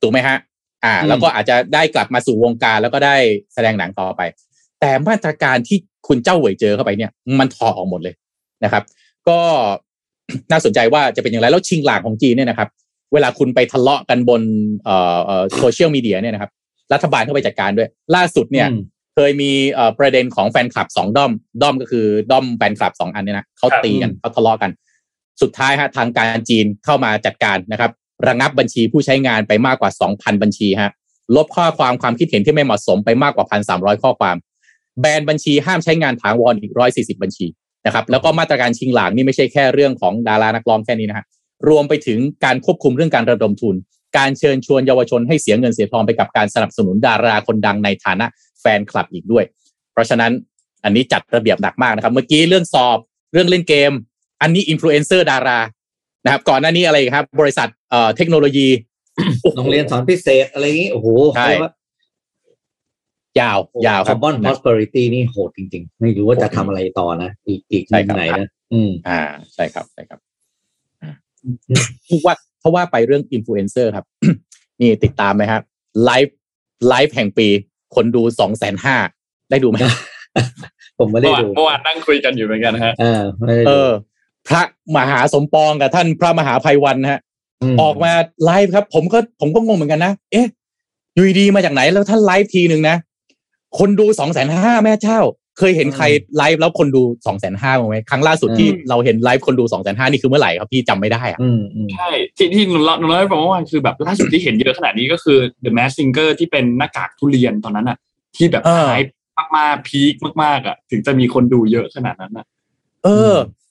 ถูกไหมฮะแล้วก็อาจจะได้กลับมาสู่วงการแล้วก็ได้แสดงหนังต่อไปแต่มาตรการที่คุณเจ้าเหวยเจอเข้าไปเนี่ยมันถอดออกหมดเลยนะครับก็น่าสนใจว่าจะเป็นอย่างไรแล้วชิงหลางของจีนเนี่ยนะครับเวลาคุณไปทะเลาะกันบนโซเชียลมีเดียเนี่ยนะครับรัฐบาลเข้าไปจัดการด้วยล่าสุดเนี่ยเคยมีประเด็นของแฟนคลับ2ด้อมก็คือด้อมแฟนคลับ2อันเนี่ยนะเขาตีกันเขาทะเลาะกันสุดท้ายฮะทางการจีนเข้ามาจัดการนะครับระงับบัญชีผู้ใช้งานไปมากกว่า 2,000 บัญชีฮะลบข้อความคิดเห็นที่ไม่เหมาะสมไปมากกว่า 1,300 ข้อความแบนบัญชีห้ามใช้งานถาวรอีก140บัญชีนะครับแล้วก็มาตรการชิงหลางนี่ไม่ใช่แค่เรื่องของดารานักร้องแค่นี้นะฮะรวมไปถึงการควบคุมเรื่องการระดมทุนการเชิญชวนเยาวชนให้เสียเงินเสียทองไปกับการสนับสนุนดาราคนดังในฐานะแฟนคลับอีกด้วยเพราะฉะนั้นอันนี้จัดระเบียบหนักมากนะครับเมื่อกี้เรื่องสอบเรื่องเล่นเกมอันนี้อินฟลูเอนเซอร์ดารานะครับก่อนหน้านี้อะไรครับบริษัทเทคโนโลยีโรงเรียนสอนพิเศษอะไรอย่างนี้โอ้โหใช่ยาวครับ Carbon Prosperity นี่โหดจริงๆไม่รู้ว่าจะทำอะไรต่อนะอีกไหนนะใช่ครับใช่ครับเพราะว่าไปเรื่องอินฟลูเอนเซอร์ครับ นี่ติดตามไหมครับไลฟ์แห่งปีคนดู 250,000 ได้ดูไหม ผมไม่ได้ดูเมื่อวานนั่งคุยกันอยู่เหมือนกันฮะพระมหาสมปองกับท่านพระมหาไพวันฮะออกมาไลฟ์ครับผมก็งงเหมือนกันนะเอ๊ะอยู่ดีมาจากไหนแล้วท่านไลฟ์ทีนึงนะคนดู 250,000 แม่เจ้าเคยเห็นใครไลฟ์แล้วคนดู 250,000 มั้ยครั้งล่าสุดที่เราเห็นไลฟ์คนดู 250,000 นี่คือเมื่อไหร่ครับพี่จำไม่ได้อ่ะใช่ที่หนูเล่าให้ฟังเมื่อวานคือแบบล่าสุดที่เห็นเยอะขนาดนี้ก็คือ The Masked Singer ที่เป็นหน้ากากทุเรียนตอนนั้นน่ะที่แบบไลฟ์มากๆพีคมากๆอ่ะถึงจะมีคนดูเยอะขนาดนั้นน่ะ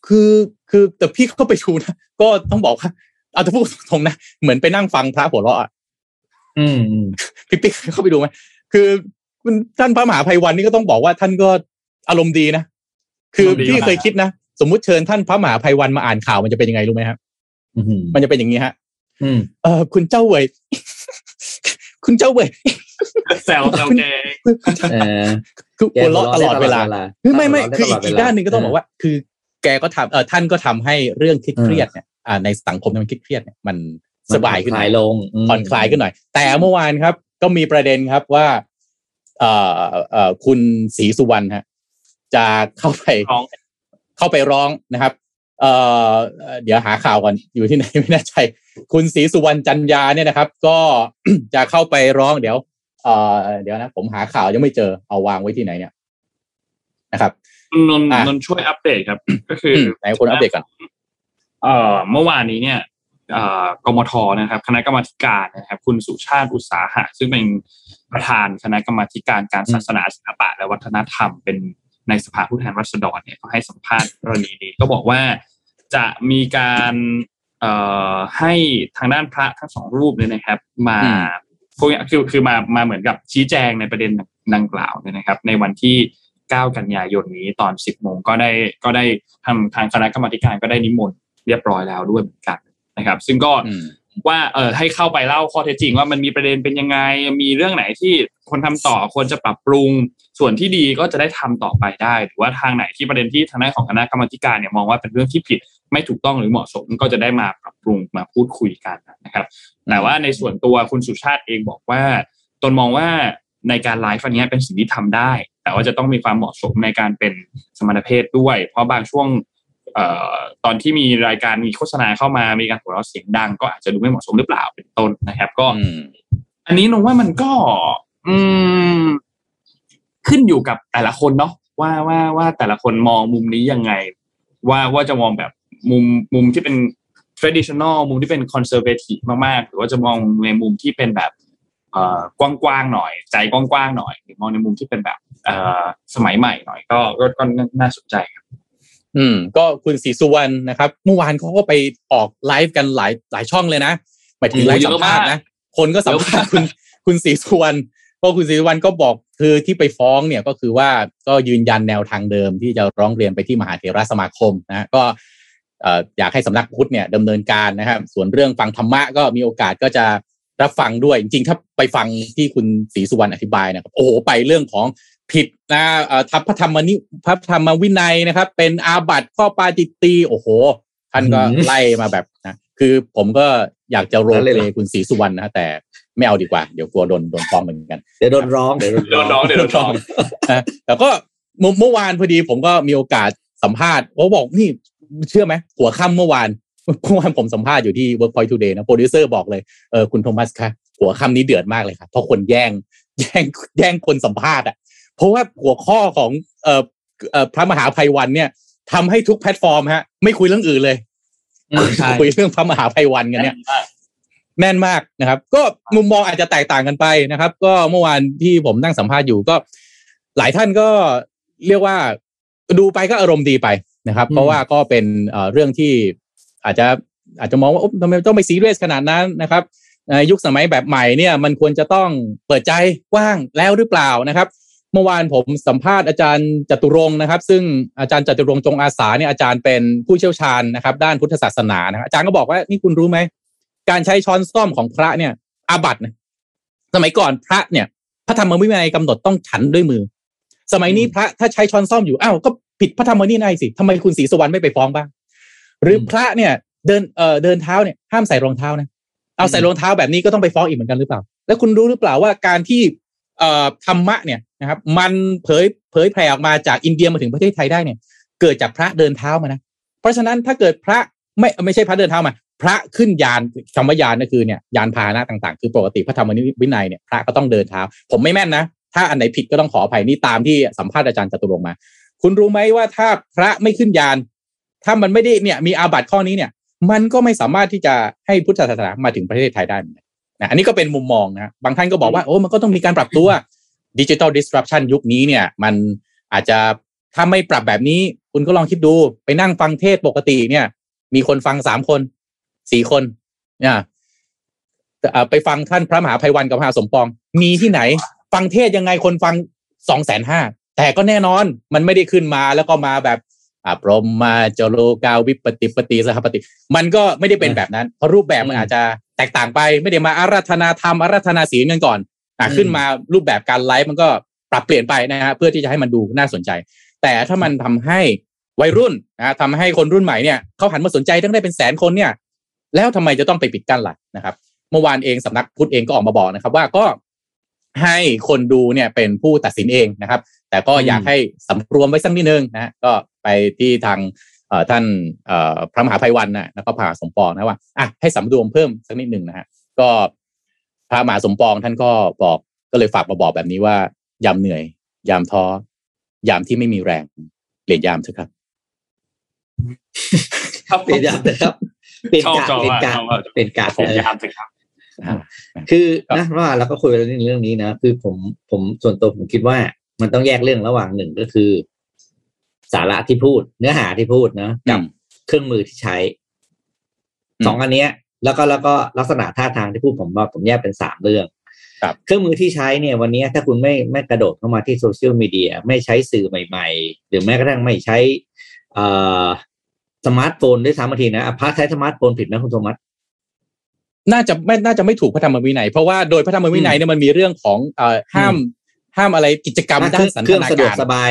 คือแต่พี่เข้าไปดูนะก็ต้องบอกว่าเอาแต่พูดตรงๆนะเหมือนไปนั่งฟังพระหัวเราะอ่ะพี่เข้าไปดูมั้ยคือท่านพระมหาไพวันนี่ก็ต้องบอกว่าท่านก็อารมณ์ดีนะคือพี่เคยคิดนะสมมุติเชิญท่านพระมหาไพวันมาอ่านข่าวมันจะเป็นยังไงรู้มั้ยครับมันจะเป็นอย่างงี้ฮะคุณเจ้าเว่ยคุณเจ้าเว่ยแซวแกคือหัวเราะตลอดเวลาไม่คืออีกด้านนึงก็ต้องบอกว่าคือแกก็ทำท่านก็ทำให้เรื่องเครียดเนี่ยในสังคมที่มันเครียดเนี่ยมันสบายขึ้นหน่อยลงผ่อนคลายขึ้นหน่อยแต่เมื่อวานครับก็มีประเด็นครับว่าคุณศรีสุวรรณฮะจะเข้าไปร้องนะครับเดี๋ยวหาข่าวก่อนอยู่ที่ไหนไม่แน่ใจคุณศรีสุวรรณจันยาเนี่ยนะครับก็จะเข้าไปร้องเดี๋ยวนะผมหาข่าวยังไม่เจอเอาวางไว้ที่ไหนเนี่ยนะครับนนช่วยอัปเดตครับก็คือไหนคนอัปเดตก่อนเมื่อวานนี้เนี่ยกมธนะครับคณะกรรมการนะครับคุณสุชาติอุตสาหะซึ่งเป็นประธานคณะกรรมการการศาสนาศิลปะและวัฒนธรรมเป็นในสภาผู้แทนราษฎรเนี่ยก็ให้สัมภาษณ์กรณีนี้ก็บอกว่าจะมีการให้ทางด้านพระทั้งสองรูปเนี่ยนะครับมาคือมาเหมือนกับชี้แจงในประเด็นดังกล่าวเนี่ยนะครับในวันที่9 กันยายนนี้ตอน 10 โมงก็ได้ทางคณะกรรมการก็ได้นิมนต์เรียบร้อยแล้วด้วยเหมือนกันนะครับซึ่งก็ ว่าให้เข้าไปเล่าข้อเท็จจริงว่ามันมีประเด็นเป็นยังไงมีเรื่องไหนที่คนทำต่อควรจะปรับปรุงส่วนที่ดีก็จะได้ทำต่อไปได้หรือว่าทางไหนที่ประเด็นที่ทางด้านของคณะกรรมการเนี่ยมองว่าเป็นเรื่องที่ผิดไม่ถูกต้องหรือเหมาะสมก็จะได้มาปรับปรุงมาพูดคุยกันนะครับแต่ว่าในส่วนตัวคุณสุชาติเองบอกว่าตนมองว่าในการไลฟ์อันนี้เป็นสิ่งที่ทำได้แต่ว่าจะต้องมีความเหมาะสมในการเป็นสมณเพศด้วยเพราะบางช่วงตอนที่มีรายการมีโฆษณาเข้ามามีการหัวเราะเสียงดังก็อาจจะดูไม่เหมาะสมหรือเปล่าเป็นต้นนะครับก็อันนี้น้องว่ามันก็ขึ้นอยู่กับแต่ละคนเนาะว่าแต่ละคนมองมุมนี้ยังไงว่าจะมองแบบมุมที่เป็น traditional มุมที่เป็น conservative มากๆหรือว่าจะมองในมุมที่เป็นแบบกว้างๆหน่อยใจกว้างๆหน่อยมองในมุมที่เป็นแบบสมัยใหม่หน่อยก็น่าสนใจครับก็คุณศรีสุวรรณนะครับเมื่อวานเขาก็ไปออกไลฟ์กันหลายช่องเลยนะหมายถึงไลฟ์สัมภาษณ์นะคนก็สัมภาษณ์คุณศรีสุวรรณเพราะคุณศรีสุวรรณก็บอกคือที่ไปฟ้องเนี่ยก็คือว่าก็ยืนยันแนวทางเดิมที่จะร้องเรียนไปที่มหาเถรสมาคมนะก็อยากให้สำนักพุทธเนี่ยดำเนินการนะครับส่วนเรื่องฟังธรรมะก็มีโอกาสก็จะรับฟังด้วยจริงๆถ้าไปฟังที่คุณศรีสุวรรณอธิบายนะครับโอ้โหไปเรื่องของผิดนะทัพพระธรรมนิพระธรรมวินัยนะครับเป็นอาบัติข้อปาจิตตีโอ้โหท่านก็ไล่มาแบบนะคือผมก็อยากจะโรยเลยคุณศรีสุวรรณนะแต่ไม่เอาดีกว่าเดี๋ยวกลัวโดนฟ้องเหมือนกันเดี๋ยวโดนร้องเดี๋ยวโดนร้องแต่ก็เมื่อวานพอดีผมก็มีโอกาสสัมภาษณ์เขาบอกนี่เชื่อไหมหัวค่ำเมื่อวานผมสัมภาษณ์อยู่ที่ Workpoint Today นะโปรดิวเซอร์บอกเลยคุณโทมัสคะหัวค่ำนี้เดือดมากเลยครับเพราะคนแย่งคนสัมภาษณ์อ่ะเพราะว่าหัวข้อของพระมหาไพวันเนี่ยทำให้ทุกแพลตฟอร์มฮะไม่คุยเรื่องอื่นเลยคุยเรื่องพระมหาไพวันกันเนี่ยแม่นมากนะครับก็มุมมองอาจจะแตกต่างกันไปนะครับก็เมื่อวานที่ผมนั่งสัมภาษณ์อยู่ก็หลายท่านก็เรียกว่าดูไปก็อารมณ์ดีไปนะครับเพราะว่าก็เป็นเรื่องที่อาจจะมองว่าทำไมต้องไปซีเรียสขนาดนั้นนะครับยุคสมัยแบบใหม่เนี่ยมันควรจะต้องเปิดใจกว้างแล้วหรือเปล่านะครับเมื่อวานผมสัมภาษณ์อาจารย์จตุรงค์นะครับซึ่งอาจารย์จตุรงค์จงอาสาเนี่ยอาจารย์เป็นผู้เชี่ยวชาญนะครับด้านพุทธศาสนานะอาจารย์ก็บอกว่านี่คุณรู้ไหมการใช้ช้อนส้อมของพระเนี่ยอาบัตินะสมัยก่อนพระเนี่ยพระธรรมวินัยกำหนดต้องฉันด้วยมือสมัยนี้พระถ้าใช้ช้อนส้อมอยู่อ้าวก็ผิดพระธรรมวินัยสิทำไมคุณศรีสุวรรณไม่ไปฟ้องบ้างหรือพระเนี่ยเดินเท้าเนี่ยห้ามใส่รองเท้านะเอาใส่รองเท้าแบบนี้ก็ต้องไปฟ้องอีกเหมือนกันหรือเปล่าแล้วคุณรู้หรือเปล่าว่าการที่ธรรมะเนี่ยนะครับมันเผยแผ่ออกมาจากอินเดียมาถึงประเทศไทยได้เนี่ยเกิดจากพระเดินเท้ามานะเพราะฉะนั้นถ้าเกิดพระไม่ใช่พระเดินเท้ามาพระขึ้นยานคำว่ายานก็คือเนี่ยยานพาหนะต่างๆคือปกติพระธรรมวินัยเนี่ยพระก็ต้องเดินเท้าผมไม่แม่นนะถ้าอันไหนผิดก็ต้องขออภัยนี่ตามที่สัมภาษณ์อาจารย์จตุรงค์มาคุณรู้ไหมว่าถ้าพระไม่ขึ้นยานถ้ามันไม่ได้เนี่ยมีอาบัติข้อนี้เนี่ยมันก็ไม่สามารถที่จะให้พุทธศาสนามาถึงประเทศไทยได้นะอันนี้ก็เป็นมุมมองนะบางท่านก็บอกว่าโอ้มันก็ต้องมีการปรับตัว Digital Disruption ยุคนี้เนี่ยมันอาจจะถ้าไม่ปรับแบบนี้คุณก็ลองคิดดูไปนั่งฟังเทศปกติเนี่ยมีคนฟัง3คน4คนนะไปฟังท่านพระมหาไพวันกับพระมหาสมปองมีที่ไหนฟังเทศยังไงคนฟัง 250,000 แต่ก็แน่นอนมันไม่ได้ขึ้นมาแล้วก็มาแบบพรหมจโลกาวิปฏิปติสหปฏิมันก็ไม่ได้เป็นแบบนั้นเพราะรูปแบบมันอาจจะแตกต่างไปไม่ได้มาอาราธนาธรรมอาราธนาศีลกันก่อนขึ้นมารูปแบบการไลฟ์มันก็ปรับเปลี่ยนไปนะฮะเพื่อที่จะให้มันดูน่าสนใจแต่ถ้ามันทำให้วัยรุ่นนะทำให้คนรุ่นใหม่เนี่ยเขาหันมาสนใจตั้งได้เป็นแสนคนเนี่ยแล้วทำไมจะต้องไปปิดกั้นล่ะนะครับเมื่อวานเองสำนักพุทธเองก็ออกมาบอกนะครับว่าก็ให้คนดูเนี่ยเป็นผู้ตัดสินเองนะครับแต่ก็อยากให้สำรวมไว้สักนิดนึงนะก็ไปที่ทางท่านพระมหาไพวันนะแล้วก็พระสมปองนะว่าอ่ะให้สำรวมเพิ่มสักนิดนึงนะฮะก็พระมหาสมปองท่านก็บอกก็เลยฝากมาบอกแบบนี้ว่ายามเหนื่อยยามท้อยามที่ไม่มีแรงเปลี่ยนยามเถอะครับครับเปลี่ยนยามนะครับเป็นการเปลี่ยนยามเถอะครับคือนะว่าเราก็คุยกันเรื่องนี้นะคือผมส่วนตัวผมคิดว่ามันต้องแยกเรื่องระหว่างหนึ่งก็คือสาระที่พูดเนื้อหาที่พูดนะกับเครื่องมือที่ใช้สองอันเนี้ยแล้วก็ลักษณะท่าทางที่พูดผมแยกเป็น3เรื่องเครื่องมือที่ใช้เนี่ยวันนี้ถ้าคุณไม่กระโดดเข้ามาที่โซเชียลมีเดียไม่ใช้สื่อใหม่ๆหรือแม้กระทั่งไม่ใช้สมาร์ทโฟนด้วยซ้ำบางทีนะพาร์ทใช้สมาร์ทโฟนผิดไหมคุณโทมัส น่าจะไม่ถูกพระธรรมวินัยเพราะว่าโดยพระธรรมวินัยเนี่ยมันมีเรื่องของห้ามอะไรกิจกรรมด้านสันทนาการเครื่องสะดวกสบาย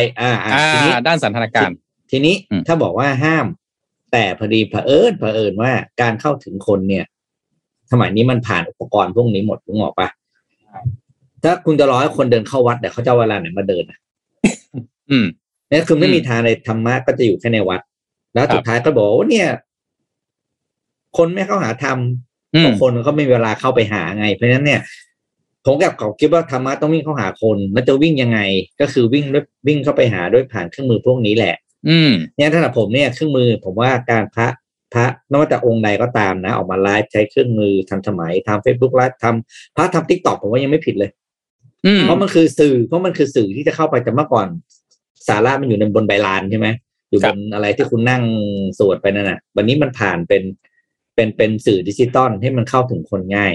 ทีนี้ด้านสันทนาการทีนี้ถ้าบอกว่าห้ามแต่พอดีเผอิญว่าการเข้าถึงคนเนี่ยสมัยนี้มันผ่านอุปกรณ์พวกนี้หมดงอกป่ะถ้าคุณจะรอให้คนเดินเข้าวัดเนี่ยเขาจะเวลาไหนมาเดินอ่ะนี่คือไม่มีทางเลยธรรมะก็จะอยู่แค่ในวัดแล้วสุดท้ายก็บอกว่าเนี่ยคนไม่เข้าหาธรรมบางคนก็ไม่มีเวลาเข้าไปหาไงเพราะฉะนั้นเนี่ยผมกับเขาคิดว่าธรรมะต้องวิ่งเข้าหาคนแล้วจะวิ่งยังไงก็คือวิ่งเข้าไปหาด้วยผ่านเครื่องมือพวกนี้แหละเนี่ยถ้าผมเนี่ยเครื่องมือผมว่าการพระนอกจากองค์ใดก็ตามนะออกมาไลฟ์ใช้เครื่องมือทันสมัยทำ Facebook ไลฟ์ทำพระทำ TikTok ผมว่ายังไม่ผิดเลยเพราะมันคือสื่อที่จะเข้าไปแต่เมื่อก่อนสาระมันอยู่ในบนใบลานใช่ไหมอยู่บนอะไรที่คุณนั่งสวดไปนั่นน่ะวันนี้มันผ่านเป็นสื่อดิจิตอลให้มันเข้าถึงคนง่าย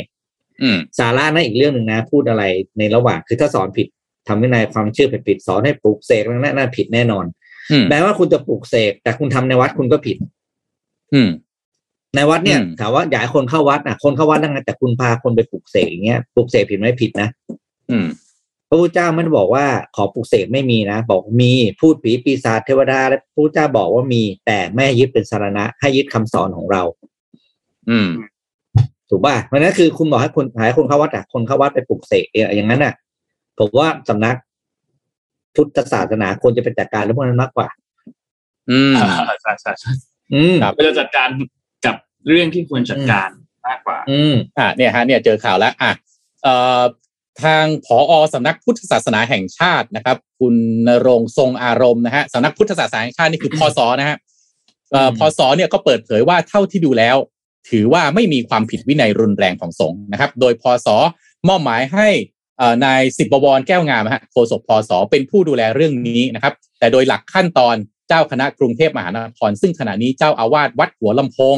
สาระนะอีกเรื่องหนึ่งนะพูดอะไรในระหว่างคือถ้าสอนผิดทำให้นายความเชื่อผิดสอนให้ปลูกเสกนั่นน่ะผิดแน่นอนแม้ว่าคุณจะปลูกเสกแต่คุณทำในวัดคุณก็ผิดในวัดเนี่ยถามว่าอยากให้คนเข้าวัดอ่ะคนเข้าวัดนั่นไงแต่คุณพาคนไปปลูกเสกอย่างเงี้ยปลูกเสกผิดไหมผิดนะพระพุทธเจ้าไม่ได้บอกว่าขอปลูกเสกไม่มีนะบอกมีพูดผีปีศาจเทวดาและพระพุทธเจ้าบอกว่ามีแต่ไม่ยึดเป็นสรณะให้ยึดคำสอนของเราถูกป่ะเพราะนั้นคือคุณบอกให้คนหายคนเข้าวัดอ่ะคนเข้าวัดไปปลูกเสกอย่างนั้นน่ะผมว่าสำนักพุทธศาสนาควรจะเป็นจัดการเรื่องพวกนั้นมากกว่าใช่ใช่ก็จะจัดการกับเรื่องที่ควรจัดการมากกว่าเนี่ยฮะเนี่ยเจอข่าวแล้วทางผอ.สำนักพุทธศาสนาแห่งชาตินะครับคุณณรงค์ทรงอารมณ์นะฮะสำนักพุทธศาสนาแห่งชาตินี่คือพศนะฮะพศเนี่ยก็เปิดเผยว่าเท่าที่ดูแล้วถือว่าไม่มีความผิดวินัยรุนแรงของสงฆ์นะครับโดยพศมอบหมายให้นายสิบบวรแก้วงามฮะโฆษกพศเป็นผู้ดูแลเรื่องนี้นะครับแต่โดยหลักขั้นตอนเจ้าคณะกรุงเทพมหานครซึ่งขณะนี้เจ้าอาวาสวัดหัวลำโพง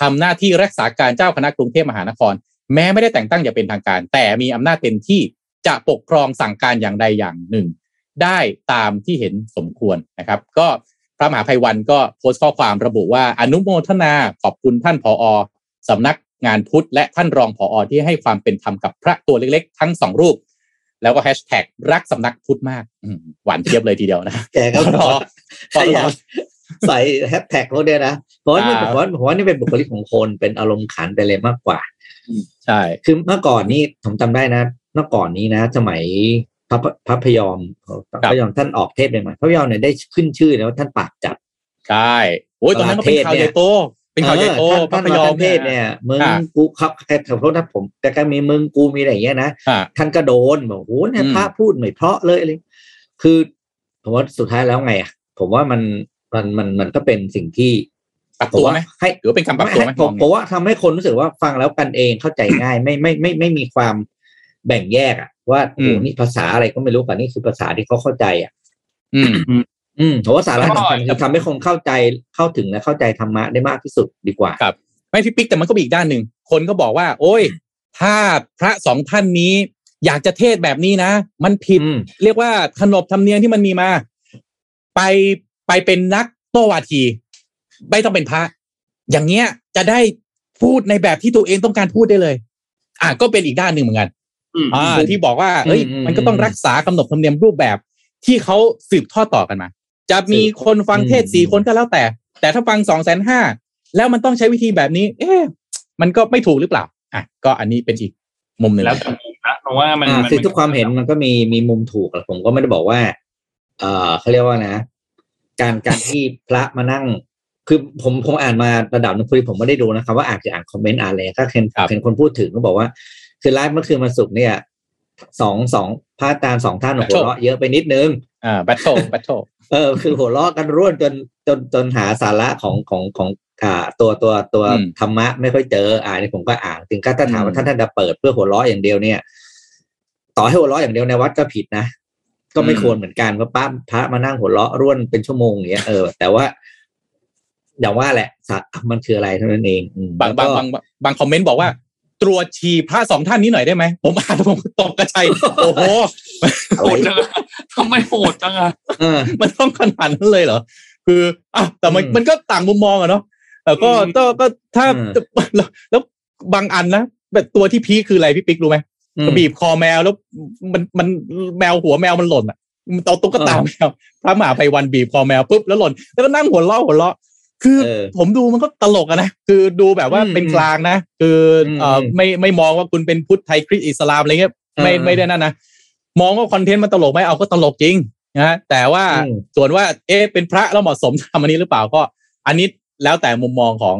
ทำหน้าที่รักษาการเจ้าคณะกรุงเทพมหานครแม้ไม่ได้แต่งตั้งอย่างเป็นทางการแต่มีอำนาจเต็มที่จะปกครองสั่งการอย่างใดอย่างหนึ่งได้ตามที่เห็นสมควรนะครับก็พระมหาไพวันก็โพสต์ข้อความระบุว่าอนุโมทนาขอบคุณท่านผอ.สำนักงานพุทธและท่านรองผอ.ที่ให้ความเป็นธรรมกับพระตัวเล็กๆทั้งสองรูปแล้วก็แฮชแท็กรักสำนักพุทธมากหวานเทียบเลยทีเดียวนะแกก็พอใส่แฮชแท็กพวกเนี้ยนะเพราะว่านี่เป็นบุคลิกของคนเป็นอารมณ์ขันไปเลยมากกว่าใช่คือเมื่อก่อนนี้ผมจำได้นะเมื่อก่อนนี้นะสมัยพระพยอมท่านออกเทศใหม่พระพยอมเนี่ยได้ขึ้นชื่อแล้วท่านปากจัดใช่โอ้ยตอนนั้นเป็นข่าวใหญ่โตพระพยอมเทศเนี่ยมึงกูครับแค่ขอโทษนะผมแต่ก็มีมึงกูมีอะไรอย่างเงี้ยนะท่านก็โดนบอกโอ้เนี่ยพระพูดไม่เพราะเลยอะไรคือผมว่าสุดท้ายแล้วไงอ่ะผมว่ามันก็เป็นสิ่งที่ปรับตัวไหมให้หรือเป็นคำปรับตัวไหมผมว่าทำให้คนรู้สึกว่าฟังแล้วกันเองเข้าใจง่ายไม่มีความแบ่งแยกอ่ะว่าโอ้นี่ภาษาอะไรก็ไม่รู้แต่นี่คือภาษาที่เขาเข้าใจอ่ะเพราะว่าสาระสำคัญคือทำให้คนเข้าใจเข้าถึงและเข้าใจธรรมะได้มากที่สุดดีกว่าครับไม่พี่ปิ๊กแต่มันก็มีอีกด้านหนึ่งคนก็บอกว่าโอ้ยถ้าพระสองท่านนี้อยากจะเทศแบบนี้นะมันผิดเรียกว่าขนบธรรมเนียมที่มันมีมาไปเป็นนักโต้วาทีไม่ต้องเป็นพระอย่างเงี้ยจะได้พูดในแบบที่ตัวเองต้องการพูดได้เลยก็เป็นอีกด้านหนึ่งเหมือนกันที่บอกว่าเอ้ยมันก็ต้องรักษาขนบธรรมเนียมรูปแบบที่เขาสืบทอดต่อกันมาจะมีคนฟังเทศ4คนก็แล้วแต่ถ้าฟัง 250,000 แล้วมันต้องใช้วิธีแบบนี้เอ๊ะมันก็ไม่ถูกหรือเปล่าก็อันนี้เป็นอีกมุมนึงแล้วนะเพราะว่ามันคือทุกความเห็นมันก็มีมุมถูกแหละผมก็ไม่ได้บอกว่าเขาเรียกว่านะการที่พระมานั่งคือผมอ่านมาระดับนึงพอดีผมไม่ได้ดูนะครับว่าอ่านคอมเมนต์อะไรก็เห็นคนพูดถึงก็บอกว่าคือไลฟ์เมื่อคืนวันศุกร์เนี่ย2พระอาจารย์2ท่านหัวเราะเยอะไปนิดนึงแบทโชคือหัวเราะกันร่วนจนหาสาระของตัวธรรมะไม่ค่อยเจอนี่ผมก็อ่านถึงก็ถ้าถามว่าท่านจะเปิดเพื่อหัวเราะอย่างเดียวเนี่ยต่อให้หัวเราะอย่างเดียวในวัดก็ผิดนะก็ไม่ควรเหมือนกันเพราะป้าพระมานั่งหัวเราะร่วนเป็นชั่วโมงอย่างเงี้ยแต่ว่าอย่างว่าแหละมันคืออะไรเท่านั้นเองบางคอมเมนต์บอกว่าตรวจฉี่พระสองท่านนี้หน่อยได้ไหมผมอ่านผมตกกระชัยโอ้โหโหดจังทำไมโหดจังอ่ะมันต้องขนาดนั้นเลยเหรอคือแต่มันก็ต่างมุมมองอะเนาะแต่ก็ถ้าแล้วบางอันนะ แบบตัวที่พีคคืออะไรพี่ปิ๊กรู้ไหมบีบคอแมวแล้วมันแมวหัวแมวมันหล่นอ่ะมันเอาตุ๊กตาแมวพระมหาไพวันบีบคอแมวปุ๊บแล้วหล่นแล้วก็นั่งหัวเราะคือผมดูมันก็ตลกนะคือดูแบบว่าเป็นกลางนะคือไม่มองว่าคุณเป็นพุทธไทยคริสต์อิสลามอะไรเงี้ยไม่ได้นั่นนะมองว่าคอนเทนต์มันตลกไหมเอาก็ตลกจริงนะแต่ว่าส่วนว่าเอ๊ะเป็นพระแล้วเหมาะสมทำอันนี้หรือเปล่าก็อันนี้แล้วแต่มุมมองของ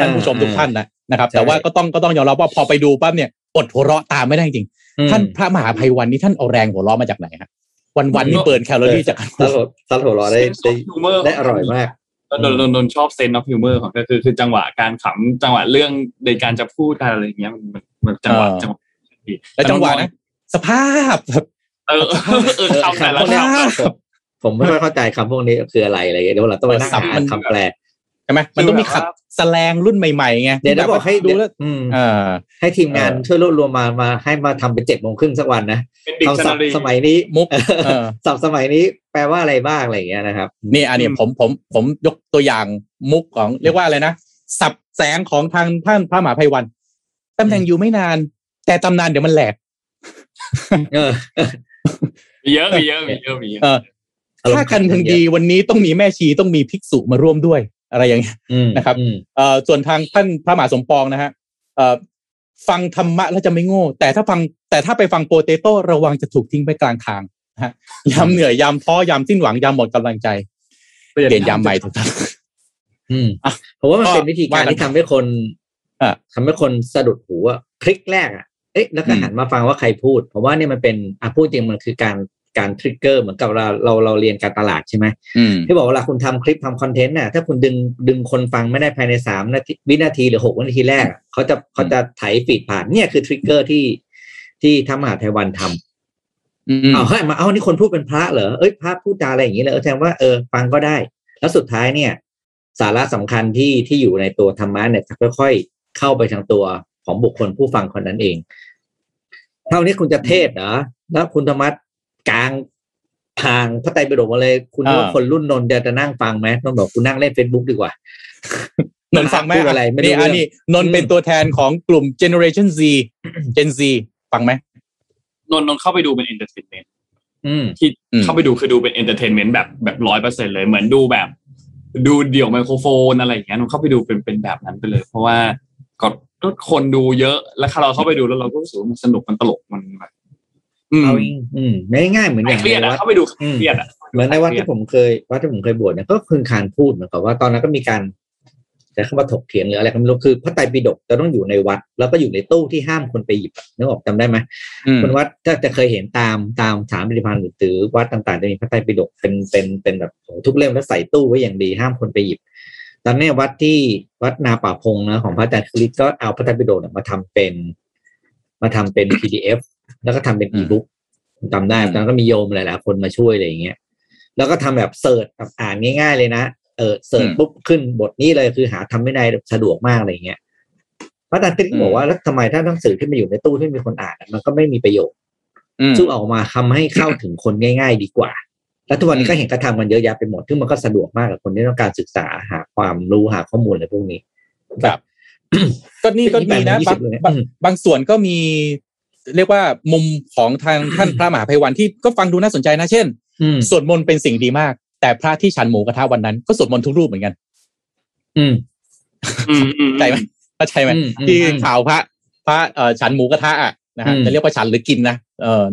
ท่านผู้ชมทุกท่านนะครับแต่ว่าก็ต้องยอมรับว่าพอไปดูปั๊บเนี่ยอดหัวเราะตามไม่ได้จริงท่านพระมหาไพวันนี้ท่านเอาแรงหัวเราะมาจากไหนฮะวันๆนี่เปิดแคลอรี่จากการหัวเราะได้อร่อยมากนนชอบเซนส์ออฟฮิวเมอร์ของก็คือจังหวะการขำจังหวะเรื่องในการจะพูดอะไรอย่างเงี้ยมันจังหวะแล้วจังหวะนะสภาพคำแต่ละคำผมไม่เข้าใจคำพวกนี้คืออะไรอะไรเงี้ยเดี๋ยวเราต้องไปนั่งอ่านคำแปลใช่ไหมมันต้องมีขับแสลงรุ่นใหม่ๆไงเดี๋ยวเราบอกให้ดูแล้วให้ทีมงานช่วยรวบรวมมาให้มาทำเป็น 7:30 สักวันนะเอาศัพท์สมัยนี้มุกศัพท์สมัยนี้แปลว่าอะไรบ้างอะไรอย่างเงี้ยนะครับนี่อันนี้ผมยกตัวอย่างมุกของเรียกว่าอะไรนะสับแสงของทางท่านพระมหาไพวันตำแหน่งอยู่ไม่นานแต่ตำนานเดี๋ยวมันแหลกเยอะถ้าคันทันดีวันนี้ต้องมีแม่ชีต้องมีภิกษุมาร่วมด้วยอะไรอย่างเงี้ยนะครับส่วนทางท่านพระมหาสมปองนะฮะฟังธรรมะแล้วจะไม่โง่แต่ถ้าไปฟังโปเตโต้ระวังจะถูกทิ้งไปกลางทางนะฮะยามเหนื่อยยามท้อยามสิ้นหวังยามหมดกำลังใจเปลี่ยนยามใหม่ถูกต้องเพราะว่ามันเป็นวิธีการที่ทำให้คนสะดุดหูว่าคลิกแรกเอ๊ะแล้วก็หันมาฟังว่าใครพูดเพราะว่าเนี่ยมันเป็นพูดจริงมันคือการทริกเกอร์เหมือนกับเราเรียนการตลาดใช่ไหมที่บอกเวลาคุณทำคลิปทำคอนเทนต์น่ะถ้าคุณดึงคนฟังไม่ได้ภายใน3 นาทีวินาทีหรือ6 วินาทีแรกเขาจะไถฟีดผ่านเนี่ยคือทริกเกอร์ที่ทางมหาไทยวันทำเอานี่คนพูดเป็นพระเหรอเอ้ยพระพูดจาอะไรอย่างนี้เลยแสดงว่าฟังก็ได้แล้วสุดท้ายเนี่ยสาระสำคัญที่อยู่ในตัวธรรมะเนี่ยจะค่อยๆเข้าไปทางตัวของบุคคลผู้ฟังคนนั้นเองเท่านี้คุณจะเทศเหรอแล้วคุณธรรมะกลางทางพระไตรปิฎกมาเลยคุณว่าคนรุ่นนนท์จะนั่งฟังไหมต้องบอกคุณนั่งเล่น Facebook ดีกว่านนฟังไหมอะไรนี่อันนี้นนเป็นตัวแทนของกลุ่ม Generation Z Gen Z ฟังไหมนนเข้าไปดูเป็น entertainment ที่เข้าไปดูคือดูเป็น entertainment แบบ 100% เลยเหมือนดูแบบดูเดี่ยวไมโครโฟนอะไรอย่างเงี้ยนนเข้าไปดูเป็นแบบนั้นไปเลยเพราะว่าก็คนดูเยอะแล้วเราเข้าไปดูแล้วเราก็รู้สึกว่ามันสนุกมันตลกมันแบบเอาง่ายๆเหมือนอย่างในวัดเขาไปดูเครียดอ่ะเหมือนในวัดที่ผมเคยบวชเนี่ยก็คือการพูดเหมือนกับว่าตอนนั้นก็มีการแต่คำว่าถกเถียงหรืออะไรก็ไม่รู้คือพระไตรปิฎกจะต้องอยู่ในวัดแล้วก็อยู่ในตู้ที่ห้ามคนไปหยิบนึกออกจำได้ไหมคนวัดถ้าจะเคยเห็นตามสถานปฏิบัติหรือวัดต่างๆจะมีพระไตรปิฎกเป็นแบบทุกเล่มแล้วใส่ตู้ไว้อย่างดีห้ามคนไปหยิบตอนนี้วัดที่วัดนาป่าพงนะของพระอาจารย์คลิตก็เอาพระไตรปิฎกมาทำเป็น PDF แล้วก็ทำเป็น e-book จำได้ตอนนั้นก็มีโยมหลายๆคนมาช่วยอะไรอย่างเงี้ยแล้วก็ทำแบบเสิร์ชอ่านง่ายๆเลยนะเสิร์ชปุ๊บขึ้นบทนี้เลยคือหาทำไม่ได้สะดวกมากอะไรอย่างเงี้ยพระอาจารย์คลิตบอกว่าแล้วทำไมถ้าหนังสือที่มาอยู่ในตู้ที่มีคนอ่านมันก็ไม่มีประโยชน์ซึ่งออกมาทำให้เข้าถึงคนง่ายๆดีกว่าแล้วทุกวันนี้ก็เห็นกระทำกันเยอะแยะไปหมดซึ่งมันก็สะดวกมากกับคนที่ต้องการศึกษาหาความรู้หาข้อมูลอะไรพวกนี้ครับก็นี่ก็มีนะบางส่วนก็มีเรียกว่ามุมของทางท่านพระมหาไพวันที่ก็ฟังดูน่าสนใจนะเช่นสวดมนต์เป็นสิ่งดีมากแต่พระที่ฉันหมูกระทะวันนั้นก็สวดมนต์ทุกรูปเหมือนกันใช่ไหมเข้าใจไหมที่ข่าวพระฉันหมูกระทะอ่ะนะฮะจะเรียกว่าฉันหรือกินนะ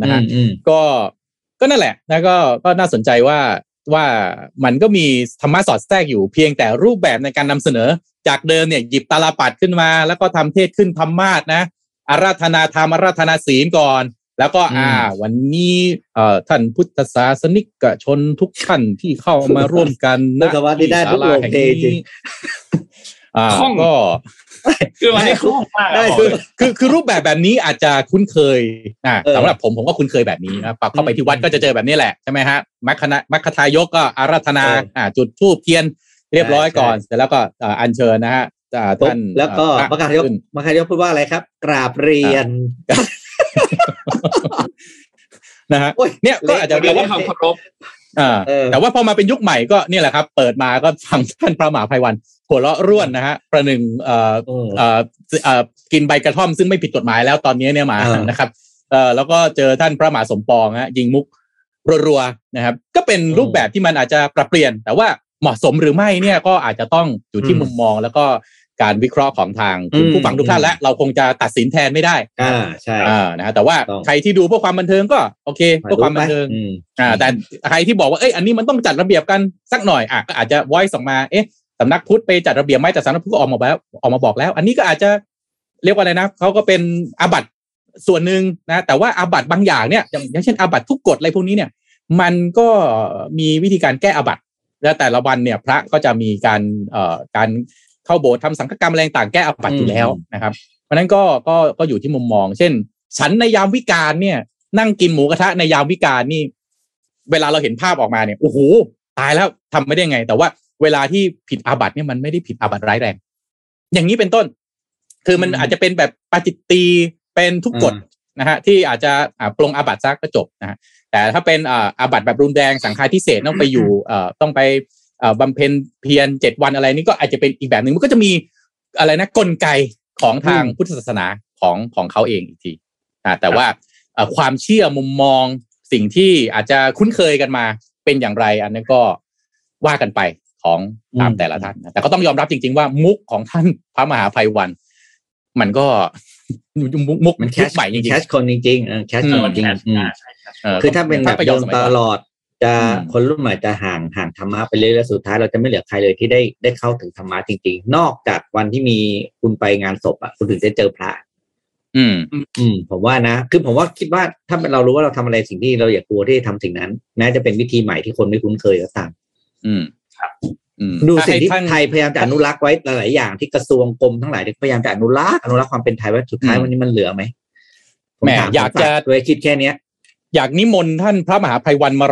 นะฮะก็นั่นแหละนะก็น่าสนใจว่ามันก็มีธรรมะสอดแทรกอยู่เพียงแต่รูปแบบในการนำเสนอจากเดิมเนี่ยหยิบตาลปัดขึ้นมาแล้วก็ทำเทศขึ้นธรรมาสนะอาราธนาธรรมอาราธนาศีลก่อนแล้วก็วันนี้ท่านพุทธศาสนิกชนทุกท่านที่เข้ามาร่วมกันนะที่ศาลาแห่งนี้ก็คือวันนี้คุ้มมากคือรูปแบบนี้อาจจะคุ้นเคยสำหรับผมก็คุ้นเคยแบบนี้นะปรับเข้าไปที่วัดก็จะเจอแบบนี้แหละใช่ไหมฮะมัคคทายกก็อาราธนาจุดธูปเทียนเรียบร้อยก่อนเสร็จแล้วก็อัญเชิญนะฮะท่านแล้วก็มัคคทายกพูดว่าอะไรครับกราบเรียนนะฮะเนี่ยก็อาจจะเรียกว่าคำเคารพแต่ว่าพอมาเป็นยุคใหม่ก็เนี่ยแหละครับเปิดมาก็ฟังท่านพระมหาไพวันโห หัวเราะร่วนนะฮะประหนึ่งกินใบกระท่อมซึ่งไม่ผิดกฎหมายแล้วตอนนี้เนี่ยมานะครับแล้วก็เจอท่านพระมหาสมปองฮะยิงมุกรัวๆนะครับก็เป็นรูปแบบที่มันอาจจะปรับเปลี่ยนแต่ว่าเหมาะสมหรือไม่เนี่ยก็อาจจะต้องอยู่ที่มุมมองแล้วก็การวิเคราะห์ของทางผู้ฟังทุกท่านและเราคงจะตัดสินแทนไม่ได้ใช่นะฮะแต่ว่าใครที่ดูเพื่อความบันเทิงก็โอเคเพื่อความบันเทิงแต่ใครที่บอกว่าเอ้ยอันนี้มันต้องจัดระเบียบกันสักหน่อยอ่ะก็อาจจะ voice ออกมาเอ๊ะสำนักพุทธไปจัดระเบียบไหมแต่สำนักพุทธก็ออกมาบอกแล้วอันนี้ก็อาจจะเรียกว่าอะไรนะเขาก็เป็นอาบัติส่วนหนึ่งนะแต่ว่าอาบัติบางอย่างเนี่ยอย่างเช่นอาบัติทุกกฎอะไรพวกนี้เนี่ยมันก็มีวิธีการแก้อาบัติและแต่ละวันเนี่ยพระก็จะมีการเข้าโบสถ์ทำสังฆกรรมอะไรต่างแก้อาบัติอยู่แล้วนะครับเพราะนั้นก็อยู่ที่มุมมองเช่นฉันในยามวิกาลเนี่ยนั่งกินหมูกระทะในยามวิกาลนี่เวลาเราเห็นภาพออกมาเนี่ยโอ้โหตายแล้วทำไม่ได้ไงแต่ว่าเวลาที่ผิดอาบัติเนี่ยมันไม่ได้ผิดอาบัติร้ายแรงอย่างนี้เป็นต้นคือมันอาจจะเป็นแบบปาจิตตีเป็นทุกกฎนะฮะที่อาจจะปลงอาบัติซะก็จบนะฮะแต่ถ้าเป็นอาบัติแบบรุนแรงสังฆาทิเศษต้องไปอยู่ต้องไปบำเพ็ญเพียร7 วันอะไรนี่ก็อาจจะเป็นอีกแบบหนึ่งมันก็จะมีอะไรนะกลไกของทางพุทธศาสนาของเขาเองอีกทีแต่ว่าความเชื่อมุมมองสิ่งที่อาจจะคุ้นเคยกันมาเป็นอย่างไรอันนั้นก็ว่ากันไปของตามแต่ละท่านแต่ก็ต้องยอมรับจริงๆว่ามุกของท่านพระมหาไพวันมันก็มุกมันแคชใหม่จริงๆแคชคนจริงๆแคชคนจริงคือถ้าเป็นแบบโดนตลอดจะคนรุ่นใหม่จะห่างธรรมะไปเรื่อยๆสุดท้ายเราจะไม่เหลือใครเลยที่ได้เข้าถึงธรรมะจริงๆนอกจากวันที่มีคุณไปงานศพอ่ะคุณถึงจะเจอพระผมว่านะคือผมว่าคิดว่าถ้าเรารู้ว่าเราทำอะไรสิ่งที่เราอยากกลัวที่จะทำสิ่งนั้นแม้จะเป็นวิธีใหม่ที่คนไม่คุ้นเคยก็ตามดูสิ่งที่ไทยพยายามจะอนุรักษ์ไว้หลายๆอย่างที่กระทรวงกรมทั้งหลายพยายามจะอนุรักษ์ความเป็นไทยไว้สุดท้ายวันนี้มันเหลือไหมแหมอยากจะด้วยคิดแค่นี้อยากนิมนต์ท่านพระมหาไพวันมา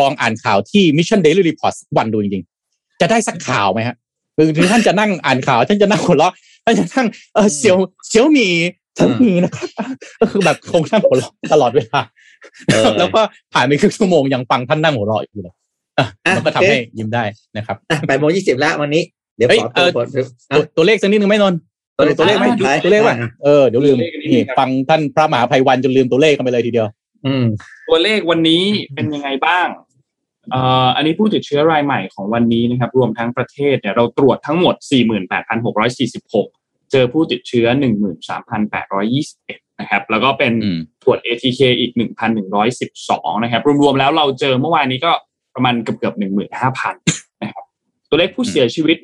ลองอ่านข่าวที่ Mission Daily Report วันดูจริงๆจะได้สักข่าวไหมฮะถึงท่านจะนั่งอ่านข่าวท่านจะนั่งหัวเราะท่านจะนั่งเสียวหมีทั้งหมีนะครับก็คือแบบคงนั่งหัวเราะตลอดเวลาแล้วก็ผ่านไปครึ่งชั่วโมงยังฟังท่านนั่งหัวเราะอยู่เลยมันก็ทำให้ยิ้มได้นะครับ8:20 แล้ววันนี้เดี๋ยวขอตัวเลขสักนิดนึงไหมนนท์ตัวเลขไหมตัวเลขว่ะเดี๋ยวลืมนี่ฟังท่านพระมหาไพวันจนลืมตัวเลขกันไปเลยทีเดียวตัวเลขวันนี้เป็นยังไงบ้างอันนี้ผู้ติดเชื้อรายใหม่ของวันนี้นะครับรวมทั้งประเทศเนี่ยเราตรวจทั้งหมด 48,646 เจอผู้ติดเชื้อ 13,821 นะครับแล้วก็เป็นตรวจ ATK อีก 1,112 นะครับรวมๆแล้วเราเจอเมื่อวานนี้ก็ประมาณเกือบ 15,000 นะครับตัวเลขผู้เสียชีวิต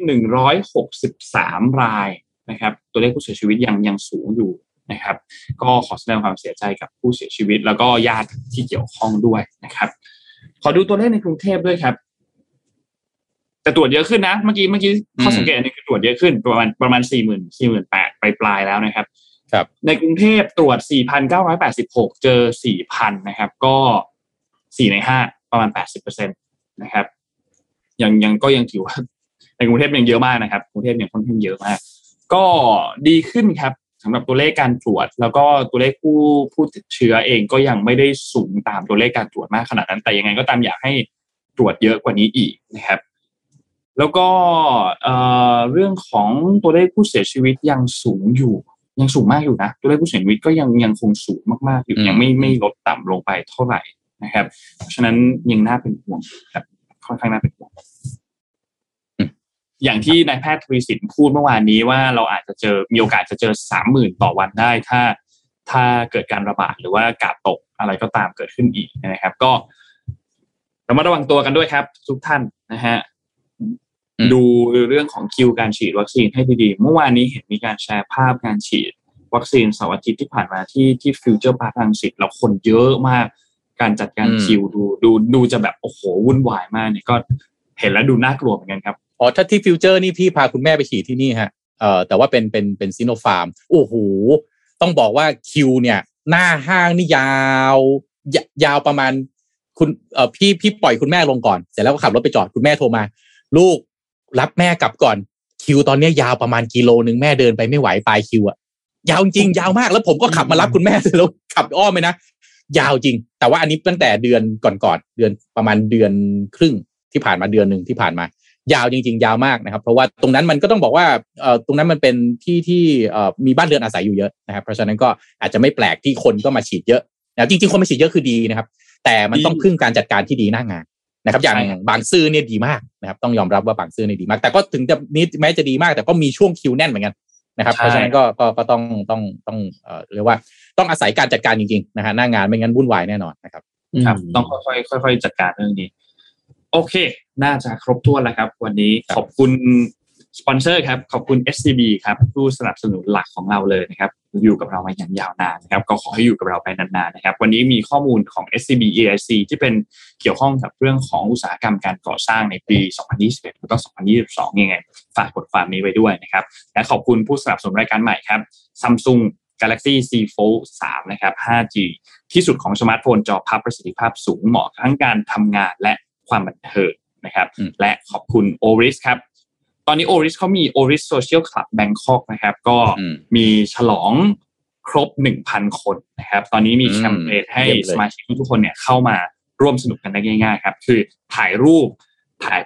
163รายนะครับตัวเลขผู้เสียชีวิตยังสูงอยู่นะครับก็ขอแสดงความเสียใจกับผู้เสียชีวิตแล้วก็ญาติที่เกี่ยวข้องด้วยนะครับขอดูตัวเลขในกรุงเทพด้วยครับแต่ตรวจเยอะขึ้นนะเมื่อกี้ข้อสังเกตอันนี้คือตรวจเยอะขึ้นประมาณ 40,000-48,000 ปลายๆแล้วนะครับครับในกรุงเทพตรวจ 4,986 เจอ 4,000 นะครับก็4ใน5ประมาณ 80% นะครับยังก็ยังถือว่าในกรุงเทพยังเยอะมากนะครับกรุงเทพเนี่ยค่อนข้างเยอะมากก็ดีขึ้นครับสำหรับตัวเลขการตรวจแล้วก็ตัวเลขผู้ติดเชื้อเองก็ยังไม่ได้สูงตามตัวเลขการตรวจมากขนาดนั้นแต่ยังไงก็ตามอยากให้ตรวจเยอะกว่านี้อีกนะครับแล้วก็เรื่องของตัวเลขผู้เสียชีวิตยังสูงมากอยู่นะตัวเลขผู้เสียชีวิตก็ยังคงสูงมากๆอยู่ยังไม่ลดต่ำลงไปเท่าไหร่นะครับเพราะฉะนั้นยังน่าเป็นห่วงครับค่อนข้างน่าเป็นห่วงอย่างที่นายแพทย์ทวีสินพูดเมื่อวานนี้ว่าเราอาจจะเจอมีโอกาสจะเจอ 30,000 ต่อวันได้ถ้าเกิดการระบาดหรือว่ากาดตกอะไรก็ตามเกิดขึ้นอีกนะครับก็ระมัดระวังตัวกันด้วยครับทุกท่านนะฮะดูเรื่องของคิวการฉีดวัคซีนให้ดีๆเมื่อวานนี้เห็นมีการแชร์ภาพการฉีดวัคซีนเสาร์อาทิตย์ที่ผ่านมาที่ฟิวเจอร์พาร์ครังสิตแล้วคนเยอะมากการจัดการคิวดูจะแบบโอ้โหวุ่นวายมากเนี่ยก็เห็นแล้วดูน่ากลัวเหมือนกันครับอ๋อถ้าที่ฟิวเจอร์นี่พี่พาคุณแม่ไปฉีดที่นี่ฮะแต่ว่าเป็นซิโนฟาร์มโอ้โหต้องบอกว่าคิวเนี่ยหน้าห้างนี่ยาวประมาณคุณพี่ปล่อยคุณแม่ลงก่อนเสร็จแล้วก็ขับรถไปจอดคุณแม่โทรมาลูกรับแม่กลับก่อนคิวตอนนี้ยาวประมาณกิโลนึงแม่เดินไปไม่ไหวปลายคิวอะยาวจริงยาวมากแล้วผมก็ขับมารับคุณแม่เสร็จแล้วขับอ้อมไปนะยาวจริงแต่ว่าอันนี้ตั้งแต่เดือนก่อนๆเดือนประมาณเดือนครึ่งที่ผ่านมาเดือนนึงที่ผ่านมาย ยาวจริงๆยาวมากนะครับเพราะว่าตรงนั้นมันก็ต้องบอกว่าตรงนั้นมันเป็นที่ที่มีบ้านเรือนอาศัยอยู่เยอะนะครับเพราะฉะนั้นก็อาจจะไม่แปลกที่คนก็มาฉีดเยอะนะจริงๆคนมาฉีดเยอะคือดีนะครับแต่มันต้องพึ่งการจัดการที่ดีหน้างานนะครับอย่างบางซื่อเนี่ยดีมากนะครับต้องยอมรับว่าบางซื่อเนี่ยดีมากแต่ก็ถึงจะนิดแม้จะดีมากแต่ก็มีช่วงคิวแน่นเหมือนกันนะครับเพราะฉะนั้นก็ต้องเรียกว่าต้องอาศัยการจัดการจริงๆนะฮะหน้างานไม่งั้นวุ่นวายแน่นอนนะครับครับต้องค่อยๆจัดการเรื่องนี้โอเคน่าจะครบถ้วนแล้วครับวันนี้ขอบคุณสปอนเซอร์ครับขอบคุณ SCB ครับผู้สนับสนุนหลักของเราเลยนะครับอยู่กับเรามาอย่างยาวนานนะครับก็ขอให้อยู่กับเราไปนานๆนะครับวันนี้มีข้อมูลของ SCB EIC ที่เป็นเกี่ยวข้องกับเรื่องของอุตสาหกรรมการก่อสร้างในปี2021แล้วก็2022ยังไงฝากบทความนี้ไว้ด้วยนะครับและขอบคุณผู้สนับสนุนรายการใหม่ครับ Samsung Galaxy C43 นะครับ 5G ที่สุดของสมาร์ทโฟนจอพับประสิทธิภาพสูงเหมาะทั้งการทำงานและความบันเทิงนะครับและขอบคุณ Oris ครับตอนนี้ Oris เขามี Oris Social Club Bangkok นะครับก็มีฉลองครบ 1,000 คนนะครับตอนนี้มีแคมเปญให้สมาชิกทุกคนเนี่ยเข้ามาร่วมสนุกกันได้ง่ายๆครับคือถ่าย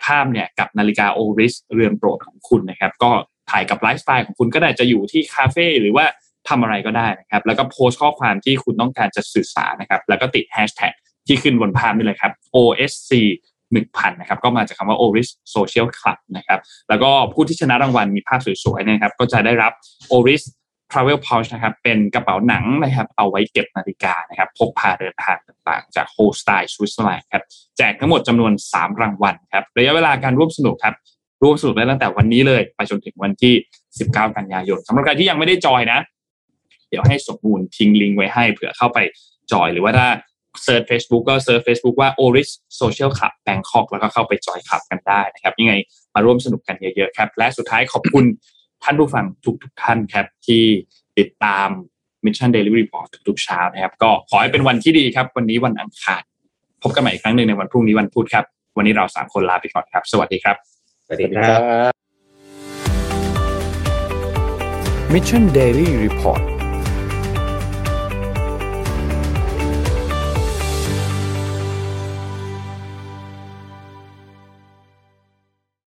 ภาพเนี่ยกับนาฬิกา Oris เรือนโปรดของคุณนะครับก็ถ่ายกับไลฟ์สไตล์ของคุณก็ได้จะอยู่ที่คาเฟ่หรือว่าทำอะไรก็ได้นะครับแล้วก็โพสต์ข้อความที่คุณต้องการจะสื่อสารนะครับแล้วก็ติดแฮชแท็กที่ขึ้นบนภาพนี่เลยครับ OSC 1000 นะครับก็มาจากคำว่า Oris Social Club นะครับแล้วก็ผู้ที่ชนะรางวัลมีภาพสวยๆนะครับก็จะได้รับ Oris Travel Pouch นะครับเป็นกระเป๋าหนังนะครับเอาไว้เก็บนาฬิกานะครับพกพาเดินทางต่างๆจาก Hölstein สวิตเซอร์แลนด์ครับแจกทั้งหมดจำนวน3รางวัลครับระยะเวลาการร่วมสนุกครับร่วมสนุกได้ตั้งแต่วันนี้เลยไปจนถึงวันที่19กันยายนสำหรับใครที่ยังไม่ได้จอยนะเดี๋ยวให้สมบูรณ์ทิ้งลิงก์ไว้ให้เผื่อเข้าไปจอยหรือว่าถ้าเซิร์ช Facebook ก็เซิร์ช Facebook ว่า Oris Social Club Bangkok แล้วก็เข้าไปจอยคลับกันได้นะครับยังไงมาร่วมสนุกกันเยอะๆครับและสุดท้ายขอบคุณท่านผู้ฟังทุกๆท่านครับที่ติดตาม Mission Daily Report ทุกๆเช้านะครับก็ขอให้เป็นวันที่ดีครับวันนี้วันอังคารพบกันใหม่อีกครั้งนึงในวันพรุ่งนี้วันพุธครับวันนี้เรา3คนลาไปก่อนครับสวัสดีครับสวัสดีครับ Mission Daily Report